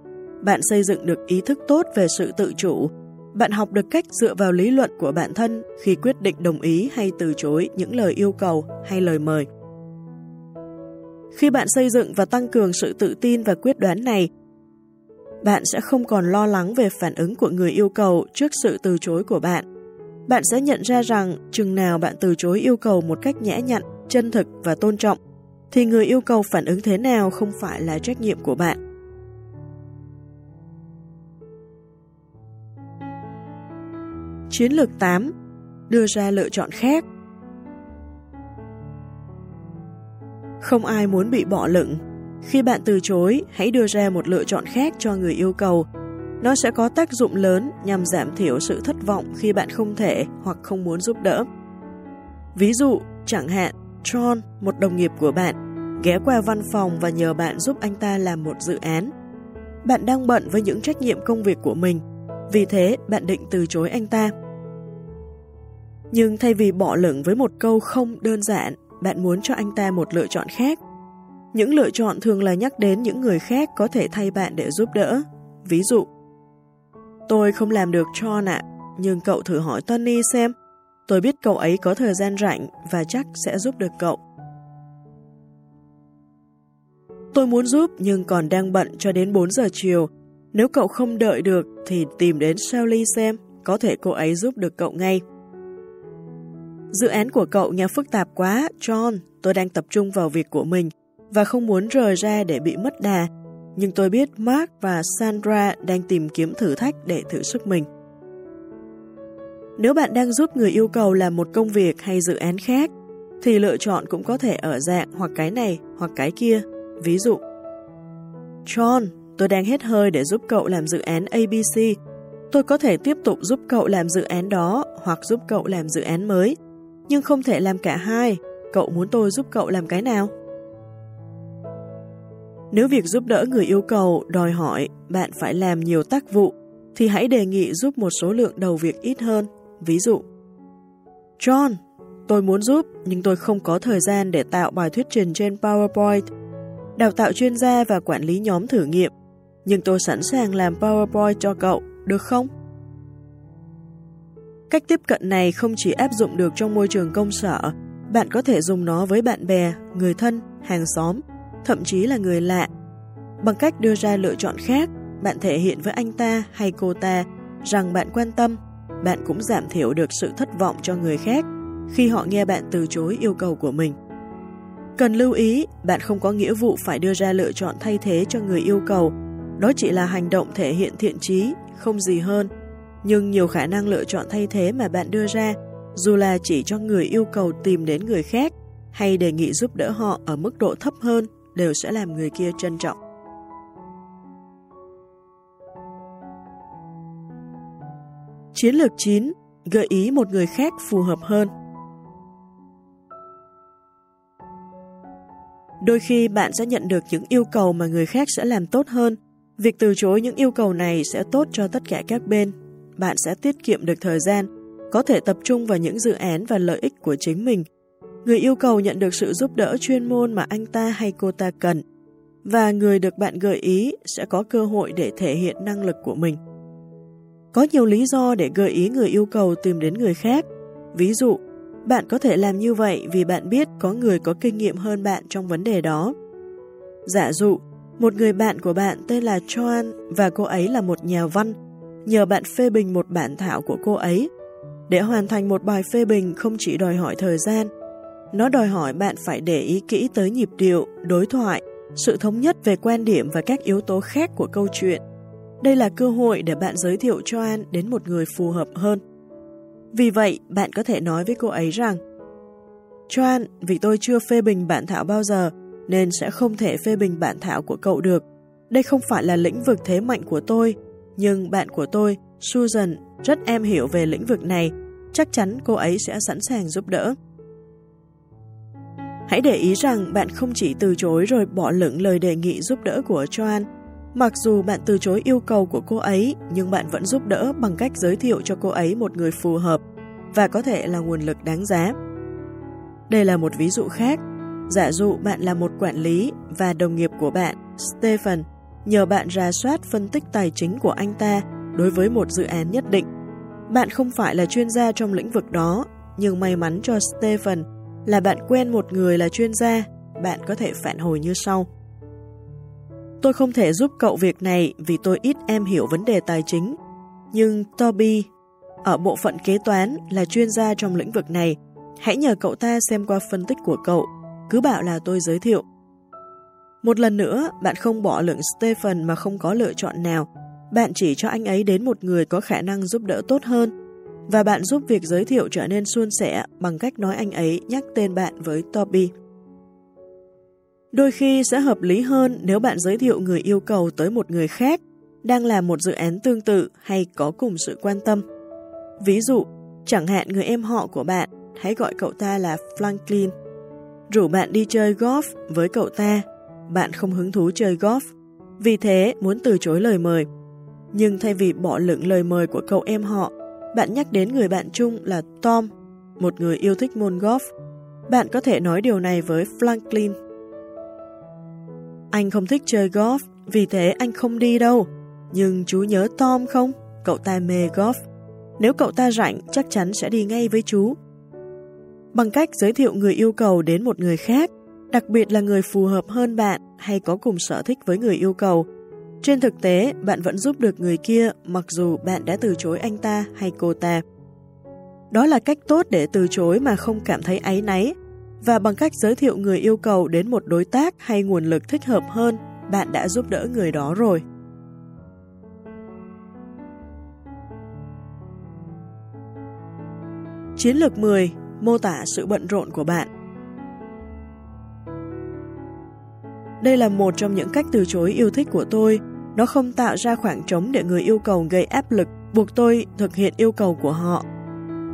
bạn xây dựng được ý thức tốt về sự tự chủ. Bạn học được cách dựa vào lý luận của bản thân khi quyết định đồng ý hay từ chối những lời yêu cầu hay lời mời. Khi bạn xây dựng và tăng cường sự tự tin và quyết đoán này, bạn sẽ không còn lo lắng về phản ứng của người yêu cầu trước sự từ chối của bạn. Bạn sẽ nhận ra rằng chừng nào bạn từ chối yêu cầu một cách nhã nhặn, chân thực và tôn trọng, thì người yêu cầu phản ứng thế nào không phải là trách nhiệm của bạn. Chiến lược tám. Đưa ra lựa chọn khác. Không ai muốn bị bỏ lửng. Khi bạn từ chối, hãy đưa ra một lựa chọn khác cho người yêu cầu. Nó sẽ có tác dụng lớn nhằm giảm thiểu sự thất vọng khi bạn không thể hoặc không muốn giúp đỡ. Ví dụ, chẳng hạn, John, một đồng nghiệp của bạn, ghé qua văn phòng và nhờ bạn giúp anh ta làm một dự án. Bạn đang bận với những trách nhiệm công việc của mình, vì thế bạn định từ chối anh ta. Nhưng thay vì bỏ lửng với một câu không đơn giản, bạn muốn cho anh ta một lựa chọn khác. Những lựa chọn thường là nhắc đến những người khác có thể thay bạn để giúp đỡ. Ví dụ, tôi không làm được John ạ, nhưng cậu thử hỏi Tony xem. Tôi biết cậu ấy có thời gian rảnh và chắc sẽ giúp được cậu. Tôi muốn giúp nhưng còn đang bận cho đến bốn giờ chiều. Nếu cậu không đợi được thì tìm đến Sally xem, có thể cô ấy giúp được cậu ngay. Dự án của cậu nghe phức tạp quá, John, tôi đang tập trung vào việc của mình và không muốn rời ra để bị mất đà, nhưng tôi biết Mark và Sandra đang tìm kiếm thử thách để thử sức mình. Nếu bạn đang giúp người yêu cầu làm một công việc hay dự án khác, thì lựa chọn cũng có thể ở dạng hoặc cái này hoặc cái kia. Ví dụ, John, tôi đang hết hơi để giúp cậu làm dự án A B C. Tôi có thể tiếp tục giúp cậu làm dự án đó hoặc giúp cậu làm dự án mới, nhưng không thể làm cả hai. Cậu muốn tôi giúp cậu làm cái nào? Nếu việc giúp đỡ người yêu cầu đòi hỏi bạn phải làm nhiều tác vụ, thì hãy đề nghị giúp một số lượng đầu việc ít hơn. Ví dụ, John, Tôi muốn giúp, nhưng tôi không có thời gian để tạo bài thuyết trình trên PowerPoint, đào tạo chuyên gia và quản lý nhóm thử nghiệm. Nhưng tôi sẵn sàng làm PowerPoint cho cậu, được không? Cách tiếp cận này không chỉ áp dụng được trong môi trường công sở, bạn có thể dùng nó với bạn bè, người thân, hàng xóm, thậm chí là người lạ. Bằng cách đưa ra lựa chọn khác, bạn thể hiện với anh ta hay cô ta rằng bạn quan tâm, bạn cũng giảm thiểu được sự thất vọng cho người khác khi họ nghe bạn từ chối yêu cầu của mình. Cần lưu ý, bạn không có nghĩa vụ phải đưa ra lựa chọn thay thế cho người yêu cầu, đó chỉ là hành động thể hiện thiện chí, không gì hơn. Nhưng nhiều khả năng lựa chọn thay thế mà bạn đưa ra, dù là chỉ cho người yêu cầu tìm đến người khác hay đề nghị giúp đỡ họ ở mức độ thấp hơn, đều sẽ làm người kia trân trọng. Chiến lược chín. Gợi ý một người khác phù hợp hơn. Đôi khi bạn sẽ nhận được những yêu cầu mà người khác sẽ làm tốt hơn. Việc từ chối những yêu cầu này sẽ tốt cho tất cả các bên. Bạn sẽ tiết kiệm được thời gian, có thể tập trung vào những dự án và lợi ích của chính mình. Người yêu cầu nhận được sự giúp đỡ chuyên môn mà anh ta hay cô ta cần, và người được bạn gợi ý sẽ có cơ hội để thể hiện năng lực của mình. Có nhiều lý do để gợi ý người yêu cầu tìm đến người khác. Ví dụ, bạn có thể làm như vậy vì bạn biết có người có kinh nghiệm hơn bạn trong vấn đề đó. Giả dụ, một người bạn của bạn tên là Joan và cô ấy là một nhà văn, nhờ bạn phê bình một bản thảo của cô ấy. Để hoàn thành một bài phê bình không chỉ đòi hỏi thời gian, nó đòi hỏi bạn phải để ý kỹ tới nhịp điệu, đối thoại, sự thống nhất về quan điểm và các yếu tố khác của câu chuyện. Đây là cơ hội để bạn giới thiệu cho An đến một người phù hợp hơn. Vì vậy, bạn có thể nói với cô ấy rằng: Joan, vì tôi chưa phê bình bản thảo bao giờ, nên sẽ không thể phê bình bản thảo của cậu được. Đây không phải là lĩnh vực thế mạnh của tôi, nhưng bạn của tôi, Susan, rất am hiểu về lĩnh vực này. Chắc chắn cô ấy sẽ sẵn sàng giúp đỡ. Hãy để ý rằng bạn không chỉ từ chối rồi bỏ lửng lời đề nghị giúp đỡ của Joan. Mặc dù bạn từ chối yêu cầu của cô ấy, nhưng bạn vẫn giúp đỡ bằng cách giới thiệu cho cô ấy một người phù hợp và có thể là nguồn lực đáng giá. Đây là một ví dụ khác. Giả dụ bạn là một quản lý và đồng nghiệp của bạn, Stephen, nhờ bạn rà soát phân tích tài chính của anh ta đối với một dự án nhất định. Bạn không phải là chuyên gia trong lĩnh vực đó, nhưng may mắn cho Stephen là bạn quen một người là chuyên gia. Bạn có thể phản hồi như sau: Tôi không thể giúp cậu việc này vì tôi ít em hiểu vấn đề tài chính. Nhưng Toby ở bộ phận kế toán là chuyên gia trong lĩnh vực này. Hãy nhờ cậu ta xem qua phân tích của cậu. Cứ bảo là tôi giới thiệu. Một lần nữa, bạn không bỏ lửng Stephen mà không có lựa chọn nào. Bạn chỉ cho anh ấy đến một người có khả năng giúp đỡ tốt hơn. Và bạn giúp việc giới thiệu trở nên suôn sẻ bằng cách nói anh ấy nhắc tên bạn với Toby. Đôi khi sẽ hợp lý hơn nếu bạn giới thiệu người yêu cầu tới một người khác đang làm một dự án tương tự hay có cùng sự quan tâm. Ví dụ, chẳng hạn người em họ của bạn, hãy gọi cậu ta là Franklin. Rủ bạn đi chơi golf với cậu ta. Bạn không hứng thú chơi golf, vì thế muốn từ chối lời mời. Nhưng thay vì bỏ lửng lời mời của cậu em họ, bạn nhắc đến người bạn chung là Tom, một người yêu thích môn golf. Bạn có thể nói điều này với Franklin: Anh không thích chơi golf, vì thế anh không đi đâu. Nhưng chú nhớ Tom không? Cậu ta mê golf. Nếu cậu ta rảnh, chắc chắn sẽ đi ngay với chú. Bằng cách giới thiệu người yêu cầu đến một người khác, đặc biệt là người phù hợp hơn bạn hay có cùng sở thích với người yêu cầu, trên thực tế, bạn vẫn giúp được người kia mặc dù bạn đã từ chối anh ta hay cô ta. Đó là cách tốt để từ chối mà không cảm thấy áy náy. Và bằng cách giới thiệu người yêu cầu đến một đối tác hay nguồn lực thích hợp hơn, bạn đã giúp đỡ người đó rồi. Chiến lược mười. Mô tả sự bận rộn của bạn. Đây là một trong những cách từ chối yêu thích của tôi. Nó không tạo ra khoảng trống để người yêu cầu gây áp lực, buộc tôi thực hiện yêu cầu của họ.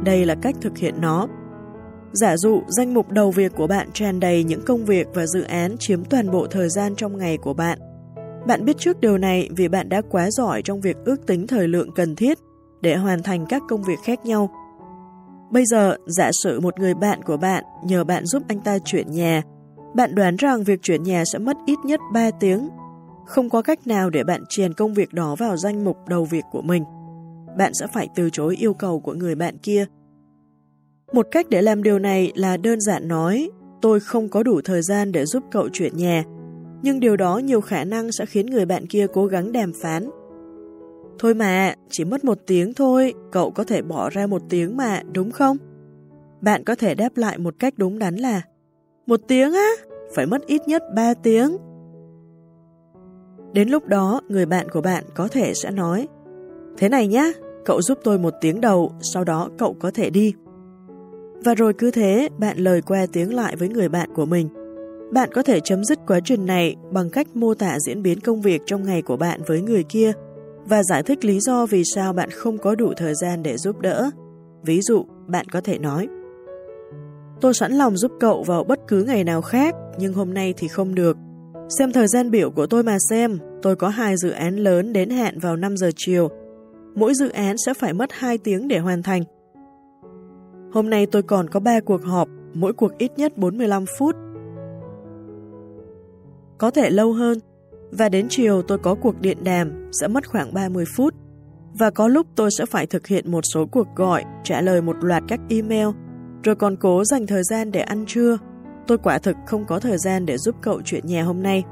Đây là cách thực hiện nó. Giả dụ danh mục đầu việc của bạn tràn đầy những công việc và dự án chiếm toàn bộ thời gian trong ngày của bạn. Bạn biết trước điều này vì bạn đã quá giỏi trong việc ước tính thời lượng cần thiết để hoàn thành các công việc khác nhau. Bây giờ, giả sử một người bạn của bạn nhờ bạn giúp anh ta chuyển nhà, bạn đoán rằng việc chuyển nhà sẽ mất ít nhất ba tiếng. Không có cách nào để bạn chèn công việc đó vào danh mục đầu việc của mình. Bạn sẽ phải từ chối yêu cầu của người bạn kia. Một cách để làm điều này là đơn giản nói, tôi không có đủ thời gian để giúp cậu chuyển nhà, nhưng điều đó nhiều khả năng sẽ khiến người bạn kia cố gắng đàm phán. Thôi mà, chỉ mất một tiếng thôi, cậu có thể bỏ ra một tiếng mà, đúng không? Bạn có thể đáp lại một cách đúng đắn là, một tiếng á, phải mất ít nhất ba tiếng. Đến lúc đó, người bạn của bạn có thể sẽ nói, thế này nhá, cậu giúp tôi một tiếng đầu, sau đó cậu có thể đi. Và rồi cứ thế, bạn lời qua tiếng lại với người bạn của mình. Bạn có thể chấm dứt quá trình này bằng cách mô tả diễn biến công việc trong ngày của bạn với người kia và giải thích lý do vì sao bạn không có đủ thời gian để giúp đỡ. Ví dụ, bạn có thể nói, tôi sẵn lòng giúp cậu vào bất cứ ngày nào khác, nhưng hôm nay thì không được. Xem thời gian biểu của tôi mà xem, tôi có hai dự án lớn đến hạn vào năm giờ chiều. Mỗi dự án sẽ phải mất hai tiếng để hoàn thành. Hôm nay tôi còn có ba cuộc họp, mỗi cuộc ít nhất bốn mươi lăm phút. Có thể lâu hơn. Và đến chiều tôi có cuộc điện đàm, sẽ mất khoảng ba mươi phút. Và có lúc tôi sẽ phải thực hiện một số cuộc gọi, trả lời một loạt các email, rồi còn cố dành thời gian để ăn trưa. Tôi quả thực không có thời gian để giúp cậu chuyển nhà hôm nay.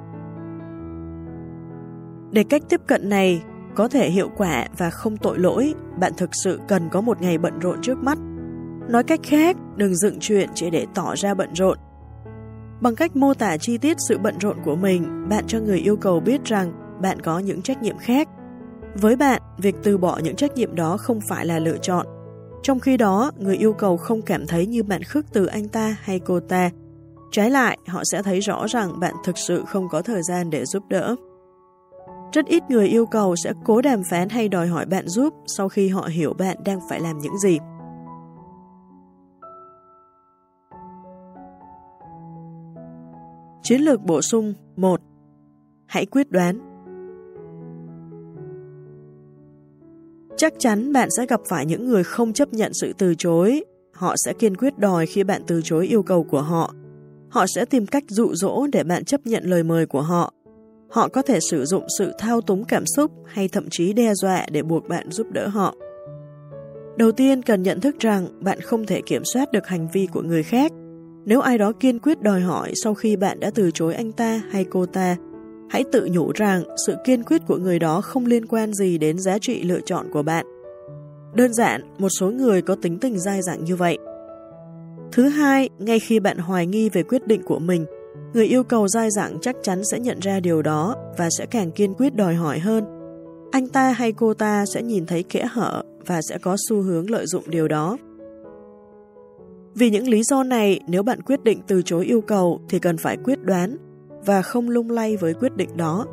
Để cách tiếp cận này có thể hiệu quả và không tội lỗi, bạn thực sự cần có một ngày bận rộn trước mắt. Nói cách khác, đừng dựng chuyện chỉ để tỏ ra bận rộn. Bằng cách mô tả chi tiết sự bận rộn của mình, bạn cho người yêu cầu biết rằng bạn có những trách nhiệm khác. Với bạn, việc từ bỏ những trách nhiệm đó không phải là lựa chọn. Trong khi đó, người yêu cầu không cảm thấy như bạn khước từ anh ta hay cô ta. Trái lại, họ sẽ thấy rõ rằng bạn thực sự không có thời gian để giúp đỡ. Rất ít người yêu cầu sẽ cố đàm phán hay đòi hỏi bạn giúp sau khi họ hiểu bạn đang phải làm những gì. Chiến lược bổ sung một. Hãy quyết đoán. Chắc chắn bạn sẽ gặp phải những người không chấp nhận sự từ chối. Họ sẽ kiên quyết đòi khi bạn từ chối yêu cầu của họ. Họ sẽ tìm cách dụ dỗ để bạn chấp nhận lời mời của họ. Họ có thể sử dụng sự thao túng cảm xúc hay thậm chí đe dọa để buộc bạn giúp đỡ họ. Đầu tiên cần nhận thức rằng bạn không thể kiểm soát được hành vi của người khác. Nếu ai đó kiên quyết đòi hỏi sau khi bạn đã từ chối anh ta hay cô ta, hãy tự nhủ rằng sự kiên quyết của người đó không liên quan gì đến giá trị lựa chọn của bạn. Đơn giản, một số người có tính tình dai dẳng như vậy. Thứ hai, ngay khi bạn hoài nghi về quyết định của mình, người yêu cầu dai dẳng chắc chắn sẽ nhận ra điều đó và sẽ càng kiên quyết đòi hỏi hơn. Anh ta hay cô ta sẽ nhìn thấy kẽ hở và sẽ có xu hướng lợi dụng điều đó. Vì những lý do này, nếu bạn quyết định từ chối yêu cầu thì cần phải quyết đoán và không lung lay với quyết định đó.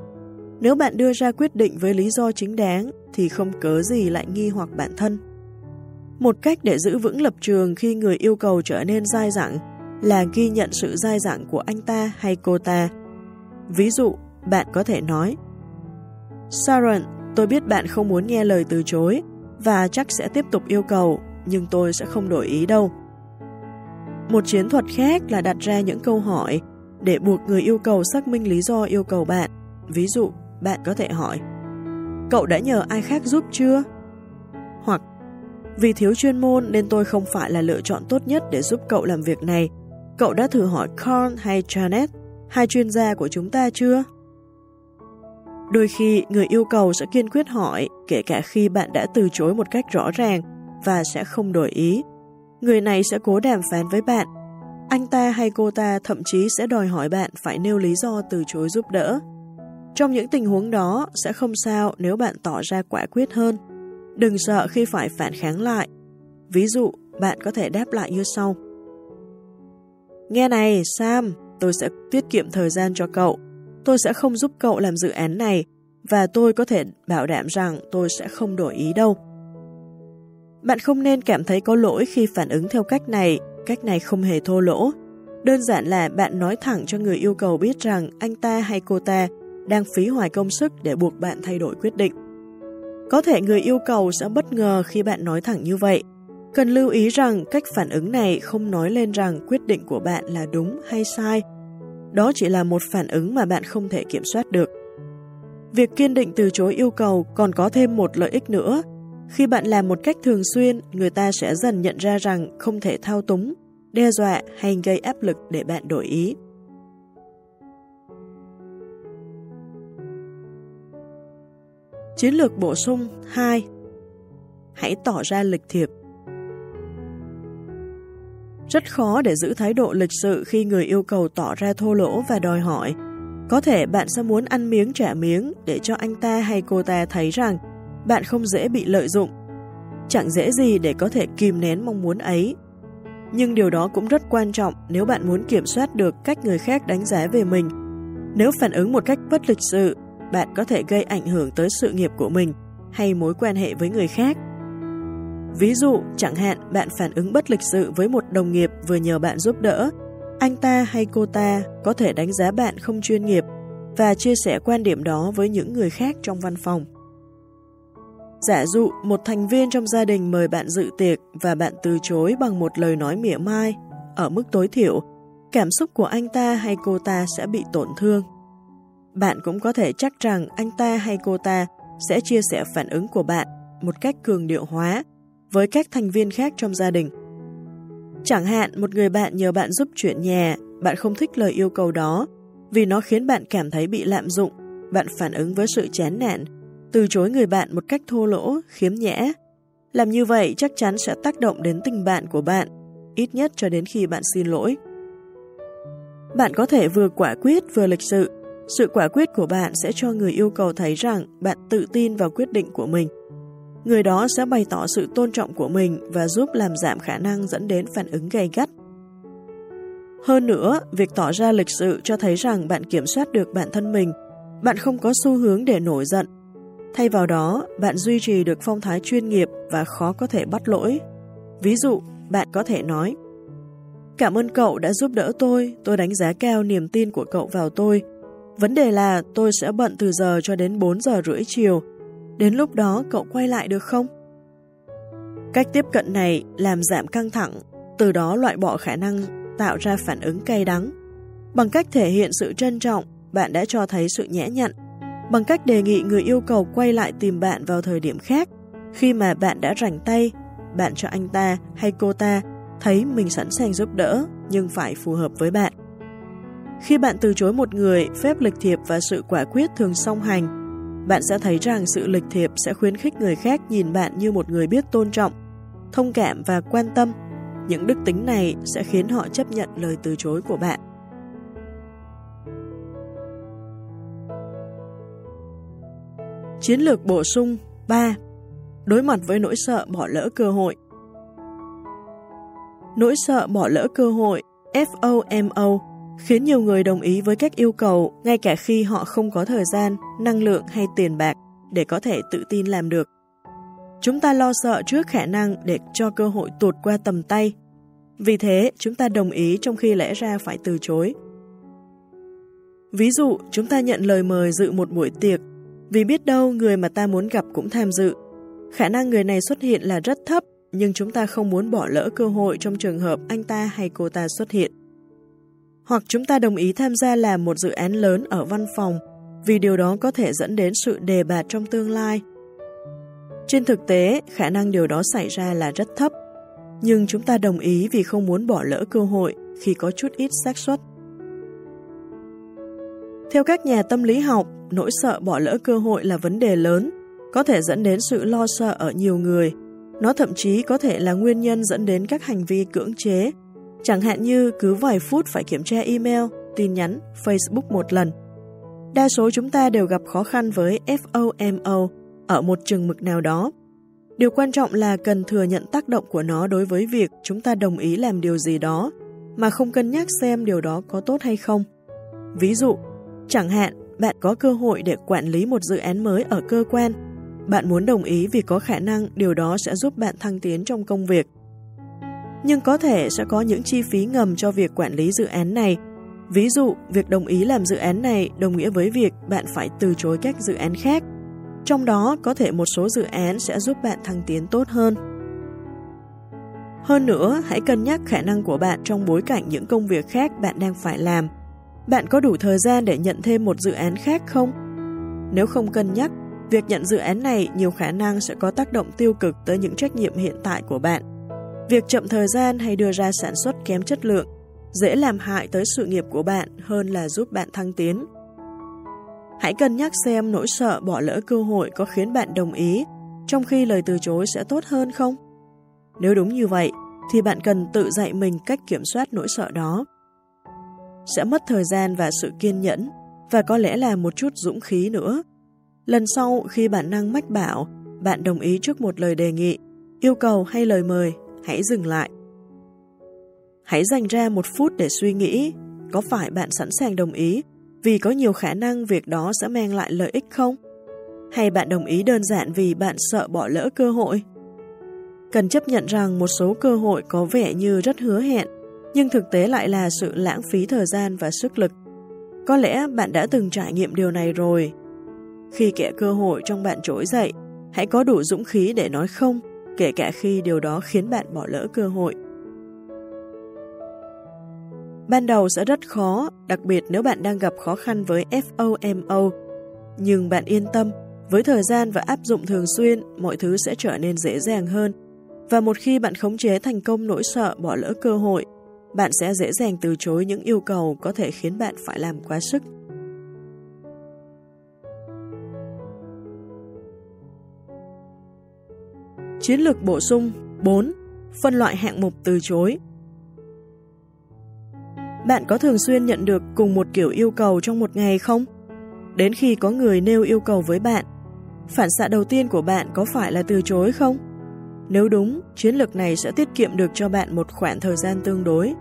Nếu bạn đưa ra quyết định với lý do chính đáng thì không cớ gì lại nghi hoặc bản thân. Một cách để giữ vững lập trường khi người yêu cầu trở nên dai dẳng là ghi nhận sự dai dẳng của anh ta hay cô ta. Ví dụ, bạn có thể nói, Sharon, tôi biết bạn không muốn nghe lời từ chối và chắc sẽ tiếp tục yêu cầu, nhưng tôi sẽ không đổi ý đâu. Một chiến thuật khác là đặt ra những câu hỏi để buộc người yêu cầu xác minh lý do yêu cầu bạn. Ví dụ, bạn có thể hỏi, cậu đã nhờ ai khác giúp chưa? Hoặc, vì thiếu chuyên môn nên tôi không phải là lựa chọn tốt nhất để giúp cậu làm việc này. Cậu đã thử hỏi Carl hay Janet, hai chuyên gia của chúng ta chưa? Đôi khi, người yêu cầu sẽ kiên quyết hỏi, kể cả khi bạn đã từ chối một cách rõ ràng và sẽ không đổi ý. Người này sẽ cố đàm phán với bạn. Anh ta hay cô ta thậm chí sẽ đòi hỏi bạn phải nêu lý do từ chối giúp đỡ. Trong những tình huống đó, sẽ không sao nếu bạn tỏ ra quả quyết hơn. Đừng sợ khi phải phản kháng lại. Ví dụ, bạn có thể đáp lại như sau. Nghe này, Sam, tôi sẽ tiết kiệm thời gian cho cậu. Tôi sẽ không giúp cậu làm dự án này và tôi có thể bảo đảm rằng tôi sẽ không đổi ý đâu. Bạn không nên cảm thấy có lỗi khi phản ứng theo cách này. Cách này không hề thô lỗ. Đơn giản là bạn nói thẳng cho người yêu cầu biết rằng anh ta hay cô ta đang phí hoài công sức để buộc bạn thay đổi quyết định. Có thể người yêu cầu sẽ bất ngờ khi bạn nói thẳng như vậy. Cần lưu ý rằng cách phản ứng này không nói lên rằng quyết định của bạn là đúng hay sai. Đó chỉ là một phản ứng mà bạn không thể kiểm soát được. Việc kiên định từ chối yêu cầu còn có thêm một lợi ích nữa. Khi bạn làm một cách thường xuyên, người ta sẽ dần nhận ra rằng không thể thao túng, đe dọa hay gây áp lực để bạn đổi ý. Chiến lược bổ sung hai. Hãy tỏ ra lịch thiệp. Rất khó để giữ thái độ lịch sự khi người yêu cầu tỏ ra thô lỗ và đòi hỏi. Có thể bạn sẽ muốn ăn miếng trả miếng để cho anh ta hay cô ta thấy rằng bạn không dễ bị lợi dụng. Chẳng dễ gì để có thể kìm nén mong muốn ấy. Nhưng điều đó cũng rất quan trọng nếu bạn muốn kiểm soát được cách người khác đánh giá về mình. Nếu phản ứng một cách bất lịch sự, bạn có thể gây ảnh hưởng tới sự nghiệp của mình hay mối quan hệ với người khác. Ví dụ, chẳng hạn bạn phản ứng bất lịch sự với một đồng nghiệp vừa nhờ bạn giúp đỡ, anh ta hay cô ta có thể đánh giá bạn không chuyên nghiệp và chia sẻ quan điểm đó với những người khác trong văn phòng. Giả dụ, một thành viên trong gia đình mời bạn dự tiệc và bạn từ chối bằng một lời nói mỉa mai, ở mức tối thiểu, cảm xúc của anh ta hay cô ta sẽ bị tổn thương. Bạn cũng có thể chắc rằng anh ta hay cô ta sẽ chia sẻ phản ứng của bạn một cách cường điệu hóa với các thành viên khác trong gia đình. Chẳng hạn, một người bạn nhờ bạn giúp chuyển nhà, bạn không thích lời yêu cầu đó vì nó khiến bạn cảm thấy bị lạm dụng, bạn phản ứng với sự chán nản, từ chối người bạn một cách thô lỗ, khiếm nhã. Làm như vậy chắc chắn sẽ tác động đến tình bạn của bạn, ít nhất cho đến khi bạn xin lỗi. Bạn có thể vừa quả quyết vừa lịch sự. Sự quả quyết của bạn sẽ cho người yêu cầu thấy rằng bạn tự tin vào quyết định của mình. Người đó sẽ bày tỏ sự tôn trọng của mình và giúp làm giảm khả năng dẫn đến phản ứng gay gắt. Hơn nữa, việc tỏ ra lịch sự cho thấy rằng bạn kiểm soát được bản thân mình, bạn không có xu hướng để nổi giận. Thay vào đó, bạn duy trì được phong thái chuyên nghiệp và khó có thể bắt lỗi. Ví dụ, bạn có thể nói: "Cảm ơn cậu đã giúp đỡ tôi, tôi đánh giá cao niềm tin của cậu vào tôi. Vấn đề là tôi sẽ bận từ giờ cho đến bốn giờ rưỡi chiều. Đến lúc đó cậu quay lại được không?" Cách tiếp cận này làm giảm căng thẳng, từ đó loại bỏ khả năng tạo ra phản ứng cay đắng. Bằng cách thể hiện sự trân trọng, bạn đã cho thấy sự nhã nhặn. Bằng cách đề nghị người yêu cầu quay lại tìm bạn vào thời điểm khác, khi mà bạn đã rảnh tay, bạn cho anh ta hay cô ta thấy mình sẵn sàng giúp đỡ nhưng phải phù hợp với bạn. Khi bạn từ chối một người, phép lịch thiệp và sự quả quyết thường song hành. Bạn sẽ thấy rằng sự lịch thiệp sẽ khuyến khích người khác nhìn bạn như một người biết tôn trọng, thông cảm và quan tâm. Những đức tính này sẽ khiến họ chấp nhận lời từ chối của bạn. Chiến lược bổ sung ba. Đối mặt với nỗi sợ bỏ lỡ cơ hội. Nỗi sợ bỏ lỡ cơ hội, ép ô em ô, khiến nhiều người đồng ý với các yêu cầu ngay cả khi họ không có thời gian, năng lượng hay tiền bạc để có thể tự tin làm được. Chúng ta lo sợ trước khả năng để cho cơ hội tuột qua tầm tay. Vì thế, chúng ta đồng ý trong khi lẽ ra phải từ chối. Ví dụ, chúng ta nhận lời mời dự một buổi tiệc vì biết đâu người mà ta muốn gặp cũng tham dự. Khả năng người này xuất hiện là rất thấp, nhưng chúng ta không muốn bỏ lỡ cơ hội trong trường hợp anh ta hay cô ta xuất hiện. Hoặc chúng ta đồng ý tham gia làm một dự án lớn ở văn phòng vì điều đó có thể dẫn đến sự đề bạt trong tương lai. Trên thực tế, khả năng điều đó xảy ra là rất thấp, nhưng chúng ta đồng ý vì không muốn bỏ lỡ cơ hội khi có chút ít xác suất. Theo các nhà tâm lý học, nỗi sợ bỏ lỡ cơ hội là vấn đề lớn, có thể dẫn đến sự lo sợ ở nhiều người. Nó thậm chí có thể là nguyên nhân dẫn đến các hành vi cưỡng chế, chẳng hạn như cứ vài phút phải kiểm tra email, tin nhắn, Facebook một lần. Đa số chúng ta đều gặp khó khăn với ép ô em ô ở một chừng mực nào đó. Điều quan trọng là cần thừa nhận tác động của nó đối với việc chúng ta đồng ý làm điều gì đó mà không cân nhắc xem điều đó có tốt hay không. Ví dụ, chẳng hạn bạn có cơ hội để quản lý một dự án mới ở cơ quan. Bạn muốn đồng ý vì có khả năng điều đó sẽ giúp bạn thăng tiến trong công việc. Nhưng có thể sẽ có những chi phí ngầm cho việc quản lý dự án này. Ví dụ, việc đồng ý làm dự án này đồng nghĩa với việc bạn phải từ chối các dự án khác. Trong đó, có thể một số dự án sẽ giúp bạn thăng tiến tốt hơn. Hơn nữa, hãy cân nhắc khả năng của bạn trong bối cảnh những công việc khác bạn đang phải làm. Bạn có đủ thời gian để nhận thêm một dự án khác không? Nếu không cân nhắc, việc nhận dự án này nhiều khả năng sẽ có tác động tiêu cực tới những trách nhiệm hiện tại của bạn. Việc chậm thời gian hay đưa ra sản xuất kém chất lượng dễ làm hại tới sự nghiệp của bạn hơn là giúp bạn thăng tiến. Hãy cân nhắc xem nỗi sợ bỏ lỡ cơ hội có khiến bạn đồng ý, trong khi lời từ chối sẽ tốt hơn không? Nếu đúng như vậy, thì bạn cần tự dạy mình cách kiểm soát nỗi sợ đó. Sẽ mất thời gian và sự kiên nhẫn, và có lẽ là một chút dũng khí nữa. Lần sau, khi bản năng mách bảo, bạn đồng ý trước một lời đề nghị, yêu cầu hay lời mời, hãy dừng lại. Hãy dành ra một phút để suy nghĩ, có phải bạn sẵn sàng đồng ý vì có nhiều khả năng việc đó sẽ mang lại lợi ích không? Hay bạn đồng ý đơn giản vì bạn sợ bỏ lỡ cơ hội? Cần chấp nhận rằng một số cơ hội có vẻ như rất hứa hẹn, nhưng thực tế lại là sự lãng phí thời gian và sức lực. Có lẽ bạn đã từng trải nghiệm điều này rồi. Khi kẻ cơ hội trong bạn trỗi dậy, hãy có đủ dũng khí để nói không, kể cả khi điều đó khiến bạn bỏ lỡ cơ hội. Ban đầu sẽ rất khó, đặc biệt nếu bạn đang gặp khó khăn với FOMO. Nhưng bạn yên tâm, với thời gian và áp dụng thường xuyên, mọi thứ sẽ trở nên dễ dàng hơn. Và một khi bạn khống chế thành công nỗi sợ bỏ lỡ cơ hội, bạn sẽ dễ dàng từ chối những yêu cầu có thể khiến bạn phải làm quá sức. Chiến lược bổ sung bốn. Phân loại hạng mục từ chối. Bạn có thường xuyên nhận được cùng một kiểu yêu cầu trong một ngày không? Đến khi có người nêu yêu cầu với bạn, phản xạ đầu tiên của bạn có phải là từ chối không? Nếu đúng, chiến lược này sẽ tiết kiệm được cho bạn một khoảng thời gian tương đối.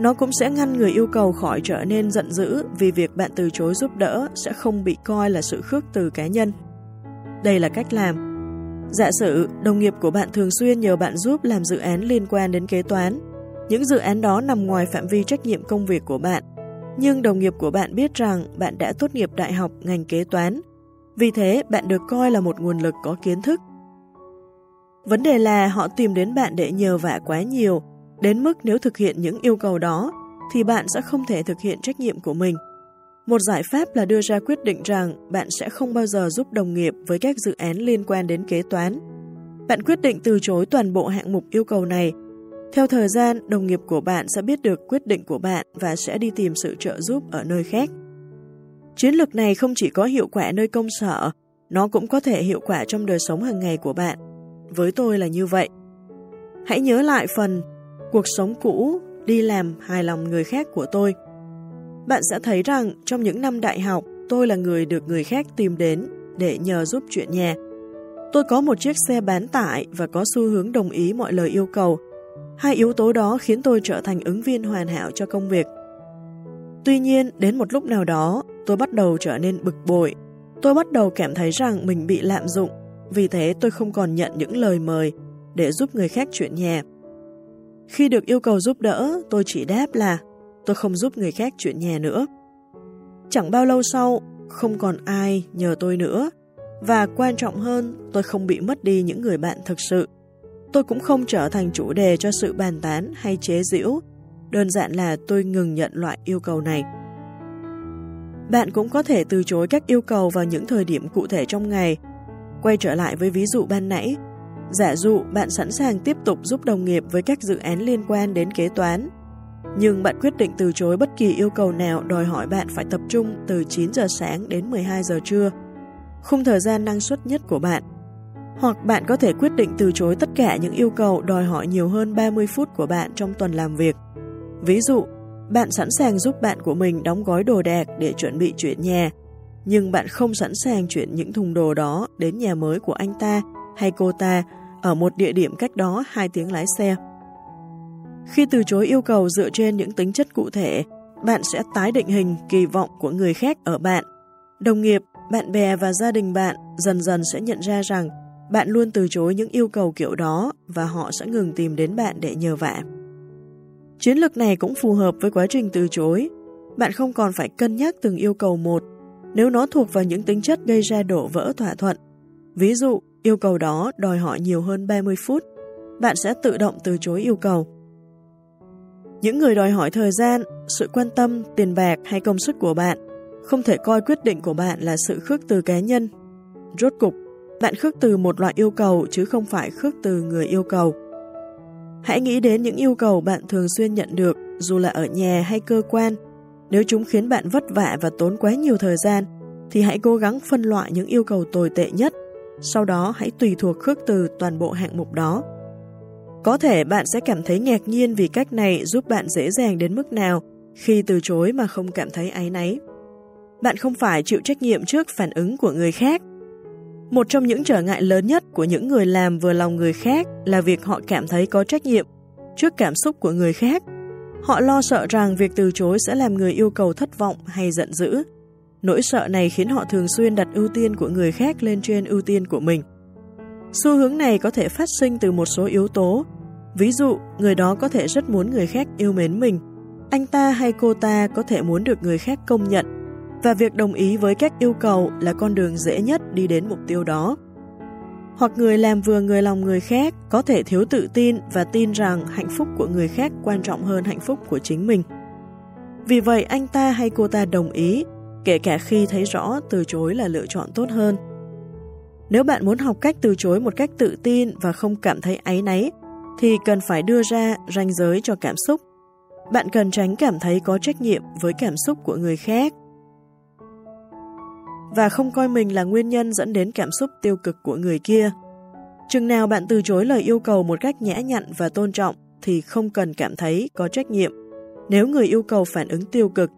Nó cũng sẽ ngăn người yêu cầu khỏi trở nên giận dữ vì việc bạn từ chối giúp đỡ sẽ không bị coi là sự khước từ cá nhân. Đây là cách làm. Giả sử đồng nghiệp của bạn thường xuyên nhờ bạn giúp làm dự án liên quan đến kế toán. Những dự án đó nằm ngoài phạm vi trách nhiệm công việc của bạn, nhưng đồng nghiệp của bạn biết rằng bạn đã tốt nghiệp đại học ngành kế toán, vì thế bạn được coi là một nguồn lực có kiến thức. Vấn đề là họ tìm đến bạn để nhờ vả quá nhiều, đến mức nếu thực hiện những yêu cầu đó, thì bạn sẽ không thể thực hiện trách nhiệm của mình. Một giải pháp là đưa ra quyết định rằng bạn sẽ không bao giờ giúp đồng nghiệp với các dự án liên quan đến kế toán. Bạn quyết định từ chối toàn bộ hạng mục yêu cầu này. Theo thời gian, đồng nghiệp của bạn sẽ biết được quyết định của bạn và sẽ đi tìm sự trợ giúp ở nơi khác. Chiến lược này không chỉ có hiệu quả nơi công sở, nó cũng có thể hiệu quả trong đời sống hàng ngày của bạn. Với tôi là như vậy. Hãy nhớ lại phần cuộc sống cũ, đi làm hài lòng người khác của tôi. Bạn sẽ thấy rằng trong những năm đại học, tôi là người được người khác tìm đến để nhờ giúp chuyện nhà. Tôi có một chiếc xe bán tải và có xu hướng đồng ý mọi lời yêu cầu. Hai yếu tố đó khiến tôi trở thành ứng viên hoàn hảo cho công việc. Tuy nhiên, đến một lúc nào đó, tôi bắt đầu trở nên bực bội. Tôi bắt đầu cảm thấy rằng mình bị lạm dụng, vì thế tôi không còn nhận những lời mời để giúp người khác chuyện nhà. Khi được yêu cầu giúp đỡ, tôi chỉ đáp là tôi không giúp người khác chuyện nhà nữa. Chẳng bao lâu sau, không còn ai nhờ tôi nữa. Và quan trọng hơn, tôi không bị mất đi những người bạn thực sự. Tôi cũng không trở thành chủ đề cho sự bàn tán hay chế giễu. Đơn giản là tôi ngừng nhận loại yêu cầu này. Bạn cũng có thể từ chối các yêu cầu vào những thời điểm cụ thể trong ngày. Quay trở lại với ví dụ ban nãy. Giả dụ bạn sẵn sàng tiếp tục giúp đồng nghiệp với các dự án liên quan đến kế toán. Nhưng bạn quyết định từ chối bất kỳ yêu cầu nào đòi hỏi bạn phải tập trung từ chín giờ sáng đến mười hai giờ trưa. Khung thời gian năng suất nhất của bạn. Hoặc bạn có thể quyết định từ chối tất cả những yêu cầu đòi hỏi nhiều hơn ba mươi phút của bạn trong tuần làm việc. Ví dụ, bạn sẵn sàng giúp bạn của mình đóng gói đồ đạc để chuẩn bị chuyển nhà, nhưng bạn không sẵn sàng chuyển những thùng đồ đó đến nhà mới của anh ta hay cô ta ở một địa điểm cách đó hai tiếng lái xe. Khi từ chối yêu cầu dựa trên những tính chất cụ thể, bạn sẽ tái định hình kỳ vọng của người khác ở bạn. Đồng nghiệp, bạn bè và gia đình bạn dần dần sẽ nhận ra rằng bạn luôn từ chối những yêu cầu kiểu đó và họ sẽ ngừng tìm đến bạn để nhờ vả. Chiến lược này cũng phù hợp với quá trình từ chối. Bạn không còn phải cân nhắc từng yêu cầu một nếu nó thuộc vào những tính chất gây ra đổ vỡ thỏa thuận. Ví dụ, yêu cầu đó đòi hỏi nhiều hơn ba mươi phút. bạn sẽ tự động từ chối yêu cầu. Những người đòi hỏi thời gian, sự quan tâm, tiền bạc hay công sức của bạn không thể coi quyết định của bạn là sự khước từ cá nhân. Rốt cục, bạn khước từ một loại yêu cầu chứ không phải khước từ người yêu cầu. Hãy nghĩ đến những yêu cầu bạn thường xuyên nhận được, dù là ở nhà hay cơ quan. Nếu chúng khiến bạn vất vả và tốn quá nhiều thời gian, thì hãy cố gắng phân loại những yêu cầu tồi tệ nhất. Sau đó hãy tùy thuộc khước từ toàn bộ hạng mục đó. Có thể bạn sẽ cảm thấy ngạc nhiên vì cách này giúp bạn dễ dàng đến mức nào khi từ chối mà không cảm thấy áy náy. Bạn không phải chịu trách nhiệm trước phản ứng của người khác. Một trong những trở ngại lớn nhất của những người làm vừa lòng người khác là việc họ cảm thấy có trách nhiệm trước cảm xúc của người khác. Họ lo sợ rằng việc từ chối sẽ làm người yêu cầu thất vọng hay giận dữ. Nỗi sợ này khiến họ thường xuyên đặt ưu tiên của người khác lên trên ưu tiên của mình. Xu hướng này có thể phát sinh từ một số yếu tố. Ví dụ, người đó có thể rất muốn người khác yêu mến mình. Anh ta hay cô ta có thể muốn được người khác công nhận. Và việc đồng ý với các yêu cầu là con đường dễ nhất đi đến mục tiêu đó. Hoặc người làm vừa người lòng người khác có thể thiếu tự tin và tin rằng hạnh phúc của người khác quan trọng hơn hạnh phúc của chính mình. Vì vậy, anh ta hay cô ta đồng ý, kể cả khi thấy rõ từ chối là lựa chọn tốt hơn. Nếu bạn muốn học cách từ chối một cách tự tin và không cảm thấy áy náy, thì cần phải đưa ra ranh giới cho cảm xúc. Bạn cần tránh cảm thấy có trách nhiệm với cảm xúc của người khác và không coi mình là nguyên nhân dẫn đến cảm xúc tiêu cực của người kia. Chừng nào bạn từ chối lời yêu cầu một cách nhã nhặn và tôn trọng thì không cần cảm thấy có trách nhiệm. Nếu người yêu cầu phản ứng tiêu cực,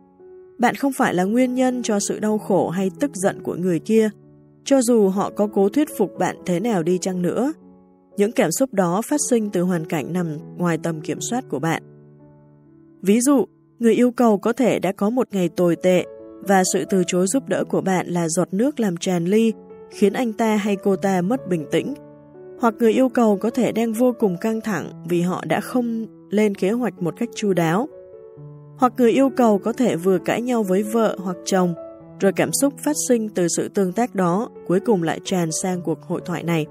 bạn không phải là nguyên nhân cho sự đau khổ hay tức giận của người kia, cho dù họ có cố thuyết phục bạn thế nào đi chăng nữa. Những cảm xúc đó phát sinh từ hoàn cảnh nằm ngoài tầm kiểm soát của bạn. Ví dụ, người yêu cầu có thể đã có một ngày tồi tệ và sự từ chối giúp đỡ của bạn là giọt nước làm tràn ly, khiến anh ta hay cô ta mất bình tĩnh. Hoặc người yêu cầu có thể đang vô cùng căng thẳng vì họ đã không lên kế hoạch một cách chu đáo. Hoặc người yêu cầu có thể vừa cãi nhau với vợ hoặc chồng, rồi cảm xúc phát sinh từ sự tương tác đó cuối cùng lại tràn sang cuộc hội thoại này.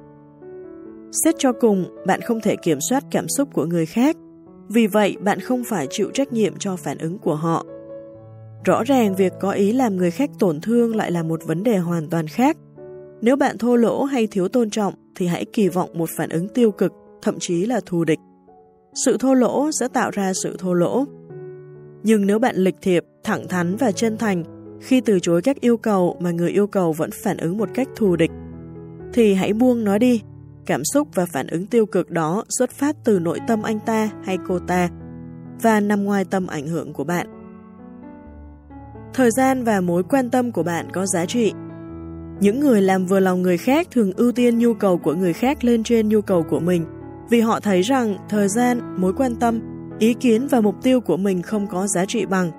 Xét cho cùng, bạn không thể kiểm soát cảm xúc của người khác, vì vậy bạn không phải chịu trách nhiệm cho phản ứng của họ. Rõ ràng việc có ý làm người khác tổn thương lại là một vấn đề hoàn toàn khác. Nếu bạn thô lỗ hay thiếu tôn trọng thì hãy kỳ vọng một phản ứng tiêu cực, thậm chí là thù địch. Sự thô lỗ sẽ tạo ra sự thô lỗ. Nhưng nếu bạn lịch thiệp, thẳng thắn và chân thành khi từ chối các yêu cầu mà người yêu cầu vẫn phản ứng một cách thù địch, thì hãy buông nó đi. Cảm xúc và phản ứng tiêu cực đó xuất phát từ nội tâm anh ta hay cô ta và nằm ngoài tầm ảnh hưởng của bạn. Thời gian và mối quan tâm của bạn có giá trị. Những người làm vừa lòng người khác thường ưu tiên nhu cầu của người khác lên trên nhu cầu của mình vì họ thấy rằng thời gian, mối quan tâm, ý kiến và mục tiêu của mình không có giá trị bằng.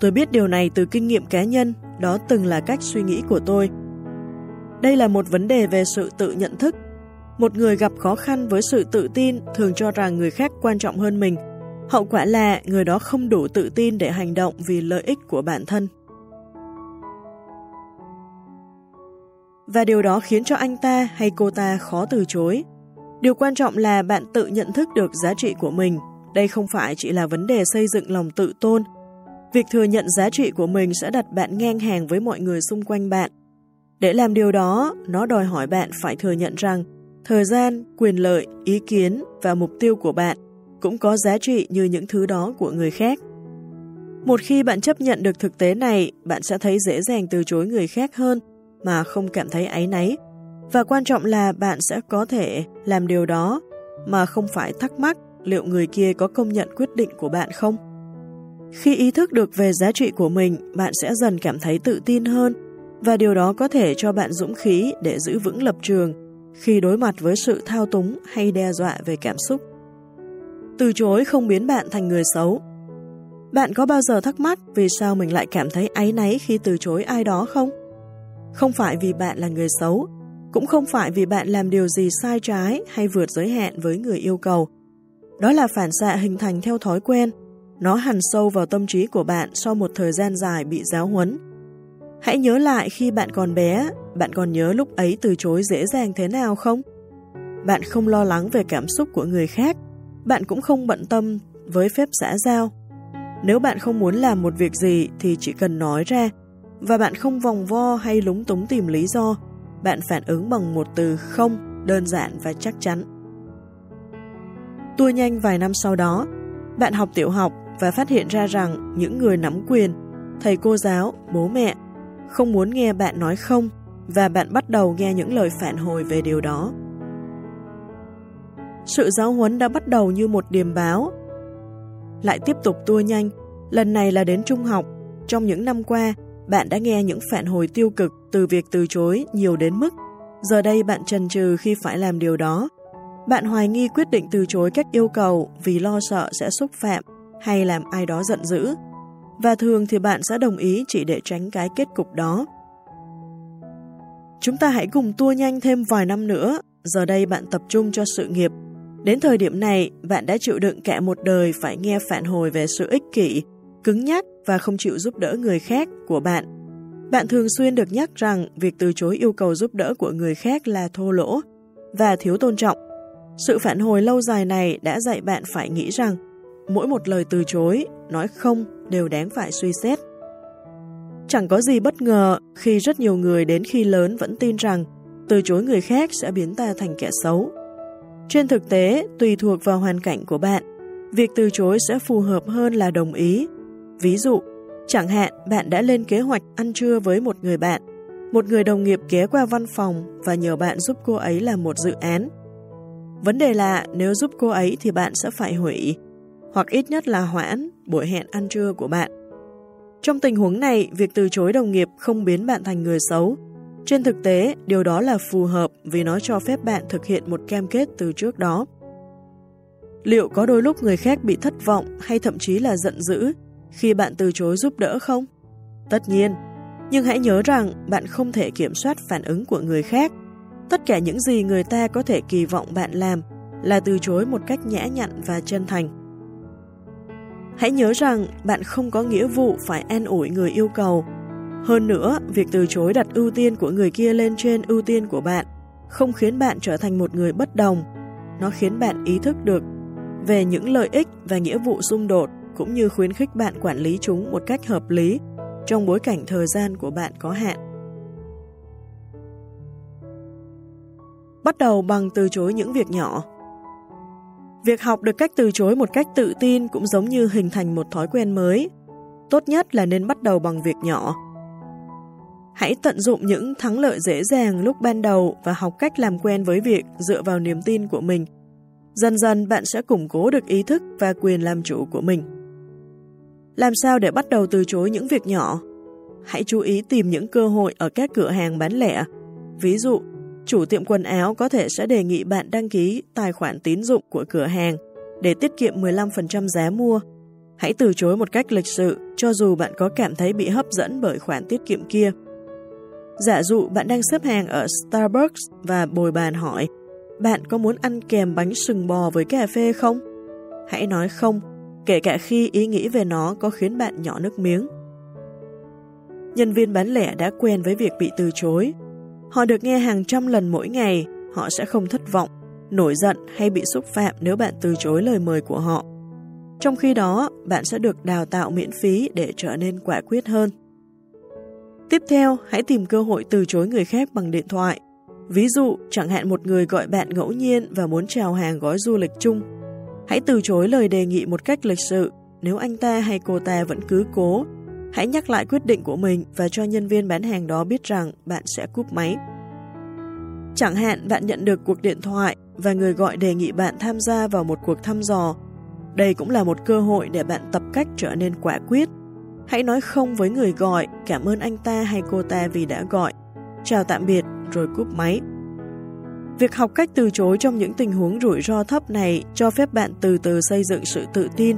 Tôi biết điều này từ kinh nghiệm cá nhân, đó từng là cách suy nghĩ của tôi. Đây là một vấn đề về sự tự nhận thức. Một người gặp khó khăn với sự tự tin thường cho rằng người khác quan trọng hơn mình. Hậu quả là người đó không đủ tự tin để hành động vì lợi ích của bản thân. Và điều đó khiến cho anh ta hay cô ta khó từ chối. Điều quan trọng là bạn tự nhận thức được giá trị của mình. Đây không phải chỉ là vấn đề xây dựng lòng tự tôn. Việc thừa nhận giá trị của mình sẽ đặt bạn ngang hàng với mọi người xung quanh bạn. Để làm điều đó, nó đòi hỏi bạn phải thừa nhận rằng thời gian, quyền lợi, ý kiến và mục tiêu của bạn cũng có giá trị như những thứ đó của người khác. Một khi bạn chấp nhận được thực tế này, bạn sẽ thấy dễ dàng từ chối người khác hơn mà không cảm thấy áy náy. Và quan trọng là bạn sẽ có thể làm điều đó mà không phải thắc mắc liệu người kia có công nhận quyết định của bạn không. Khi ý thức được về giá trị của mình, bạn sẽ dần cảm thấy tự tin hơn và điều đó có thể cho bạn dũng khí để giữ vững lập trường khi đối mặt với sự thao túng hay đe dọa về cảm xúc. Từ chối không biến bạn thành người xấu. Bạn có bao giờ thắc mắc vì sao mình lại cảm thấy áy náy khi từ chối ai đó không? Không phải vì bạn là người xấu, cũng không phải vì bạn làm điều gì sai trái hay vượt giới hạn với người yêu cầu. Đó là phản xạ hình thành theo thói quen. Nó hằn sâu vào tâm trí của bạn sau một thời gian dài bị giáo huấn. Hãy nhớ lại khi bạn còn bé, bạn còn nhớ lúc ấy từ chối dễ dàng thế nào không? Bạn không lo lắng về cảm xúc của người khác. Bạn cũng không bận tâm với phép xã giao. Nếu bạn không muốn làm một việc gì thì chỉ cần nói ra, và bạn không vòng vo hay lúng túng tìm lý do. Bạn phản ứng bằng một từ không, đơn giản và chắc chắn. Tua nhanh vài năm sau đó, bạn học tiểu học và phát hiện ra rằng những người nắm quyền, thầy cô giáo, bố mẹ, không muốn nghe bạn nói không, và bạn bắt đầu nghe những lời phản hồi về điều đó. Sự giáo huấn đã bắt đầu như một điềm báo. Lại tiếp tục tua nhanh, lần này là đến trung học. Trong những năm qua, bạn đã nghe những phản hồi tiêu cực từ việc từ chối nhiều đến mức giờ đây bạn chần chừ khi phải làm điều đó. Bạn hoài nghi quyết định từ chối các yêu cầu vì lo sợ sẽ xúc phạm hay làm ai đó giận dữ, và thường thì bạn sẽ đồng ý chỉ để tránh cái kết cục đó. Chúng ta hãy cùng tua nhanh thêm vài năm nữa, giờ đây bạn tập trung cho sự nghiệp. Đến thời điểm này, bạn đã chịu đựng cả một đời phải nghe phản hồi về sự ích kỷ, cứng nhắc và không chịu giúp đỡ người khác của bạn. Bạn thường xuyên được nhắc rằng việc từ chối yêu cầu giúp đỡ của người khác là thô lỗ và thiếu tôn trọng. Sự phản hồi lâu dài này đã dạy bạn phải nghĩ rằng mỗi một lời từ chối, nói không đều đáng phải suy xét. Chẳng có gì bất ngờ khi rất nhiều người đến khi lớn vẫn tin rằng từ chối người khác sẽ biến ta thành kẻ xấu. Trên thực tế, tùy thuộc vào hoàn cảnh của bạn, việc từ chối sẽ phù hợp hơn là đồng ý. Ví dụ, chẳng hạn bạn đã lên kế hoạch ăn trưa với một người bạn, một người đồng nghiệp ghé qua văn phòng và nhờ bạn giúp cô ấy làm một dự án. Vấn đề là nếu giúp cô ấy thì bạn sẽ phải hủy, hoặc ít nhất là hoãn, buổi hẹn ăn trưa của bạn. Trong tình huống này, việc từ chối đồng nghiệp không biến bạn thành người xấu. Trên thực tế, điều đó là phù hợp vì nó cho phép bạn thực hiện một cam kết từ trước đó. Liệu có đôi lúc người khác bị thất vọng hay thậm chí là giận dữ khi bạn từ chối giúp đỡ không? Tất nhiên, nhưng hãy nhớ rằng bạn không thể kiểm soát phản ứng của người khác. Tất cả những gì người ta có thể kỳ vọng bạn làm là từ chối một cách nhã nhặn và chân thành. Hãy nhớ rằng bạn không có nghĩa vụ phải an ủi người yêu cầu. Hơn nữa, việc từ chối đặt ưu tiên của người kia lên trên ưu tiên của bạn không khiến bạn trở thành một người bất đồng. Nó khiến bạn ý thức được về những lợi ích và nghĩa vụ xung đột, cũng như khuyến khích bạn quản lý chúng một cách hợp lý trong bối cảnh thời gian của bạn có hạn. Bắt đầu bằng từ chối những việc nhỏ. Việc học được cách từ chối một cách tự tin cũng giống như hình thành một thói quen mới. Tốt nhất là nên bắt đầu bằng việc nhỏ. Hãy tận dụng những thắng lợi dễ dàng lúc ban đầu và học cách làm quen với việc dựa vào niềm tin của mình. Dần dần bạn sẽ củng cố được ý thức và quyền làm chủ của mình. Làm sao để bắt đầu từ chối những việc nhỏ? Hãy chú ý tìm những cơ hội ở các cửa hàng bán lẻ. Ví dụ, chủ tiệm quần áo có thể sẽ đề nghị bạn đăng ký tài khoản tín dụng của cửa hàng để tiết kiệm mười lăm phần trăm giá mua. Hãy từ chối một cách lịch sự cho dù bạn có cảm thấy bị hấp dẫn bởi khoản tiết kiệm kia. Giả dụ bạn đang xếp hàng ở Starbucks và bồi bàn hỏi bạn có muốn ăn kèm bánh sừng bò với cà phê không? Hãy nói không, kể cả khi ý nghĩ về nó có khiến bạn nhỏ nước miếng. Nhân viên bán lẻ đã quen với việc bị từ chối. Họ được nghe hàng trăm lần mỗi ngày, họ sẽ không thất vọng, nổi giận hay bị xúc phạm nếu bạn từ chối lời mời của họ. Trong khi đó, bạn sẽ được đào tạo miễn phí để trở nên quả quyết hơn. Tiếp theo, hãy tìm cơ hội từ chối người khác bằng điện thoại. Ví dụ, chẳng hạn một người gọi bạn ngẫu nhiên và muốn chào hàng gói du lịch chung. Hãy từ chối lời đề nghị một cách lịch sự. Nếu anh ta hay cô ta vẫn cứ cố, hãy nhắc lại quyết định của mình và cho nhân viên bán hàng đó biết rằng bạn sẽ cúp máy. Chẳng hạn bạn nhận được cuộc điện thoại và người gọi đề nghị bạn tham gia vào một cuộc thăm dò. Đây cũng là một cơ hội để bạn tập cách trở nên quả quyết. Hãy nói không với người gọi, cảm ơn anh ta hay cô ta vì đã gọi, chào tạm biệt rồi cúp máy. Việc học cách từ chối trong những tình huống rủi ro thấp này cho phép bạn từ từ xây dựng sự tự tin.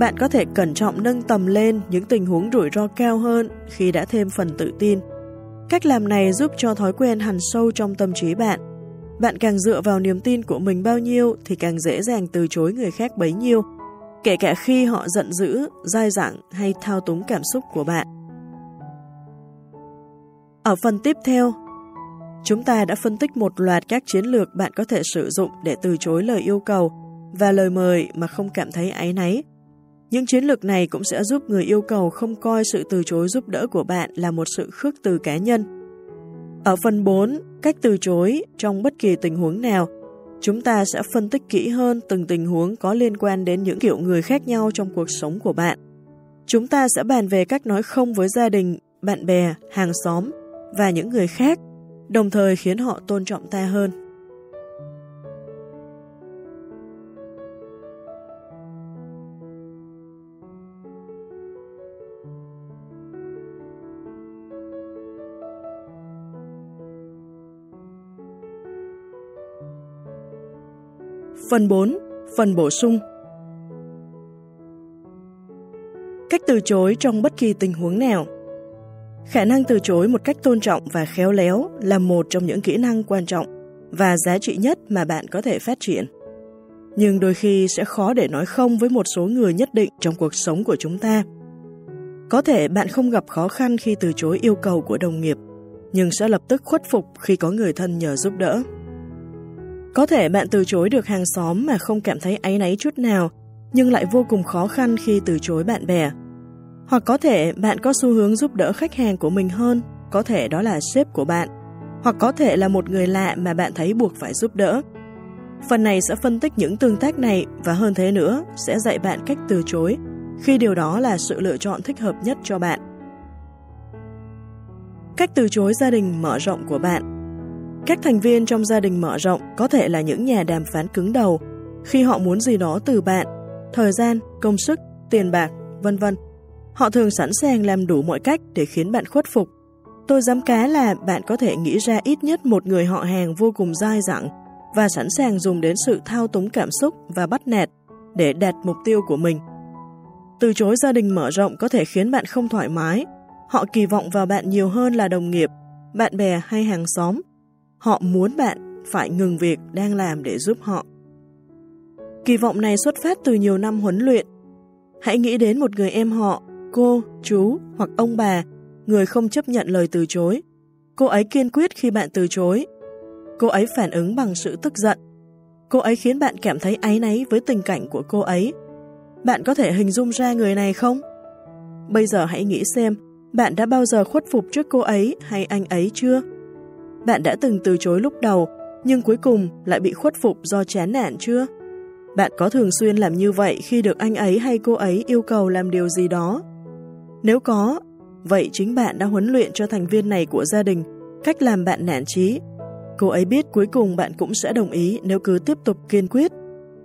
Bạn có thể cẩn trọng nâng tầm lên những tình huống rủi ro cao hơn khi đã thêm phần tự tin. Cách làm này giúp cho thói quen hằn sâu trong tâm trí bạn. Bạn càng dựa vào niềm tin của mình bao nhiêu thì càng dễ dàng từ chối người khác bấy nhiêu, kể cả khi họ giận dữ, dai dẳng hay thao túng cảm xúc của bạn. Ở phần tiếp theo, Chúng ta đã phân tích một loạt các chiến lược bạn có thể sử dụng để từ chối lời yêu cầu và lời mời mà không cảm thấy áy náy. Những chiến lược này cũng sẽ giúp người yêu cầu không coi sự từ chối giúp đỡ của bạn là một sự khước từ cá nhân. Ở phần bốn, cách từ chối trong bất kỳ tình huống nào, chúng ta sẽ phân tích kỹ hơn từng tình huống có liên quan đến những kiểu người khác nhau trong cuộc sống của bạn. Chúng ta sẽ bàn về cách nói không với gia đình, bạn bè, hàng xóm và những người khác, đồng thời khiến họ tôn trọng ta hơn. Phần bốn. Phần bổ sung. Cách từ chối trong bất kỳ tình huống nào. Khả năng từ chối một cách tôn trọng và khéo léo là một trong những kỹ năng quan trọng và giá trị nhất mà bạn có thể phát triển. Nhưng đôi khi sẽ khó để nói không với một số người nhất định trong cuộc sống của chúng ta. Có thể bạn không gặp khó khăn khi từ chối yêu cầu của đồng nghiệp, nhưng sẽ lập tức khuất phục khi có người thân nhờ giúp đỡ. Có thể bạn từ chối được hàng xóm mà không cảm thấy áy náy chút nào, nhưng lại vô cùng khó khăn khi từ chối bạn bè. Hoặc có thể bạn có xu hướng giúp đỡ khách hàng của mình hơn, có thể đó là sếp của bạn, hoặc có thể là một người lạ mà bạn thấy buộc phải giúp đỡ. Phần này sẽ phân tích những tương tác này và hơn thế nữa sẽ dạy bạn cách từ chối khi điều đó là sự lựa chọn thích hợp nhất cho bạn. Cách từ chối gia đình mở rộng của bạn. Các thành viên trong gia đình mở rộng có thể là những nhà đàm phán cứng đầu khi họ muốn gì đó từ bạn, thời gian, công sức, tiền bạc, vân vân. Họ thường sẵn sàng làm đủ mọi cách để khiến bạn khuất phục. Tôi dám cá là bạn có thể nghĩ ra ít nhất một người họ hàng vô cùng dai dẳng và sẵn sàng dùng đến sự thao túng cảm xúc và bắt nạt để đạt mục tiêu của mình. Từ chối gia đình mở rộng có thể khiến bạn không thoải mái. Họ kỳ vọng vào bạn nhiều hơn là đồng nghiệp, bạn bè hay hàng xóm. Họ muốn bạn phải ngừng việc đang làm để giúp họ. Kỳ vọng này xuất phát từ nhiều năm huấn luyện. Hãy nghĩ đến một người em họ, cô, chú hoặc ông bà, người không chấp nhận lời từ chối. Cô ấy kiên quyết khi bạn từ chối. Cô ấy phản ứng bằng sự tức giận. Cô ấy khiến bạn cảm thấy áy náy với tình cảnh của cô ấy. Bạn có thể hình dung ra người này không? Bây giờ hãy nghĩ xem, bạn đã bao giờ khuất phục trước cô ấy hay anh ấy chưa? Bạn đã từng từ chối lúc đầu, nhưng cuối cùng lại bị khuất phục do chán nản chưa? Bạn có thường xuyên làm như vậy khi được anh ấy hay cô ấy yêu cầu làm điều gì đó? Nếu có, vậy chính bạn đã huấn luyện cho thành viên này của gia đình cách làm bạn nản chí. Cô ấy biết cuối cùng bạn cũng sẽ đồng ý nếu cứ tiếp tục kiên quyết.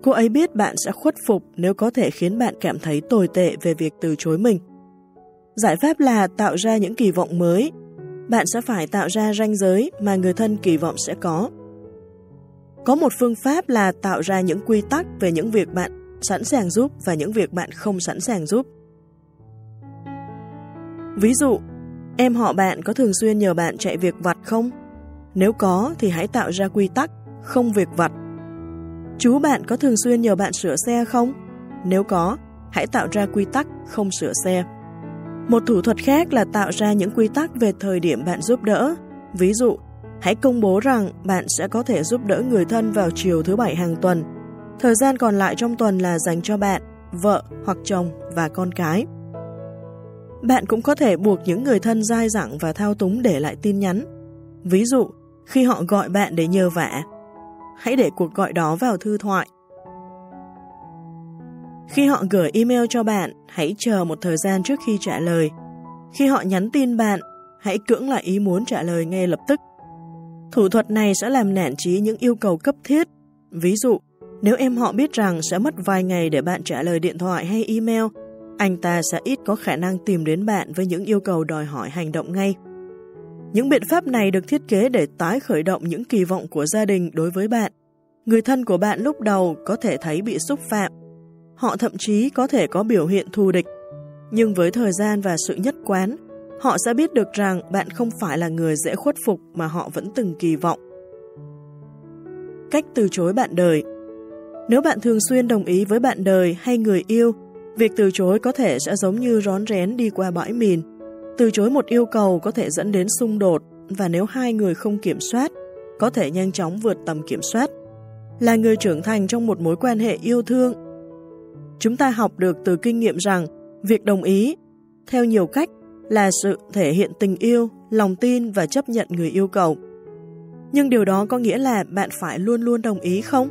Cô ấy biết bạn sẽ khuất phục nếu có thể khiến bạn cảm thấy tồi tệ về việc từ chối mình. Giải pháp là tạo ra những kỳ vọng mới. Bạn sẽ phải tạo ra ranh giới mà người thân kỳ vọng sẽ có. Có một phương pháp là tạo ra những quy tắc về những việc bạn sẵn sàng giúp và những việc bạn không sẵn sàng giúp. Ví dụ, em họ bạn có thường xuyên nhờ bạn chạy việc vặt không? Nếu có thì hãy tạo ra quy tắc không việc vặt. Chú bạn có thường xuyên nhờ bạn sửa xe không? Nếu có, hãy tạo ra quy tắc không sửa xe. Một thủ thuật khác là tạo ra những quy tắc về thời điểm bạn giúp đỡ. Ví dụ, hãy công bố rằng bạn sẽ có thể giúp đỡ người thân vào chiều thứ bảy hàng tuần. Thời gian còn lại trong tuần là dành cho bạn, vợ hoặc chồng và con cái. Bạn cũng có thể buộc những người thân dai dẳng và thao túng để lại tin nhắn. Ví dụ, khi họ gọi bạn để nhờ vả, hãy để cuộc gọi đó vào thư thoại. Khi họ gửi email cho bạn, hãy chờ một thời gian trước khi trả lời. Khi họ nhắn tin bạn, hãy cưỡng lại ý muốn trả lời ngay lập tức. Thủ thuật này sẽ làm nản chí những yêu cầu cấp thiết. Ví dụ, nếu em họ biết rằng sẽ mất vài ngày để bạn trả lời điện thoại hay email, anh ta sẽ ít có khả năng tìm đến bạn với những yêu cầu đòi hỏi hành động ngay. Những biện pháp này được thiết kế để tái khởi động những kỳ vọng của gia đình đối với bạn. Người thân của bạn lúc đầu có thể thấy bị xúc phạm. Họ thậm chí có thể có biểu hiện thù địch. Nhưng với thời gian và sự nhất quán, họ sẽ biết được rằng bạn không phải là người dễ khuất phục mà họ vẫn từng kỳ vọng. Cách từ chối bạn đời. Nếu bạn thường xuyên đồng ý với bạn đời hay người yêu, việc từ chối có thể sẽ giống như rón rén đi qua bãi mìn. Từ chối một yêu cầu có thể dẫn đến xung đột và nếu hai người không kiểm soát, có thể nhanh chóng vượt tầm kiểm soát. Là người trưởng thành trong một mối quan hệ yêu thương, chúng ta học được từ kinh nghiệm rằng việc đồng ý, theo nhiều cách, là sự thể hiện tình yêu, lòng tin và chấp nhận người yêu cầu. Nhưng điều đó có nghĩa là bạn phải luôn luôn đồng ý không?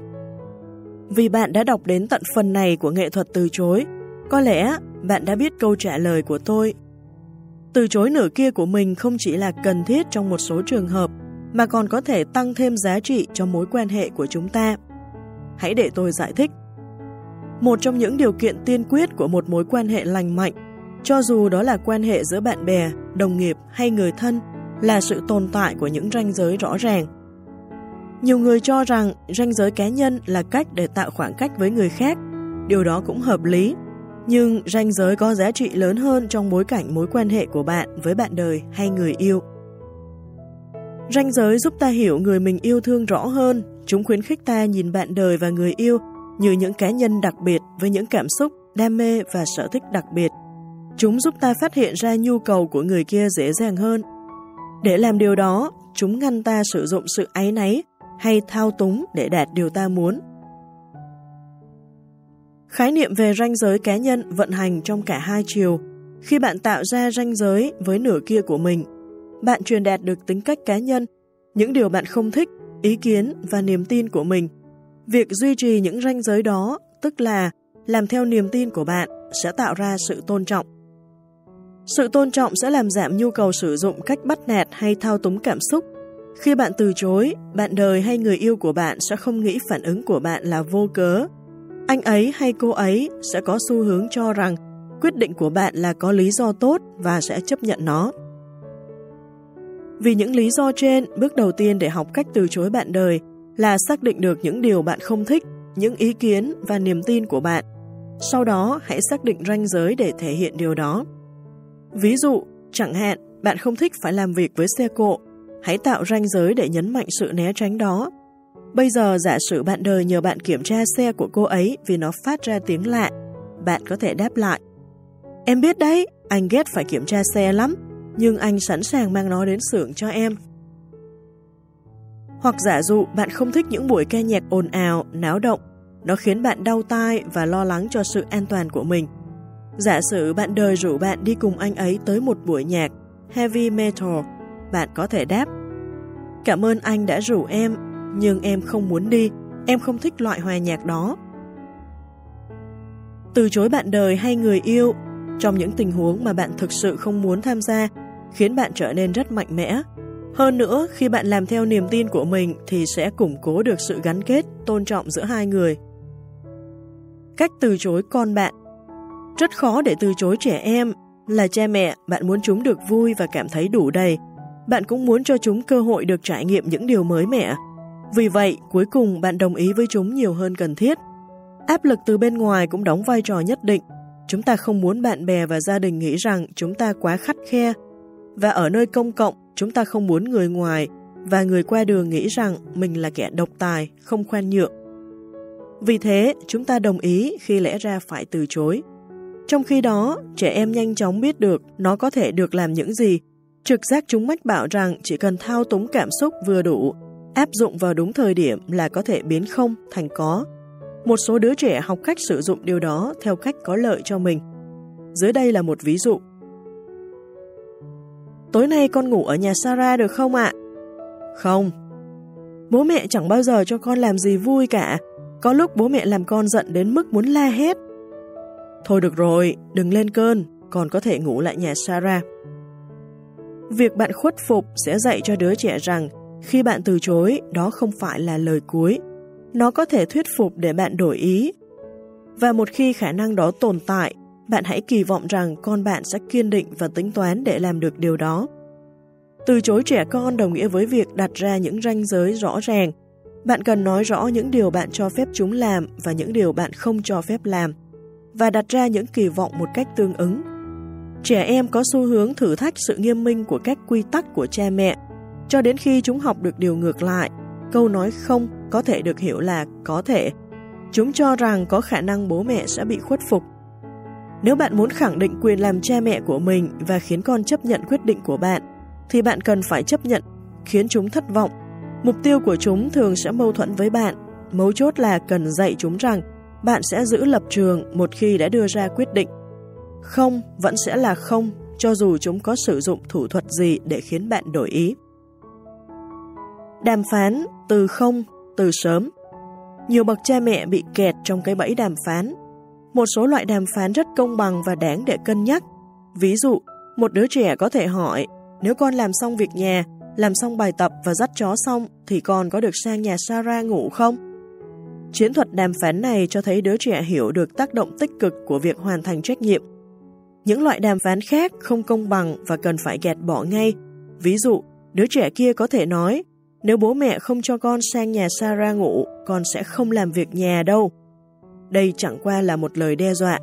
Vì bạn đã đọc đến tận phần này của nghệ thuật từ chối, có lẽ bạn đã biết câu trả lời của tôi. Từ chối nửa kia của mình không chỉ là cần thiết trong một số trường hợp, mà còn có thể tăng thêm giá trị cho mối quan hệ của chúng ta. Hãy để tôi giải thích. Một trong những điều kiện tiên quyết của một mối quan hệ lành mạnh, cho dù đó là quan hệ giữa bạn bè, đồng nghiệp hay người thân, là sự tồn tại của những ranh giới rõ ràng. Nhiều người cho rằng ranh giới cá nhân là cách để tạo khoảng cách với người khác, điều đó cũng hợp lý, nhưng ranh giới có giá trị lớn hơn trong bối cảnh mối quan hệ của bạn với bạn đời hay người yêu. Ranh giới giúp ta hiểu người mình yêu thương rõ hơn, chúng khuyến khích ta nhìn bạn đời và người yêu như những cá nhân đặc biệt với những cảm xúc, đam mê và sở thích đặc biệt. Chúng giúp ta phát hiện ra nhu cầu của người kia dễ dàng hơn. Để làm điều đó, chúng ngăn ta sử dụng sự áy náy hay thao túng để đạt điều ta muốn. Khái niệm về ranh giới cá nhân vận hành trong cả hai chiều. Khi bạn tạo ra ranh giới với nửa kia của mình, bạn truyền đạt được tính cách cá nhân, những điều bạn không thích, ý kiến và niềm tin của mình. Việc duy trì những ranh giới đó, tức là làm theo niềm tin của bạn, sẽ tạo ra sự tôn trọng. Sự tôn trọng sẽ làm giảm nhu cầu sử dụng cách bắt nạt hay thao túng cảm xúc. Khi bạn từ chối, bạn đời hay người yêu của bạn sẽ không nghĩ phản ứng của bạn là vô cớ. Anh ấy hay cô ấy sẽ có xu hướng cho rằng quyết định của bạn là có lý do tốt và sẽ chấp nhận nó. Vì những lý do trên, bước đầu tiên để học cách từ chối bạn đời là xác định được những điều bạn không thích, những ý kiến và niềm tin của bạn. Sau đó, hãy xác định ranh giới để thể hiện điều đó. Ví dụ, chẳng hạn, bạn không thích phải làm việc với xe cộ. Hãy tạo ranh giới để nhấn mạnh sự né tránh đó. Bây giờ, giả sử bạn đời nhờ bạn kiểm tra xe của cô ấy vì nó phát ra tiếng lạ, bạn có thể đáp lại: "Em biết đấy, anh ghét phải kiểm tra xe lắm, nhưng anh sẵn sàng mang nó đến xưởng cho em." Hoặc giả dụ bạn không thích những buổi ca nhạc ồn ào, náo động. Nó khiến bạn đau tai và lo lắng cho sự an toàn của mình. Giả sử bạn đời rủ bạn đi cùng anh ấy tới một buổi nhạc heavy metal, bạn có thể đáp: "Cảm ơn anh đã rủ em, nhưng em không muốn đi, em không thích loại hòa nhạc đó." Từ chối bạn đời hay người yêu trong những tình huống mà bạn thực sự không muốn tham gia khiến bạn trở nên rất mạnh mẽ. Hơn nữa, khi bạn làm theo niềm tin của mình thì sẽ củng cố được sự gắn kết, tôn trọng giữa hai người. Cách từ chối con bạn. Rất khó để từ chối trẻ em. Là cha mẹ, bạn muốn chúng được vui và cảm thấy đủ đầy. Bạn cũng muốn cho chúng cơ hội được trải nghiệm những điều mới mẻ. Vì vậy, cuối cùng bạn đồng ý với chúng nhiều hơn cần thiết. Áp lực từ bên ngoài cũng đóng vai trò nhất định. Chúng ta không muốn bạn bè và gia đình nghĩ rằng chúng ta quá khắt khe. Và ở nơi công cộng, chúng ta không muốn người ngoài và người qua đường nghĩ rằng mình là kẻ độc tài, không khoan nhượng. Vì thế, chúng ta đồng ý khi lẽ ra phải từ chối. Trong khi đó, trẻ em nhanh chóng biết được nó có thể được làm những gì. Trực giác chúng mách bảo rằng chỉ cần thao túng cảm xúc vừa đủ, áp dụng vào đúng thời điểm là có thể biến không thành có. Một số đứa trẻ học cách sử dụng điều đó theo cách có lợi cho mình. Dưới đây là một ví dụ. "Tối nay con ngủ ở nhà Sarah được không ạ?" "Không." "Bố mẹ chẳng bao giờ cho con làm gì vui cả. Có lúc bố mẹ làm con giận đến mức muốn la hét." "Thôi được rồi, đừng lên cơn, con có thể ngủ lại nhà Sarah." Việc bạn khuất phục sẽ dạy cho đứa trẻ rằng khi bạn từ chối, đó không phải là lời cuối. Nó có thể thuyết phục để bạn đổi ý. Và một khi khả năng đó tồn tại, bạn hãy kỳ vọng rằng con bạn sẽ kiên định và tính toán để làm được điều đó. Từ chối trẻ con đồng nghĩa với việc đặt ra những ranh giới rõ ràng. Bạn cần nói rõ những điều bạn cho phép chúng làm và những điều bạn không cho phép làm, và đặt ra những kỳ vọng một cách tương ứng. Trẻ em có xu hướng thử thách sự nghiêm minh của các quy tắc của cha mẹ, cho đến khi chúng học được điều ngược lại. Câu nói không có thể được hiểu là có thể. Chúng cho rằng có khả năng bố mẹ sẽ bị khuất phục. Nếu bạn muốn khẳng định quyền làm cha mẹ của mình và khiến con chấp nhận quyết định của bạn, thì bạn cần phải chấp nhận khiến chúng thất vọng. Mục tiêu của chúng thường sẽ mâu thuẫn với bạn. Mấu chốt là cần dạy chúng rằng bạn sẽ giữ lập trường một khi đã đưa ra quyết định. Không vẫn sẽ là không, cho dù chúng có sử dụng thủ thuật gì để khiến bạn đổi ý. Đàm phán từ không, từ sớm. Nhiều bậc cha mẹ bị kẹt trong cái bẫy đàm phán. Một số loại đàm phán rất công bằng và đáng để cân nhắc. Ví dụ, một đứa trẻ có thể hỏi, nếu con làm xong việc nhà, làm xong bài tập và dắt chó xong thì con có được sang nhà Sarah ngủ không? Chiến thuật đàm phán này cho thấy đứa trẻ hiểu được tác động tích cực của việc hoàn thành trách nhiệm. Những loại đàm phán khác không công bằng và cần phải gạt bỏ ngay. Ví dụ, đứa trẻ kia có thể nói, nếu bố mẹ không cho con sang nhà Sarah ngủ, con sẽ không làm việc nhà đâu. Đây chẳng qua là một lời đe dọa.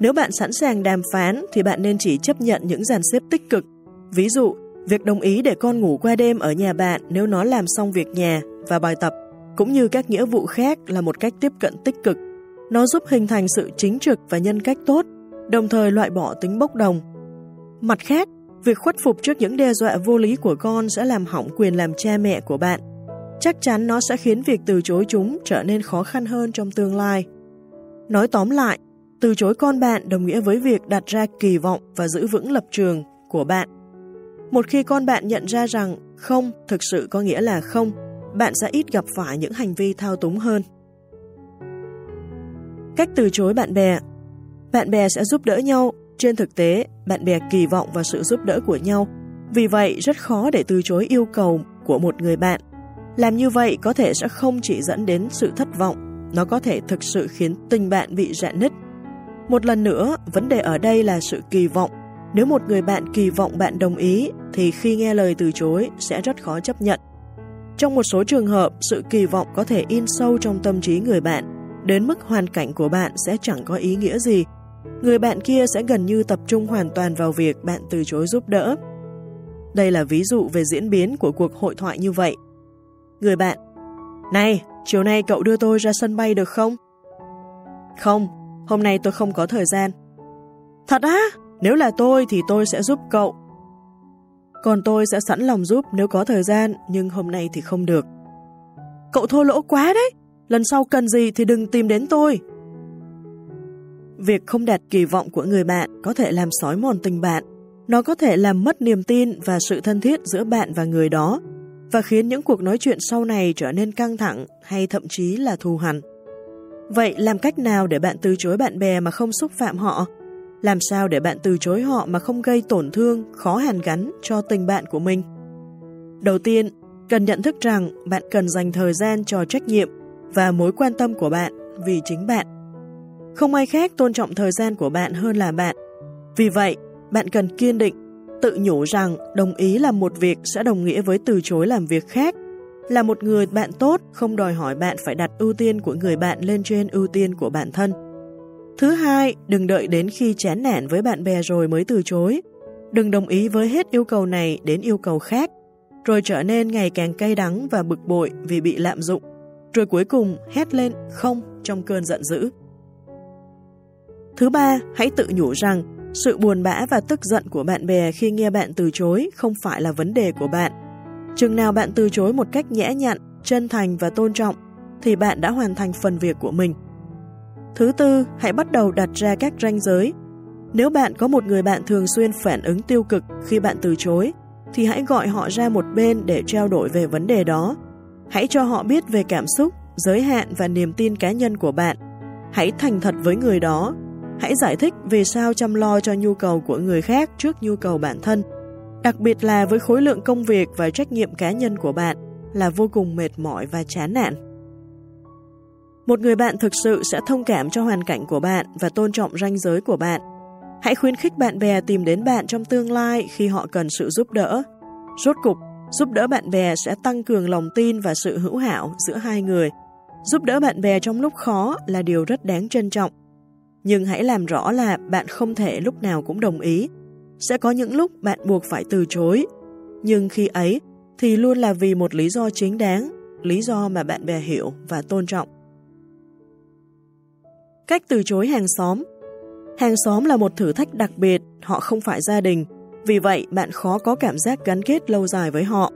Nếu bạn sẵn sàng đàm phán thì bạn nên chỉ chấp nhận những dàn xếp tích cực. Ví dụ, việc đồng ý để con ngủ qua đêm ở nhà bạn nếu nó làm xong việc nhà và bài tập, cũng như các nghĩa vụ khác là một cách tiếp cận tích cực. Nó giúp hình thành sự chính trực và nhân cách tốt, đồng thời loại bỏ tính bốc đồng. Mặt khác, việc khuất phục trước những đe dọa vô lý của con sẽ làm hỏng quyền làm cha mẹ của bạn. Chắc chắn nó sẽ khiến việc từ chối chúng trở nên khó khăn hơn trong tương lai. Nói tóm lại, từ chối con bạn đồng nghĩa với việc đặt ra kỳ vọng và giữ vững lập trường của bạn. Một khi con bạn nhận ra rằng không thực sự có nghĩa là không, bạn sẽ ít gặp phải những hành vi thao túng hơn. Cách từ chối bạn bè. Bạn bè sẽ giúp đỡ nhau. Trên thực tế, bạn bè kỳ vọng vào sự giúp đỡ của nhau. Vì vậy, rất khó để từ chối yêu cầu của một người bạn. Làm như vậy có thể sẽ không chỉ dẫn đến sự thất vọng, nó có thể thực sự khiến tình bạn bị rạn nứt. Một lần nữa, vấn đề ở đây là sự kỳ vọng. Nếu một người bạn kỳ vọng bạn đồng ý, thì khi nghe lời từ chối sẽ rất khó chấp nhận. Trong một số trường hợp, sự kỳ vọng có thể in sâu trong tâm trí người bạn, đến mức hoàn cảnh của bạn sẽ chẳng có ý nghĩa gì. Người bạn kia sẽ gần như tập trung hoàn toàn vào việc bạn từ chối giúp đỡ. Đây là ví dụ về diễn biến của cuộc hội thoại như vậy. Người bạn: Này, chiều nay cậu đưa tôi ra sân bay được không? Không, hôm nay tôi không có thời gian. Thật á? Nếu là tôi thì tôi sẽ giúp cậu. Còn tôi sẽ sẵn lòng giúp nếu có thời gian, nhưng hôm nay thì không được. Cậu thô lỗ quá đấy. Lần sau cần gì thì đừng tìm đến tôi. Việc không đạt kỳ vọng của người bạn có thể làm xói mòn tình bạn. Nó có thể làm mất niềm tin và sự thân thiết giữa bạn và người đó, và khiến những cuộc nói chuyện sau này trở nên căng thẳng hay thậm chí là thù hằn. Vậy làm cách nào để bạn từ chối bạn bè mà không xúc phạm họ? Làm sao để bạn từ chối họ mà không gây tổn thương, khó hàn gắn cho tình bạn của mình? Đầu tiên, cần nhận thức rằng bạn cần dành thời gian cho trách nhiệm và mối quan tâm của bạn vì chính bạn. Không ai khác tôn trọng thời gian của bạn hơn là bạn. Vì vậy, bạn cần kiên định, tự nhủ rằng đồng ý làm một việc sẽ đồng nghĩa với từ chối làm việc khác. Là một người bạn tốt không đòi hỏi bạn phải đặt ưu tiên của người bạn lên trên ưu tiên của bản thân. Thứ hai, đừng đợi đến khi chán nản với bạn bè rồi mới từ chối. Đừng đồng ý với hết yêu cầu này đến yêu cầu khác, rồi trở nên ngày càng cay đắng và bực bội vì bị lạm dụng, rồi cuối cùng hét lên không trong cơn giận dữ. Thứ ba, hãy tự nhủ rằng sự buồn bã và tức giận của bạn bè khi nghe bạn từ chối không phải là vấn đề của bạn. Chừng nào bạn từ chối một cách nhã nhặn, chân thành và tôn trọng, thì bạn đã hoàn thành phần việc của mình. Thứ tư, hãy bắt đầu đặt ra các ranh giới. Nếu bạn có một người bạn thường xuyên phản ứng tiêu cực khi bạn từ chối, thì hãy gọi họ ra một bên để trao đổi về vấn đề đó. Hãy cho họ biết về cảm xúc, giới hạn và niềm tin cá nhân của bạn. Hãy thành thật với người đó. Hãy giải thích vì sao chăm lo cho nhu cầu của người khác trước nhu cầu bản thân, đặc biệt là với khối lượng công việc và trách nhiệm cá nhân của bạn là vô cùng mệt mỏi và chán nản. Một người bạn thực sự sẽ thông cảm cho hoàn cảnh của bạn và tôn trọng ranh giới của bạn. Hãy khuyến khích bạn bè tìm đến bạn trong tương lai khi họ cần sự giúp đỡ. Rốt cục, giúp đỡ bạn bè sẽ tăng cường lòng tin và sự hữu hảo giữa hai người. Giúp đỡ bạn bè trong lúc khó là điều rất đáng trân trọng. Nhưng hãy làm rõ là bạn không thể lúc nào cũng đồng ý. Sẽ có những lúc bạn buộc phải từ chối. Nhưng khi ấy thì luôn là vì một lý do chính đáng, lý do mà bạn bè hiểu và tôn trọng. Cách từ chối hàng xóm. Hàng xóm là một thử thách đặc biệt, họ không phải gia đình. Vì vậy, bạn khó có cảm giác gắn kết lâu dài với họ.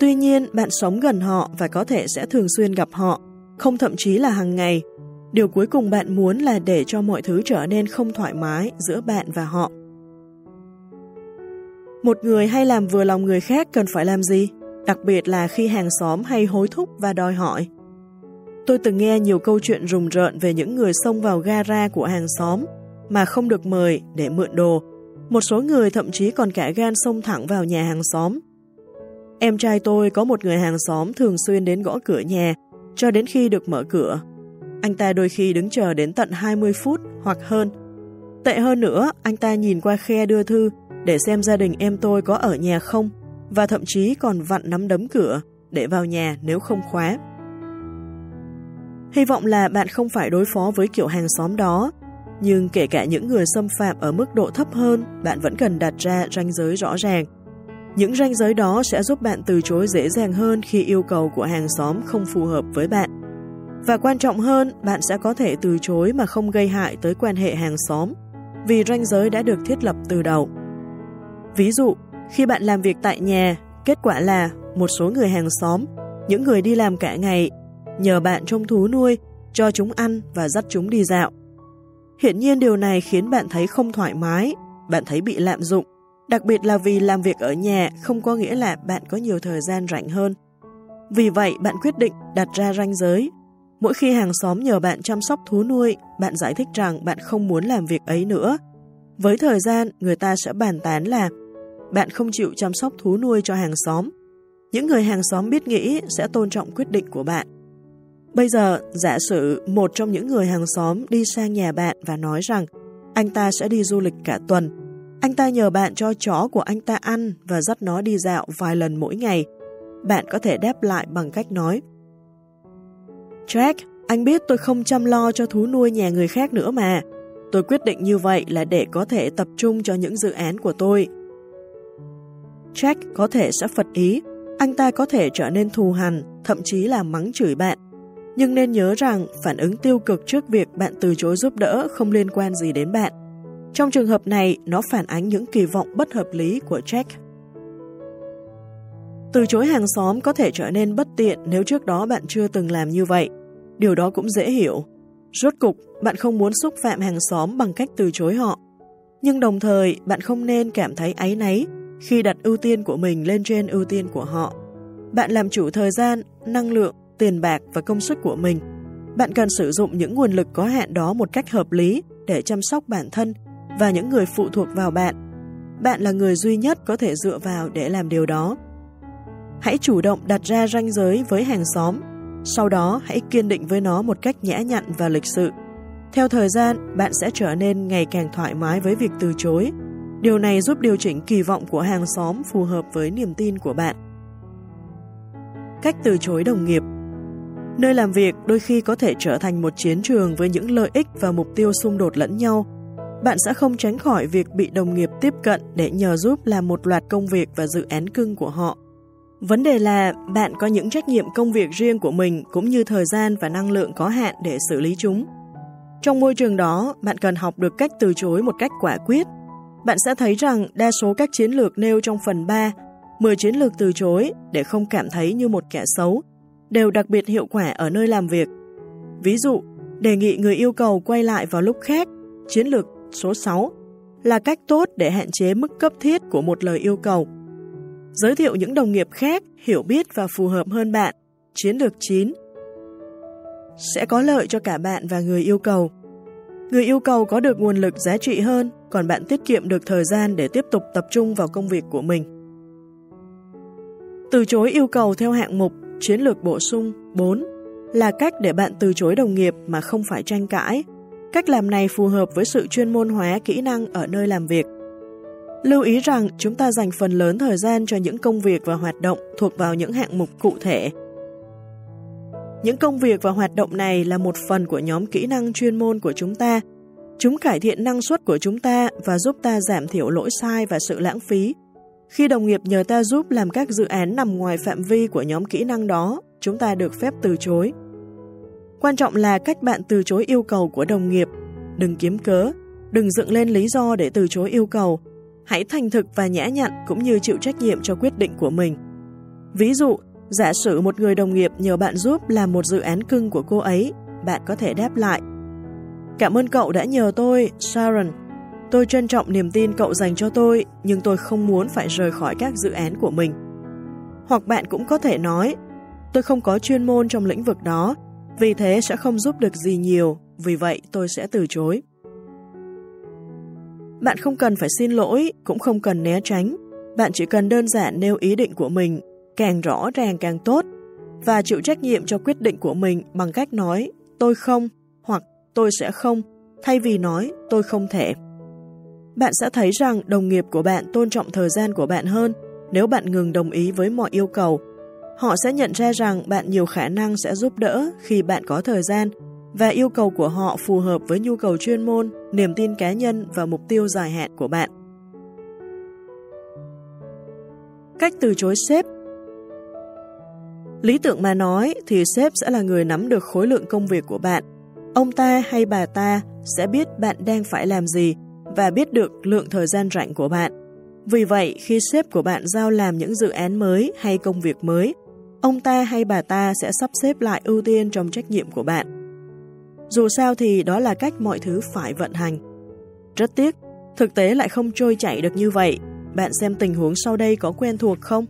Tuy nhiên, bạn sống gần họ và có thể sẽ thường xuyên gặp họ, không thậm chí là hàng ngày. Điều cuối cùng bạn muốn là để cho mọi thứ trở nên không thoải mái giữa bạn và họ. Một người hay làm vừa lòng người khác cần phải làm gì? Đặc biệt là khi hàng xóm hay hối thúc và đòi hỏi. Tôi từng nghe nhiều câu chuyện rùng rợn về những người xông vào gara của hàng xóm mà không được mời để mượn đồ. Một số người thậm chí còn cả gan xông thẳng vào nhà hàng xóm. Em trai tôi có một người hàng xóm thường xuyên đến gõ cửa nhà cho đến khi được mở cửa. Anh ta đôi khi đứng chờ đến tận hai mươi phút hoặc hơn. Tệ hơn nữa, anh ta nhìn qua khe đưa thư để xem gia đình em tôi có ở nhà không và thậm chí còn vặn nắm đấm cửa để vào nhà nếu không khóa. Hy vọng là bạn không phải đối phó với kiểu hàng xóm đó, nhưng kể cả những người xâm phạm ở mức độ thấp hơn, bạn vẫn cần đặt ra ranh giới rõ ràng. Những ranh giới đó sẽ giúp bạn từ chối dễ dàng hơn khi yêu cầu của hàng xóm không phù hợp với bạn. Và quan trọng hơn, bạn sẽ có thể từ chối mà không gây hại tới quan hệ hàng xóm, vì ranh giới đã được thiết lập từ đầu. Ví dụ, khi bạn làm việc tại nhà, kết quả là một số người hàng xóm, những người đi làm cả ngày, nhờ bạn trông thú nuôi, cho chúng ăn và dắt chúng đi dạo. Hiển nhiên điều này khiến bạn thấy không thoải mái, bạn thấy bị lạm dụng, đặc biệt là vì làm việc ở nhà không có nghĩa là bạn có nhiều thời gian rảnh hơn. Vì vậy, bạn quyết định đặt ra ranh giới. Mỗi khi hàng xóm nhờ bạn chăm sóc thú nuôi, bạn giải thích rằng bạn không muốn làm việc ấy nữa. Với thời gian, người ta sẽ bàn tán là bạn không chịu chăm sóc thú nuôi cho hàng xóm. Những người hàng xóm biết nghĩ sẽ tôn trọng quyết định của bạn. Bây giờ, giả sử một trong những người hàng xóm đi sang nhà bạn và nói rằng anh ta sẽ đi du lịch cả tuần. Anh ta nhờ bạn cho chó của anh ta ăn và dắt nó đi dạo vài lần mỗi ngày. Bạn có thể đáp lại bằng cách nói: Jack, anh biết tôi không chăm lo cho thú nuôi nhà người khác nữa mà. Tôi quyết định như vậy là để có thể tập trung cho những dự án của tôi. Jack có thể sẽ phật ý, anh ta có thể trở nên thù hằn, thậm chí là mắng chửi bạn. Nhưng nên nhớ rằng phản ứng tiêu cực trước việc bạn từ chối giúp đỡ không liên quan gì đến bạn. Trong trường hợp này, nó phản ánh những kỳ vọng bất hợp lý của Jack. Từ chối hàng xóm có thể trở nên bất tiện nếu trước đó bạn chưa từng làm như vậy. Điều đó cũng dễ hiểu. Rốt cục, bạn không muốn xúc phạm hàng xóm bằng cách từ chối họ. Nhưng đồng thời, bạn không nên cảm thấy áy náy khi đặt ưu tiên của mình lên trên ưu tiên của họ. Bạn làm chủ thời gian, năng lượng, tiền bạc và công sức của mình. Bạn cần sử dụng những nguồn lực có hạn đó một cách hợp lý để chăm sóc bản thân và những người phụ thuộc vào bạn. Bạn là người duy nhất có thể dựa vào để làm điều đó. Hãy chủ động đặt ra ranh giới với hàng xóm, sau đó hãy kiên định với nó một cách nhã nhặn và lịch sự. Theo thời gian, bạn sẽ trở nên ngày càng thoải mái với việc từ chối. Điều này giúp điều chỉnh kỳ vọng của hàng xóm phù hợp với niềm tin của bạn. Cách từ chối đồng nghiệp. Nơi làm việc đôi khi có thể trở thành một chiến trường với những lợi ích và mục tiêu xung đột lẫn nhau. Bạn sẽ không tránh khỏi việc bị đồng nghiệp tiếp cận để nhờ giúp làm một loạt công việc và dự án cưng của họ. Vấn đề là bạn có những trách nhiệm công việc riêng của mình cũng như thời gian và năng lượng có hạn để xử lý chúng. Trong môi trường đó, bạn cần học được cách từ chối một cách quả quyết. Bạn sẽ thấy rằng đa số các chiến lược nêu trong phần ba, mười chiến lược từ chối để không cảm thấy như một kẻ xấu, đều đặc biệt hiệu quả ở nơi làm việc. Ví dụ, đề nghị người yêu cầu quay lại vào lúc khác, chiến lược số sáu, là cách tốt để hạn chế mức cấp thiết của một lời yêu cầu. Giới thiệu những đồng nghiệp khác hiểu biết và phù hợp hơn bạn, chiến lược chín, sẽ có lợi cho cả bạn và người yêu cầu. Người yêu cầu có được nguồn lực giá trị hơn, còn bạn tiết kiệm được thời gian để tiếp tục tập trung vào công việc của mình. Từ chối yêu cầu theo hạng mục, chiến lược bổ sung bốn, là cách để bạn từ chối đồng nghiệp mà không phải tranh cãi. Cách làm này phù hợp với sự chuyên môn hóa kỹ năng ở nơi làm việc. Lưu ý rằng chúng ta dành phần lớn thời gian cho những công việc và hoạt động thuộc vào những hạng mục cụ thể. Những công việc và hoạt động này là một phần của nhóm kỹ năng chuyên môn của chúng ta. Chúng cải thiện năng suất của chúng ta và giúp ta giảm thiểu lỗi sai và sự lãng phí. Khi đồng nghiệp nhờ ta giúp làm các dự án nằm ngoài phạm vi của nhóm kỹ năng đó, chúng ta được phép từ chối. Quan trọng là cách bạn từ chối yêu cầu của đồng nghiệp. Đừng kiếm cớ, đừng dựng lên lý do để từ chối yêu cầu. hãy thành thực và nhã nhặn cũng như chịu trách nhiệm cho quyết định của mình. Ví dụ, giả sử một người đồng nghiệp nhờ bạn giúp làm một dự án cưng của cô ấy, bạn có thể đáp lại: Cảm ơn cậu đã nhờ tôi, Sharon. Tôi trân trọng niềm tin cậu dành cho tôi, nhưng tôi không muốn phải rời khỏi các dự án của mình. Hoặc bạn cũng có thể nói: Tôi không có chuyên môn trong lĩnh vực đó, vì thế sẽ không giúp được gì nhiều, vì vậy tôi sẽ từ chối. Bạn không cần phải xin lỗi, cũng không cần né tránh. Bạn chỉ cần đơn giản nêu ý định của mình, càng rõ ràng càng tốt, và chịu trách nhiệm cho quyết định của mình bằng cách nói tôi không hoặc tôi sẽ không, thay vì nói tôi không thể. Bạn sẽ thấy rằng đồng nghiệp của bạn tôn trọng thời gian của bạn hơn nếu bạn ngừng đồng ý với mọi yêu cầu. Họ sẽ nhận ra rằng bạn nhiều khả năng sẽ giúp đỡ khi bạn có thời gian, và yêu cầu của họ phù hợp với nhu cầu chuyên môn, niềm tin cá nhân và mục tiêu dài hạn của bạn. Cách từ chối sếp. Lý tưởng mà nói thì sếp sẽ là người nắm được khối lượng công việc của bạn. Ông ta hay bà ta sẽ biết bạn đang phải làm gì và biết được lượng thời gian rảnh của bạn. Vì vậy, khi sếp của bạn giao làm những dự án mới hay công việc mới, ông ta hay bà ta sẽ sắp xếp lại ưu tiên trong trách nhiệm của bạn. Dù sao thì đó là cách mọi thứ phải vận hành. Rất tiếc, thực tế lại không trôi chảy được như vậy. Bạn xem tình huống sau đây có quen thuộc không?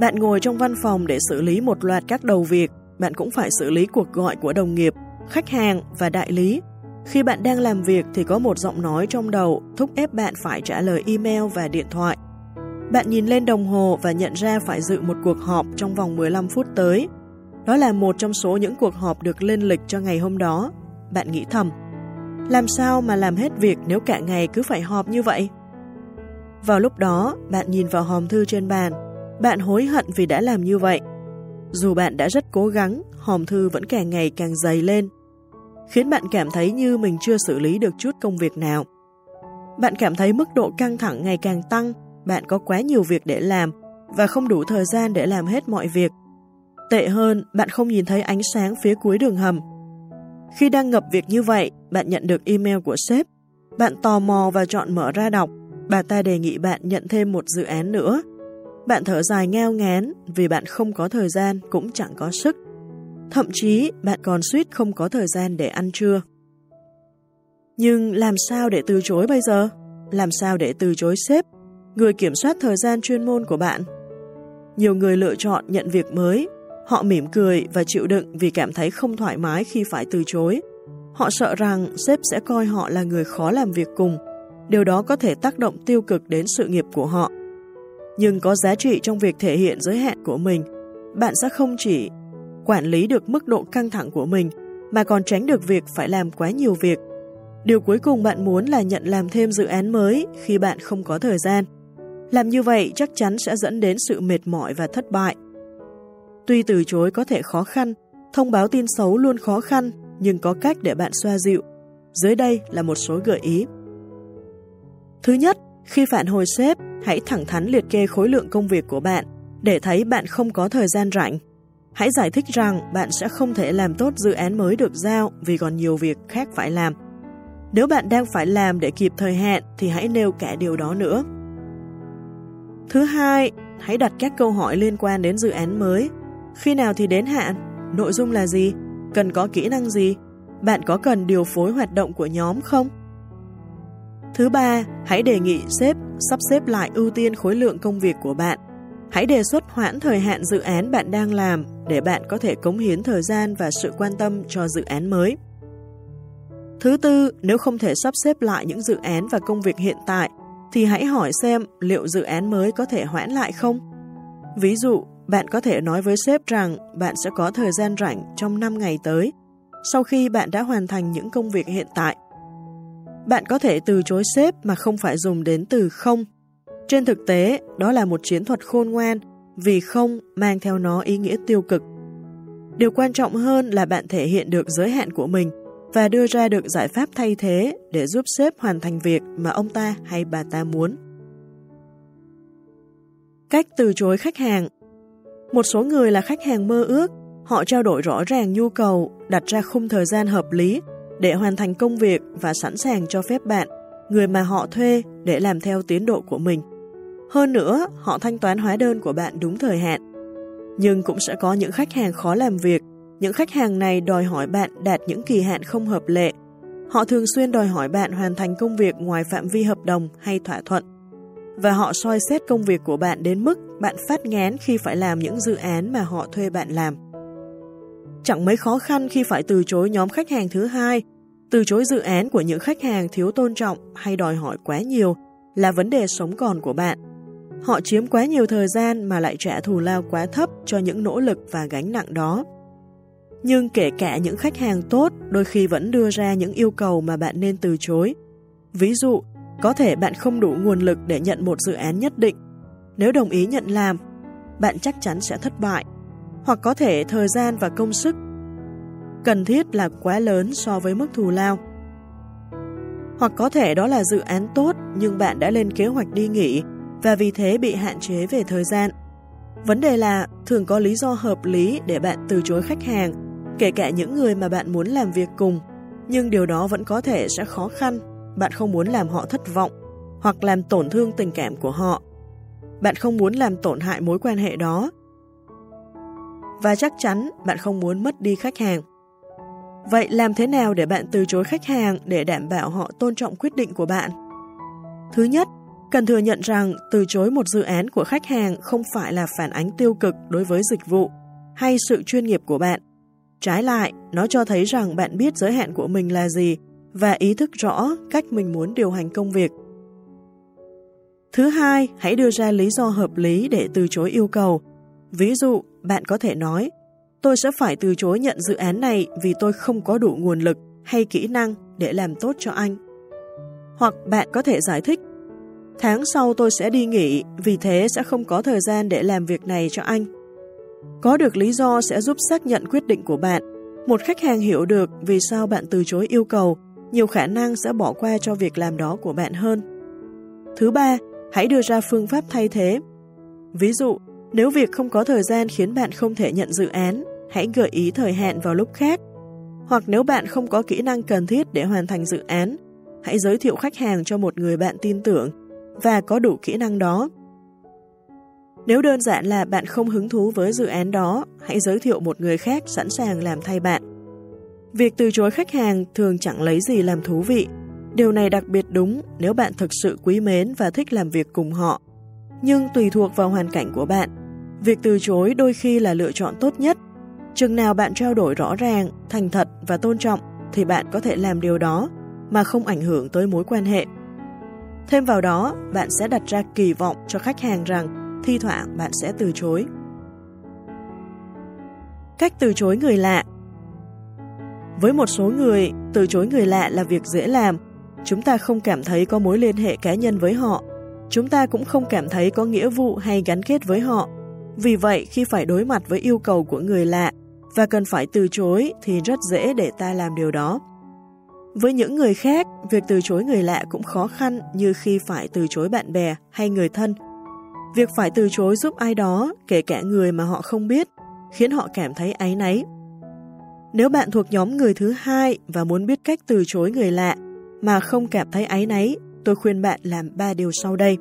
Bạn ngồi trong văn phòng để xử lý một loạt các đầu việc. Bạn cũng phải xử lý cuộc gọi của đồng nghiệp, khách hàng và đại lý. Khi bạn đang làm việc thì có một giọng nói trong đầu thúc ép bạn phải trả lời email và điện thoại. Bạn nhìn lên đồng hồ và nhận ra phải dự một cuộc họp trong vòng mười lăm phút tới. Đó là một trong số những cuộc họp được lên lịch cho ngày hôm đó. Bạn nghĩ thầm, làm sao mà làm hết việc nếu cả ngày cứ phải họp như vậy? Vào lúc đó, bạn nhìn vào hòm thư trên bàn. Bạn hối hận vì đã làm như vậy. Dù bạn đã rất cố gắng, hòm thư vẫn càng ngày càng dày lên, khiến bạn cảm thấy như mình chưa xử lý được chút công việc nào. Bạn cảm thấy mức độ căng thẳng ngày càng tăng, bạn có quá nhiều việc để làm và không đủ thời gian để làm hết mọi việc. Tệ hơn, bạn không nhìn thấy ánh sáng phía cuối đường hầm. Khi đang ngập việc như vậy, bạn nhận được email của sếp. Bạn tò mò và chọn mở ra đọc. Bà ta đề nghị bạn nhận thêm một dự án nữa. Bạn thở dài ngao ngán vì bạn không có thời gian cũng chẳng có sức. Thậm chí bạn còn suýt không có thời gian để ăn trưa. Nhưng làm sao để từ chối bây giờ? Làm sao để từ chối sếp, người kiểm soát thời gian chuyên môn của bạn? Nhiều người lựa chọn nhận việc mới. Họ mỉm cười và chịu đựng vì cảm thấy không thoải mái khi phải từ chối. Họ sợ rằng sếp sẽ coi họ là người khó làm việc cùng. Điều đó có thể tác động tiêu cực đến sự nghiệp của họ. Nhưng có giá trị trong việc thể hiện giới hạn của mình. Bạn sẽ không chỉ quản lý được mức độ căng thẳng của mình, mà còn tránh được việc phải làm quá nhiều việc. Điều cuối cùng bạn muốn là nhận làm thêm dự án mới khi bạn không có thời gian. Làm như vậy chắc chắn sẽ dẫn đến sự mệt mỏi và thất bại. Tuy từ chối có thể khó khăn, thông báo tin xấu luôn khó khăn, nhưng có cách để bạn xoa dịu. Dưới đây là một số gợi ý. Thứ nhất, khi phản hồi sếp, hãy thẳng thắn liệt kê khối lượng công việc của bạn để thấy bạn không có thời gian rảnh. Hãy giải thích rằng bạn sẽ không thể làm tốt dự án mới được giao vì còn nhiều việc khác phải làm. Nếu bạn đang phải làm để kịp thời hạn thì hãy nêu cả điều đó nữa. Thứ hai, hãy đặt các câu hỏi liên quan đến dự án mới. Khi nào thì đến hạn? Nội dung là gì? Cần có kỹ năng gì? Bạn có cần điều phối hoạt động của nhóm không? Thứ ba, hãy đề nghị sếp sắp xếp lại ưu tiên khối lượng công việc của bạn. Hãy đề xuất hoãn thời hạn dự án bạn đang làm để bạn có thể cống hiến thời gian và sự quan tâm cho dự án mới. Thứ tư, nếu không thể sắp xếp lại những dự án và công việc hiện tại, thì hãy hỏi xem liệu dự án mới có thể hoãn lại không. Ví dụ, bạn có thể nói với sếp rằng bạn sẽ có thời gian rảnh trong năm ngày tới, sau khi bạn đã hoàn thành những công việc hiện tại. Bạn có thể từ chối sếp mà không phải dùng đến từ không. Trên thực tế, đó là một chiến thuật khôn ngoan vì không mang theo nó ý nghĩa tiêu cực. Điều quan trọng hơn là bạn thể hiện được giới hạn của mình và đưa ra được giải pháp thay thế để giúp sếp hoàn thành việc mà ông ta hay bà ta muốn. Cách từ chối khách hàng. Một số người là khách hàng mơ ước, họ trao đổi rõ ràng nhu cầu, đặt ra khung thời gian hợp lý để hoàn thành công việc và sẵn sàng cho phép bạn người mà họ thuê để làm theo tiến độ của mình. Hơn nữa, họ thanh toán hóa đơn của bạn đúng thời hạn. Nhưng cũng sẽ có những khách hàng khó làm việc. Những khách hàng này đòi hỏi bạn đạt những kỳ hạn không hợp lệ. Họ thường xuyên đòi hỏi bạn hoàn thành công việc ngoài phạm vi hợp đồng hay thỏa thuận. Và họ soi xét công việc của bạn đến mức bạn phát ngán khi phải làm những dự án mà họ thuê bạn làm. Chẳng mấy khó khăn khi phải từ chối nhóm khách hàng thứ hai, từ chối dự án của những khách hàng thiếu tôn trọng hay đòi hỏi quá nhiều là vấn đề sống còn của bạn. Họ chiếm quá nhiều thời gian mà lại trả thù lao quá thấp cho những nỗ lực và gánh nặng đó. Nhưng kể cả những khách hàng tốt đôi khi vẫn đưa ra những yêu cầu mà bạn nên từ chối. Ví dụ, có thể bạn không đủ nguồn lực để nhận một dự án nhất định. Nếu đồng ý nhận làm, bạn chắc chắn sẽ thất bại. Hoặc có thể thời gian và công sức cần thiết là quá lớn so với mức thù lao. Hoặc có thể đó là dự án tốt nhưng bạn đã lên kế hoạch đi nghỉ và vì thế bị hạn chế về thời gian. Vấn đề là thường có lý do hợp lý để bạn từ chối khách hàng, kể cả những người mà bạn muốn làm việc cùng, nhưng điều đó vẫn có thể sẽ khó khăn. Bạn không muốn làm họ thất vọng hoặc làm tổn thương tình cảm của họ. Bạn không muốn làm tổn hại mối quan hệ đó. Và chắc chắn bạn không muốn mất đi khách hàng. Vậy làm thế nào để bạn từ chối khách hàng để đảm bảo họ tôn trọng quyết định của bạn? Thứ nhất, cần thừa nhận rằng từ chối một dự án của khách hàng không phải là phản ánh tiêu cực đối với dịch vụ hay sự chuyên nghiệp của bạn. Trái lại, nó cho thấy rằng bạn biết giới hạn của mình là gì và ý thức rõ cách mình muốn điều hành công việc. Thứ hai, hãy đưa ra lý do hợp lý để từ chối yêu cầu. Ví dụ, bạn có thể nói, tôi sẽ phải từ chối nhận dự án này vì tôi không có đủ nguồn lực hay kỹ năng để làm tốt cho anh. Hoặc bạn có thể giải thích, tháng sau tôi sẽ đi nghỉ, vì thế sẽ không có thời gian để làm việc này cho anh. Có được lý do sẽ giúp xác nhận quyết định của bạn. Một khách hàng hiểu được vì sao bạn từ chối yêu cầu, nhiều khả năng sẽ bỏ qua cho việc làm đó của bạn hơn. Thứ ba, hãy đưa ra phương pháp thay thế. Ví dụ, nếu việc không có thời gian khiến bạn không thể nhận dự án, hãy gợi ý thời hạn vào lúc khác. Hoặc nếu bạn không có kỹ năng cần thiết để hoàn thành dự án, hãy giới thiệu khách hàng cho một người bạn tin tưởng và có đủ kỹ năng đó. Nếu đơn giản là bạn không hứng thú với dự án đó, hãy giới thiệu một người khác sẵn sàng làm thay bạn. Việc từ chối khách hàng thường chẳng lấy gì làm thú vị. Điều này đặc biệt đúng nếu bạn thực sự quý mến và thích làm việc cùng họ. Nhưng tùy thuộc vào hoàn cảnh của bạn, việc từ chối đôi khi là lựa chọn tốt nhất. Chừng nào bạn trao đổi rõ ràng, thành thật và tôn trọng thì bạn có thể làm điều đó mà không ảnh hưởng tới mối quan hệ. Thêm vào đó, bạn sẽ đặt ra kỳ vọng cho khách hàng rằng thi thoảng bạn sẽ từ chối. Cách từ chối người lạ. Với một số người, từ chối người lạ là việc dễ làm. Chúng ta không cảm thấy có mối liên hệ cá nhân với họ. Chúng ta cũng không cảm thấy có nghĩa vụ hay gắn kết với họ. Vì vậy, khi phải đối mặt với yêu cầu của người lạ và cần phải từ chối thì rất dễ để ta làm điều đó. Với những người khác, việc từ chối người lạ cũng khó khăn như khi phải từ chối bạn bè hay người thân. Việc phải từ chối giúp ai đó, kể cả người mà họ không biết, khiến họ cảm thấy áy náy. Nếu bạn thuộc nhóm người thứ hai và muốn biết cách từ chối người lạ mà không cảm thấy áy náy, tôi khuyên bạn làm ba điều sau đây.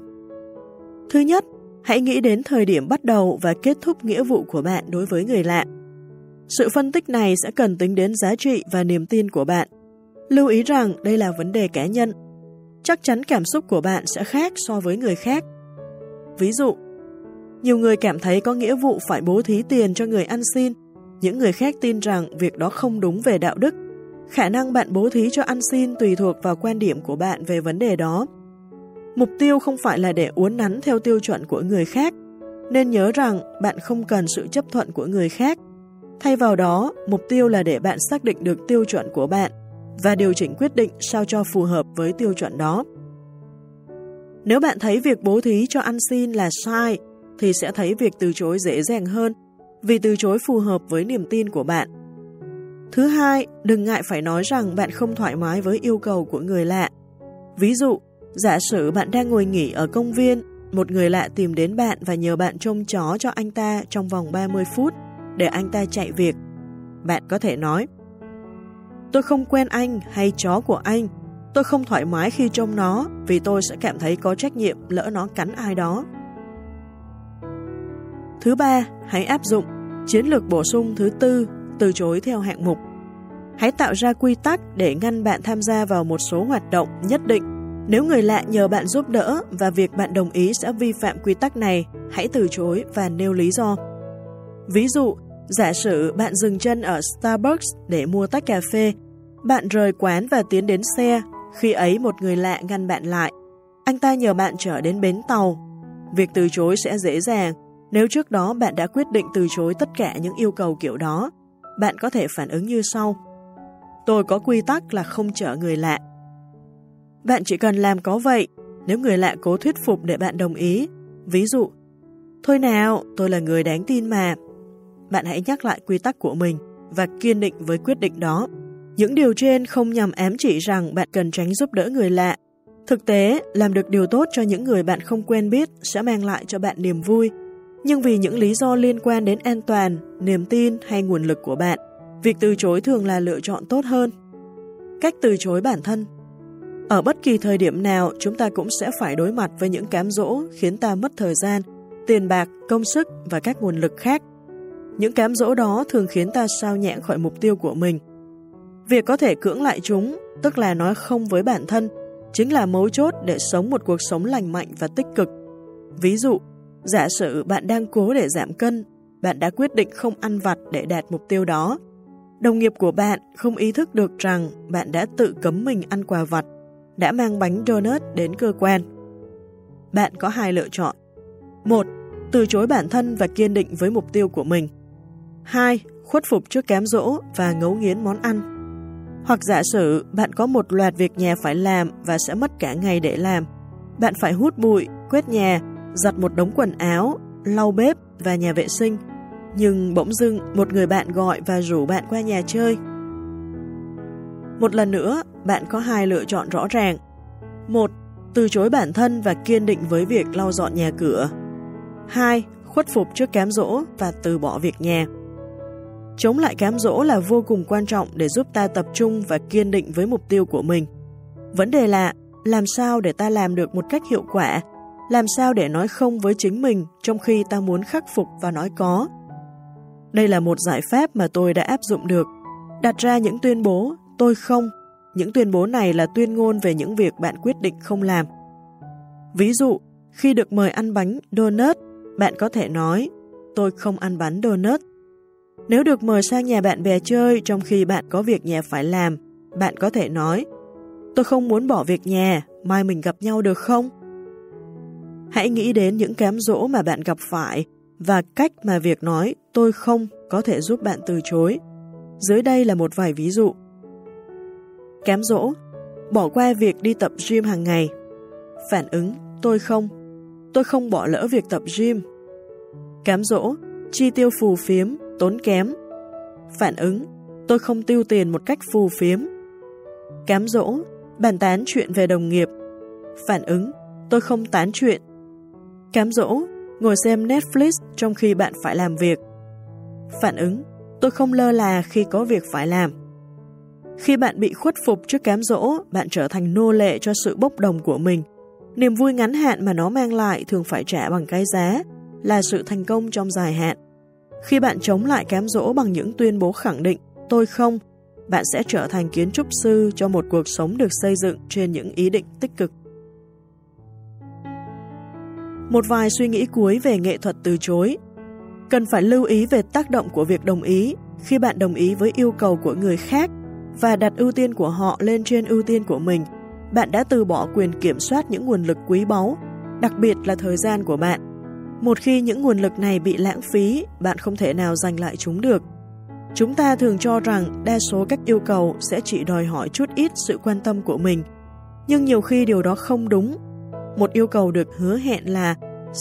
Thứ nhất, hãy nghĩ đến thời điểm bắt đầu và kết thúc nghĩa vụ của bạn đối với người lạ. Sự phân tích này sẽ cần tính đến giá trị và niềm tin của bạn. Lưu ý rằng đây là vấn đề cá nhân. Chắc chắn cảm xúc của bạn sẽ khác so với người khác. Ví dụ, nhiều người cảm thấy có nghĩa vụ phải bố thí tiền cho người ăn xin. Những người khác tin rằng việc đó không đúng về đạo đức. Khả năng bạn bố thí cho ăn xin tùy thuộc vào quan điểm của bạn về vấn đề đó. Mục tiêu không phải là để uốn nắn theo tiêu chuẩn của người khác, nên nhớ rằng bạn không cần sự chấp thuận của người khác. Thay vào đó, mục tiêu là để bạn xác định được tiêu chuẩn của bạn và điều chỉnh quyết định sao cho phù hợp với tiêu chuẩn đó. Nếu bạn thấy việc bố thí cho ăn xin là sai, thì sẽ thấy việc từ chối dễ dàng hơn, vì từ chối phù hợp với niềm tin của bạn. Thứ hai, đừng ngại phải nói rằng bạn không thoải mái với yêu cầu của người lạ. Ví dụ, giả sử bạn đang ngồi nghỉ ở công viên, một người lạ tìm đến bạn và nhờ bạn trông chó cho anh ta trong vòng ba mươi phút để anh ta chạy việc. Bạn có thể nói, tôi không quen anh hay chó của anh, Tôi không thoải mái khi trông nó vì tôi sẽ cảm thấy có trách nhiệm lỡ nó cắn ai đó. Thứ ba, hãy áp dụng. Chiến lược bổ sung thứ tư, từ chối theo hạng mục. Hãy tạo ra quy tắc để ngăn bạn tham gia vào một số hoạt động nhất định. Nếu người lạ nhờ bạn giúp đỡ và việc bạn đồng ý sẽ vi phạm quy tắc này, hãy từ chối và nêu lý do. Ví dụ, giả sử bạn dừng chân ở Starbucks để mua tách cà phê, bạn rời quán và tiến đến xe, khi ấy một người lạ ngăn bạn lại. Anh ta nhờ bạn chở đến bến tàu. Việc từ chối sẽ dễ dàng. Nếu trước đó bạn đã quyết định từ chối tất cả những yêu cầu kiểu đó, bạn có thể phản ứng như sau. Tôi có quy tắc là không chở người lạ. Bạn chỉ cần làm có vậy nếu người lạ cố thuyết phục để bạn đồng ý. Ví dụ, thôi nào, tôi là người đáng tin mà. Bạn hãy nhắc lại quy tắc của mình và kiên định với quyết định đó. Những điều trên không nhằm ám chỉ rằng bạn cần tránh giúp đỡ người lạ. Thực tế, làm được điều tốt cho những người bạn không quen biết sẽ mang lại cho bạn niềm vui. Nhưng vì những lý do liên quan đến an toàn, niềm tin hay nguồn lực của bạn, việc từ chối thường là lựa chọn tốt hơn. Cách từ chối bản thân. Ở bất kỳ thời điểm nào, chúng ta cũng sẽ phải đối mặt với những cám dỗ khiến ta mất thời gian, tiền bạc, công sức và các nguồn lực khác. Những cám dỗ đó thường khiến ta sao nhãng khỏi mục tiêu của mình. Việc có thể cưỡng lại chúng, tức là nói không với bản thân, chính là mấu chốt để sống một cuộc sống lành mạnh và tích cực. Ví dụ, giả sử bạn đang cố để giảm cân, bạn đã quyết định không ăn vặt để đạt mục tiêu đó. Đồng nghiệp của bạn không ý thức được rằng bạn đã tự cấm mình ăn quà vặt, đã mang bánh donut đến cơ quan. Bạn có hai lựa chọn. một. Từ chối bản thân và kiên định với mục tiêu của mình. hai. Khuất phục trước cám dỗ và ngấu nghiến món ăn. Hoặc giả sử bạn có một loạt việc nhà phải làm và sẽ mất cả ngày để làm. Bạn phải hút bụi, quét nhà, giặt một đống quần áo, lau bếp và nhà vệ sinh. Nhưng bỗng dưng một người bạn gọi và rủ bạn qua nhà chơi. Một lần nữa, bạn có hai lựa chọn rõ ràng. một. Từ chối bản thân và kiên định với việc lau dọn nhà cửa. hai. Khuất phục trước cám dỗ và từ bỏ việc nhà. Chống lại cám dỗ là vô cùng quan trọng để giúp ta tập trung và kiên định với mục tiêu của mình. Vấn đề là làm sao để ta làm được một cách hiệu quả, làm sao để nói không với chính mình trong khi ta muốn khắc phục và nói có. Đây là một giải pháp mà tôi đã áp dụng được. Đặt ra những tuyên bố tôi không. Những tuyên bố này là tuyên ngôn về những việc bạn quyết định không làm. Ví dụ, khi được mời ăn bánh donut, bạn có thể nói tôi không ăn bánh donut. Nếu được mời sang nhà bạn bè chơi trong khi bạn có việc nhà phải làm, bạn có thể nói tôi không muốn bỏ việc nhà, mai mình gặp nhau được không? Hãy nghĩ đến những cám dỗ mà bạn gặp phải và cách mà việc nói tôi không có thể giúp bạn từ chối. Dưới đây là một vài ví dụ. Cám dỗ: bỏ qua việc đi tập gym hàng ngày. Phản ứng: tôi không. Tôi không bỏ lỡ việc tập gym. Cám dỗ: chi tiêu phù phiếm, tốn kém. Phản ứng: tôi không tiêu tiền một cách phù phiếm. Cám dỗ: bàn tán chuyện về đồng nghiệp. Phản ứng: tôi không tán chuyện. Cám dỗ: ngồi xem Netflix trong khi bạn phải làm việc. Phản ứng: tôi không lơ là khi có việc phải làm. Khi bạn bị khuất phục trước cám dỗ, bạn trở thành nô lệ cho sự bốc đồng của mình. Niềm vui ngắn hạn mà nó mang lại thường phải trả bằng cái giá là sự thành công trong dài hạn. Khi bạn chống lại cám dỗ bằng những tuyên bố khẳng định tôi không, bạn sẽ trở thành kiến trúc sư cho một cuộc sống được xây dựng trên những ý định tích cực. Một vài suy nghĩ cuối về nghệ thuật từ chối. Cần phải lưu ý về tác động của việc đồng ý khi bạn đồng ý với yêu cầu của người khác và đặt ưu tiên của họ lên trên ưu tiên của mình. Bạn đã từ bỏ quyền kiểm soát những nguồn lực quý báu, đặc biệt là thời gian của bạn. Một khi những nguồn lực này bị lãng phí, bạn không thể nào giành lại chúng được. Chúng ta thường cho rằng đa số các yêu cầu sẽ chỉ đòi hỏi chút ít sự quan tâm của mình. Nhưng nhiều khi điều đó không đúng. Một yêu cầu được hứa hẹn là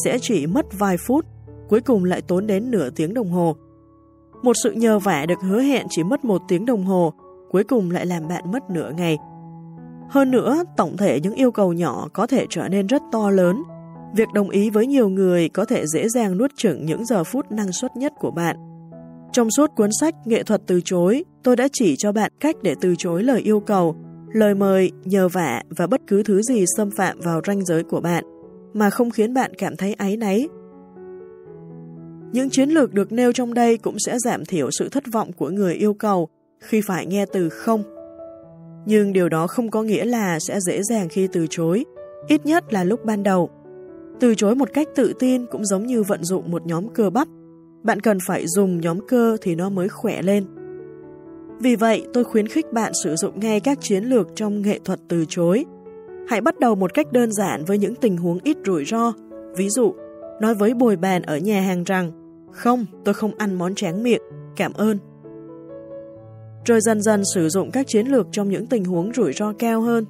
sẽ chỉ mất vài phút, cuối cùng lại tốn đến nửa tiếng đồng hồ. Một sự nhờ vả được hứa hẹn chỉ mất một tiếng đồng hồ, cuối cùng lại làm bạn mất nửa ngày. Hơn nữa, tổng thể những yêu cầu nhỏ có thể trở nên rất to lớn. Việc đồng ý với nhiều người có thể dễ dàng nuốt chửng những giờ phút năng suất nhất của bạn. Trong suốt cuốn sách Nghệ thuật từ chối, tôi đã chỉ cho bạn cách để từ chối lời yêu cầu, lời mời, nhờ vả và bất cứ thứ gì xâm phạm vào ranh giới của bạn mà không khiến bạn cảm thấy áy náy. Những chiến lược được nêu trong đây cũng sẽ giảm thiểu sự thất vọng của người yêu cầu khi phải nghe từ không. Nhưng điều đó không có nghĩa là sẽ dễ dàng khi từ chối, ít nhất là lúc ban đầu. Từ chối một cách tự tin cũng giống như vận dụng một nhóm cơ bắp. Bạn cần phải dùng nhóm cơ thì nó mới khỏe lên. Vì vậy, tôi khuyến khích bạn sử dụng ngay các chiến lược trong nghệ thuật từ chối. Hãy bắt đầu một cách đơn giản với những tình huống ít rủi ro. Ví dụ, nói với bồi bàn ở nhà hàng rằng "Không, tôi không ăn món tráng miệng, cảm ơn." Rồi dần dần sử dụng các chiến lược trong những tình huống rủi ro cao hơn.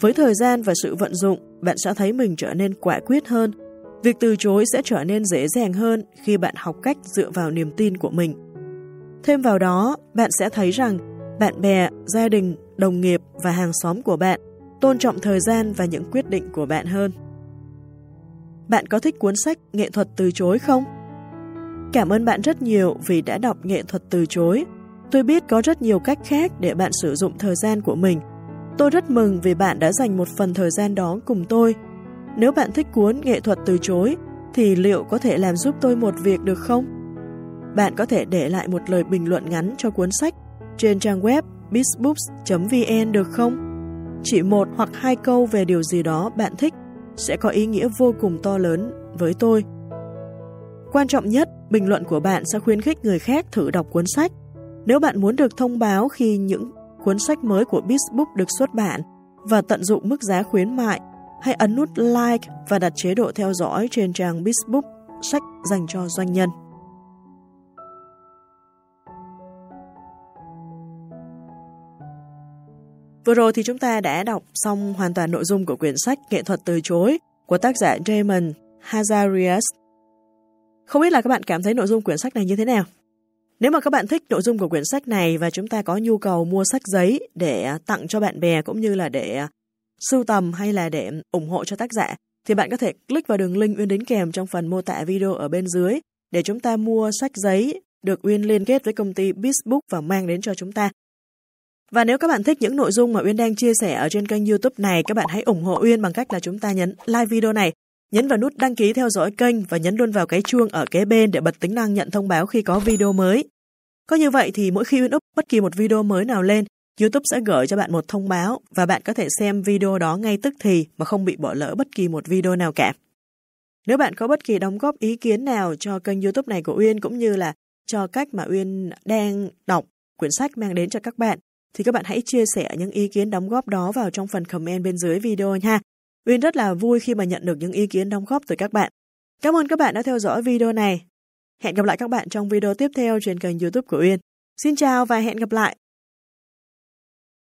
Với thời gian và sự vận dụng, bạn sẽ thấy mình trở nên quả quyết hơn. Việc từ chối sẽ trở nên dễ dàng hơn khi bạn học cách dựa vào niềm tin của mình. Thêm vào đó, bạn sẽ thấy rằng bạn bè, gia đình, đồng nghiệp và hàng xóm của bạn tôn trọng thời gian và những quyết định của bạn hơn. Bạn có thích cuốn sách Nghệ thuật từ chối không? Cảm ơn bạn rất nhiều vì đã đọc Nghệ thuật từ chối. Tôi biết có rất nhiều cách khác để bạn sử dụng thời gian của mình. Tôi rất mừng vì bạn đã dành một phần thời gian đó cùng tôi. Nếu bạn thích cuốn Nghệ thuật từ chối, thì liệu có thể làm giúp tôi một việc được không? Bạn có thể để lại một lời bình luận ngắn cho cuốn sách trên trang web bizbooks chấm vn được không? Chỉ một hoặc hai câu về điều gì đó bạn thích sẽ có ý nghĩa vô cùng to lớn với tôi. Quan trọng nhất, bình luận của bạn sẽ khuyến khích người khác thử đọc cuốn sách. Nếu bạn muốn được thông báo khi những cuốn sách mới của Bizbooks được xuất bản và tận dụng mức giá khuyến mại, hãy ấn nút like và đặt chế độ theo dõi trên trang Bizbooks sách dành cho doanh nhân. Vừa rồi thì chúng ta đã đọc xong hoàn toàn nội dung của quyển sách Nghệ thuật từ chối của tác giả Damon Zahariades. Không biết là các bạn cảm thấy nội dung quyển sách này như thế nào? Nếu mà các bạn thích nội dung của quyển sách này và chúng ta có nhu cầu mua sách giấy để tặng cho bạn bè cũng như là để sưu tầm hay là để ủng hộ cho tác giả, thì bạn có thể click vào đường link Uyên đính kèm trong phần mô tả video ở bên dưới để chúng ta mua sách giấy được Uyên liên kết với công ty Bizbook và mang đến cho chúng ta. Và nếu các bạn thích những nội dung mà Uyên đang chia sẻ ở trên kênh YouTube này, các bạn hãy ủng hộ Uyên bằng cách là chúng ta nhấn like video này, nhấn vào nút đăng ký theo dõi kênh và nhấn luôn vào cái chuông ở kế bên để bật tính năng nhận thông báo khi có video mới. Có như vậy thì mỗi khi Uyên up bất kỳ một video mới nào lên, YouTube sẽ gửi cho bạn một thông báo và bạn có thể xem video đó ngay tức thì mà không bị bỏ lỡ bất kỳ một video nào cả. Nếu bạn có bất kỳ đóng góp ý kiến nào cho kênh YouTube này của Uyên cũng như là cho cách mà Uyên đang đọc quyển sách mang đến cho các bạn, thì các bạn hãy chia sẻ những ý kiến đóng góp đó vào trong phần comment bên dưới video nha. Uyên rất là vui khi mà nhận được những ý kiến đóng góp từ các bạn. Cảm ơn các bạn đã theo dõi video này. Hẹn gặp lại các bạn trong video tiếp theo trên kênh YouTube của Uyên. Xin chào và hẹn gặp lại.